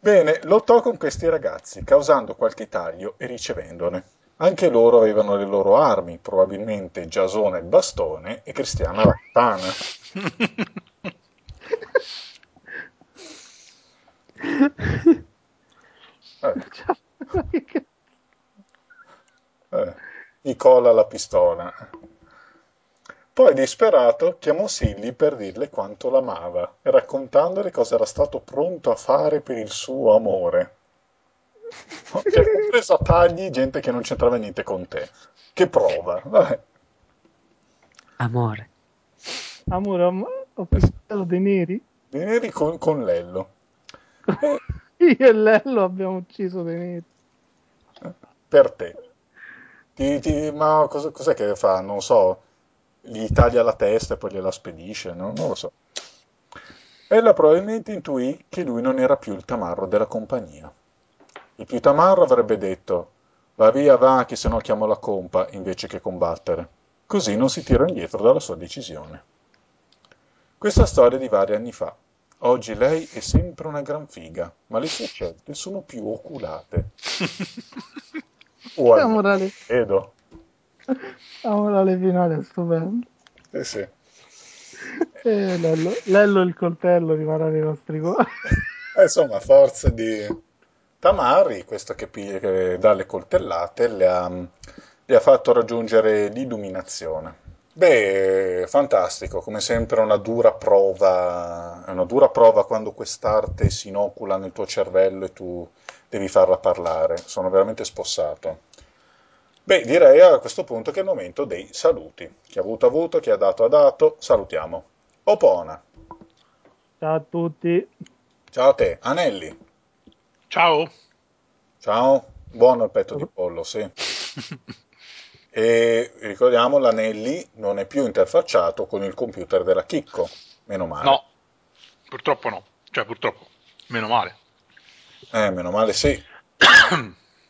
Bene, lottò con questi ragazzi, causando qualche taglio e ricevendone. Anche loro avevano le loro armi, probabilmente Giasone il bastone e Cristiana la katana. eh. eh. Nicola la pistola. Poi, disperato, chiamò Silly per dirle quanto l'amava e raccontandole cosa era stato pronto a fare per il suo amore. Cioè, preso a tagli gente che non c'entrava niente con te. Che prova, vabbè. Amore. Amore, am- ho pensato dei neri. Dei neri con, con Lello. Io e Lello abbiamo ucciso dei neri. Per te. Ti, ti, ma cosa, cos'è che fa? Non so, gli taglia la testa e poi gliela spedisce, no? Non lo so. Ella probabilmente intuì che lui non era più il tamarro della compagnia. Il più tamarro avrebbe detto: va via, va, che se no chiamo la compa, invece che combattere. Così non si tira indietro dalla sua decisione. Questa storia di vari anni fa. Oggi lei è sempre una gran figa, ma le sue scelte sono più oculate. La morale. Edo. La morale finale è stupenda. Eh sì. Eh, Lello, Lello il coltello rimarrà nei nostri cuori. Eh, insomma, forza di... Tamari, questo che, piglia, che dà le coltellate, le ha, le ha fatto raggiungere l'illuminazione. Beh, fantastico, come sempre una dura prova, una dura prova quando quest'arte si inocula nel tuo cervello e tu devi farla parlare. Sono veramente spossato. Beh, direi a questo punto che è il momento dei saluti. Chi ha avuto ha avuto, chi ha dato ha dato, salutiamo. Opona. Ciao a tutti. Ciao a te. Anelli. Ciao. Ciao, buono il petto di pollo, sì. E ricordiamo, l'Anelli non è più interfacciato con il computer della Chicco, meno male. No, purtroppo no, cioè purtroppo, meno male. Eh, meno male sì.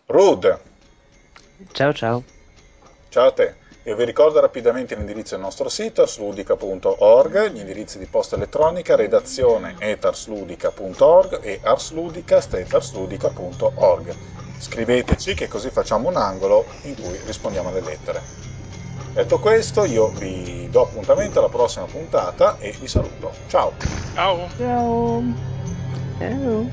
Rude. Ciao ciao. Ciao a te. E vi ricordo rapidamente l'indirizzo del nostro sito, arsludica punto org, gli indirizzi di posta elettronica, redazione at arsludica punto org e arsludica punto org. Scriveteci che così facciamo un angolo in cui rispondiamo alle lettere. Detto questo, io vi do appuntamento alla prossima puntata e vi saluto. Ciao! Ciao! Ciao! Ciao!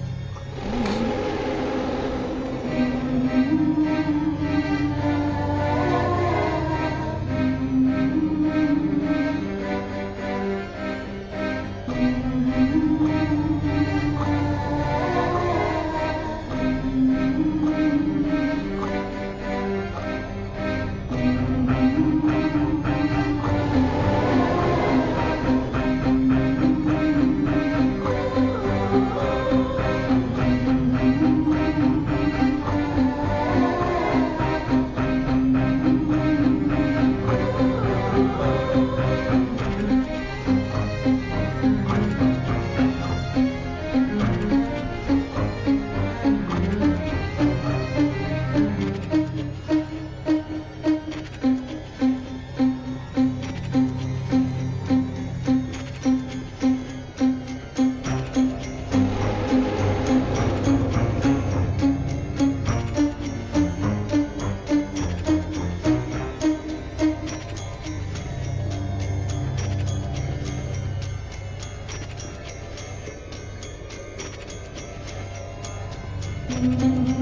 Thank you.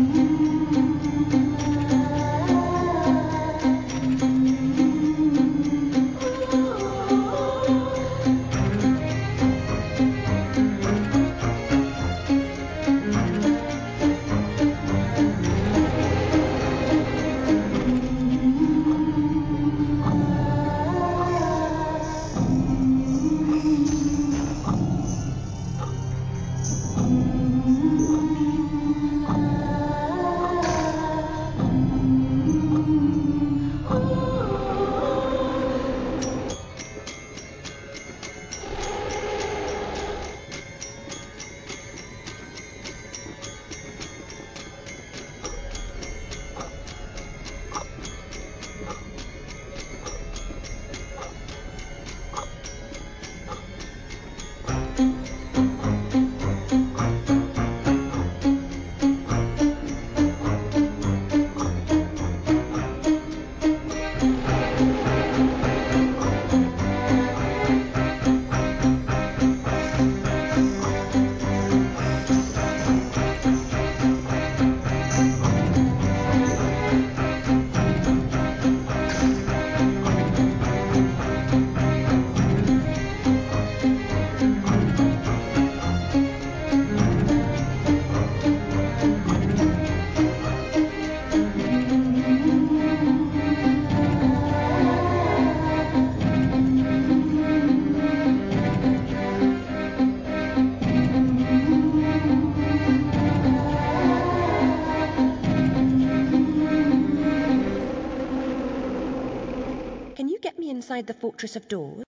inside the Fortress of Doors?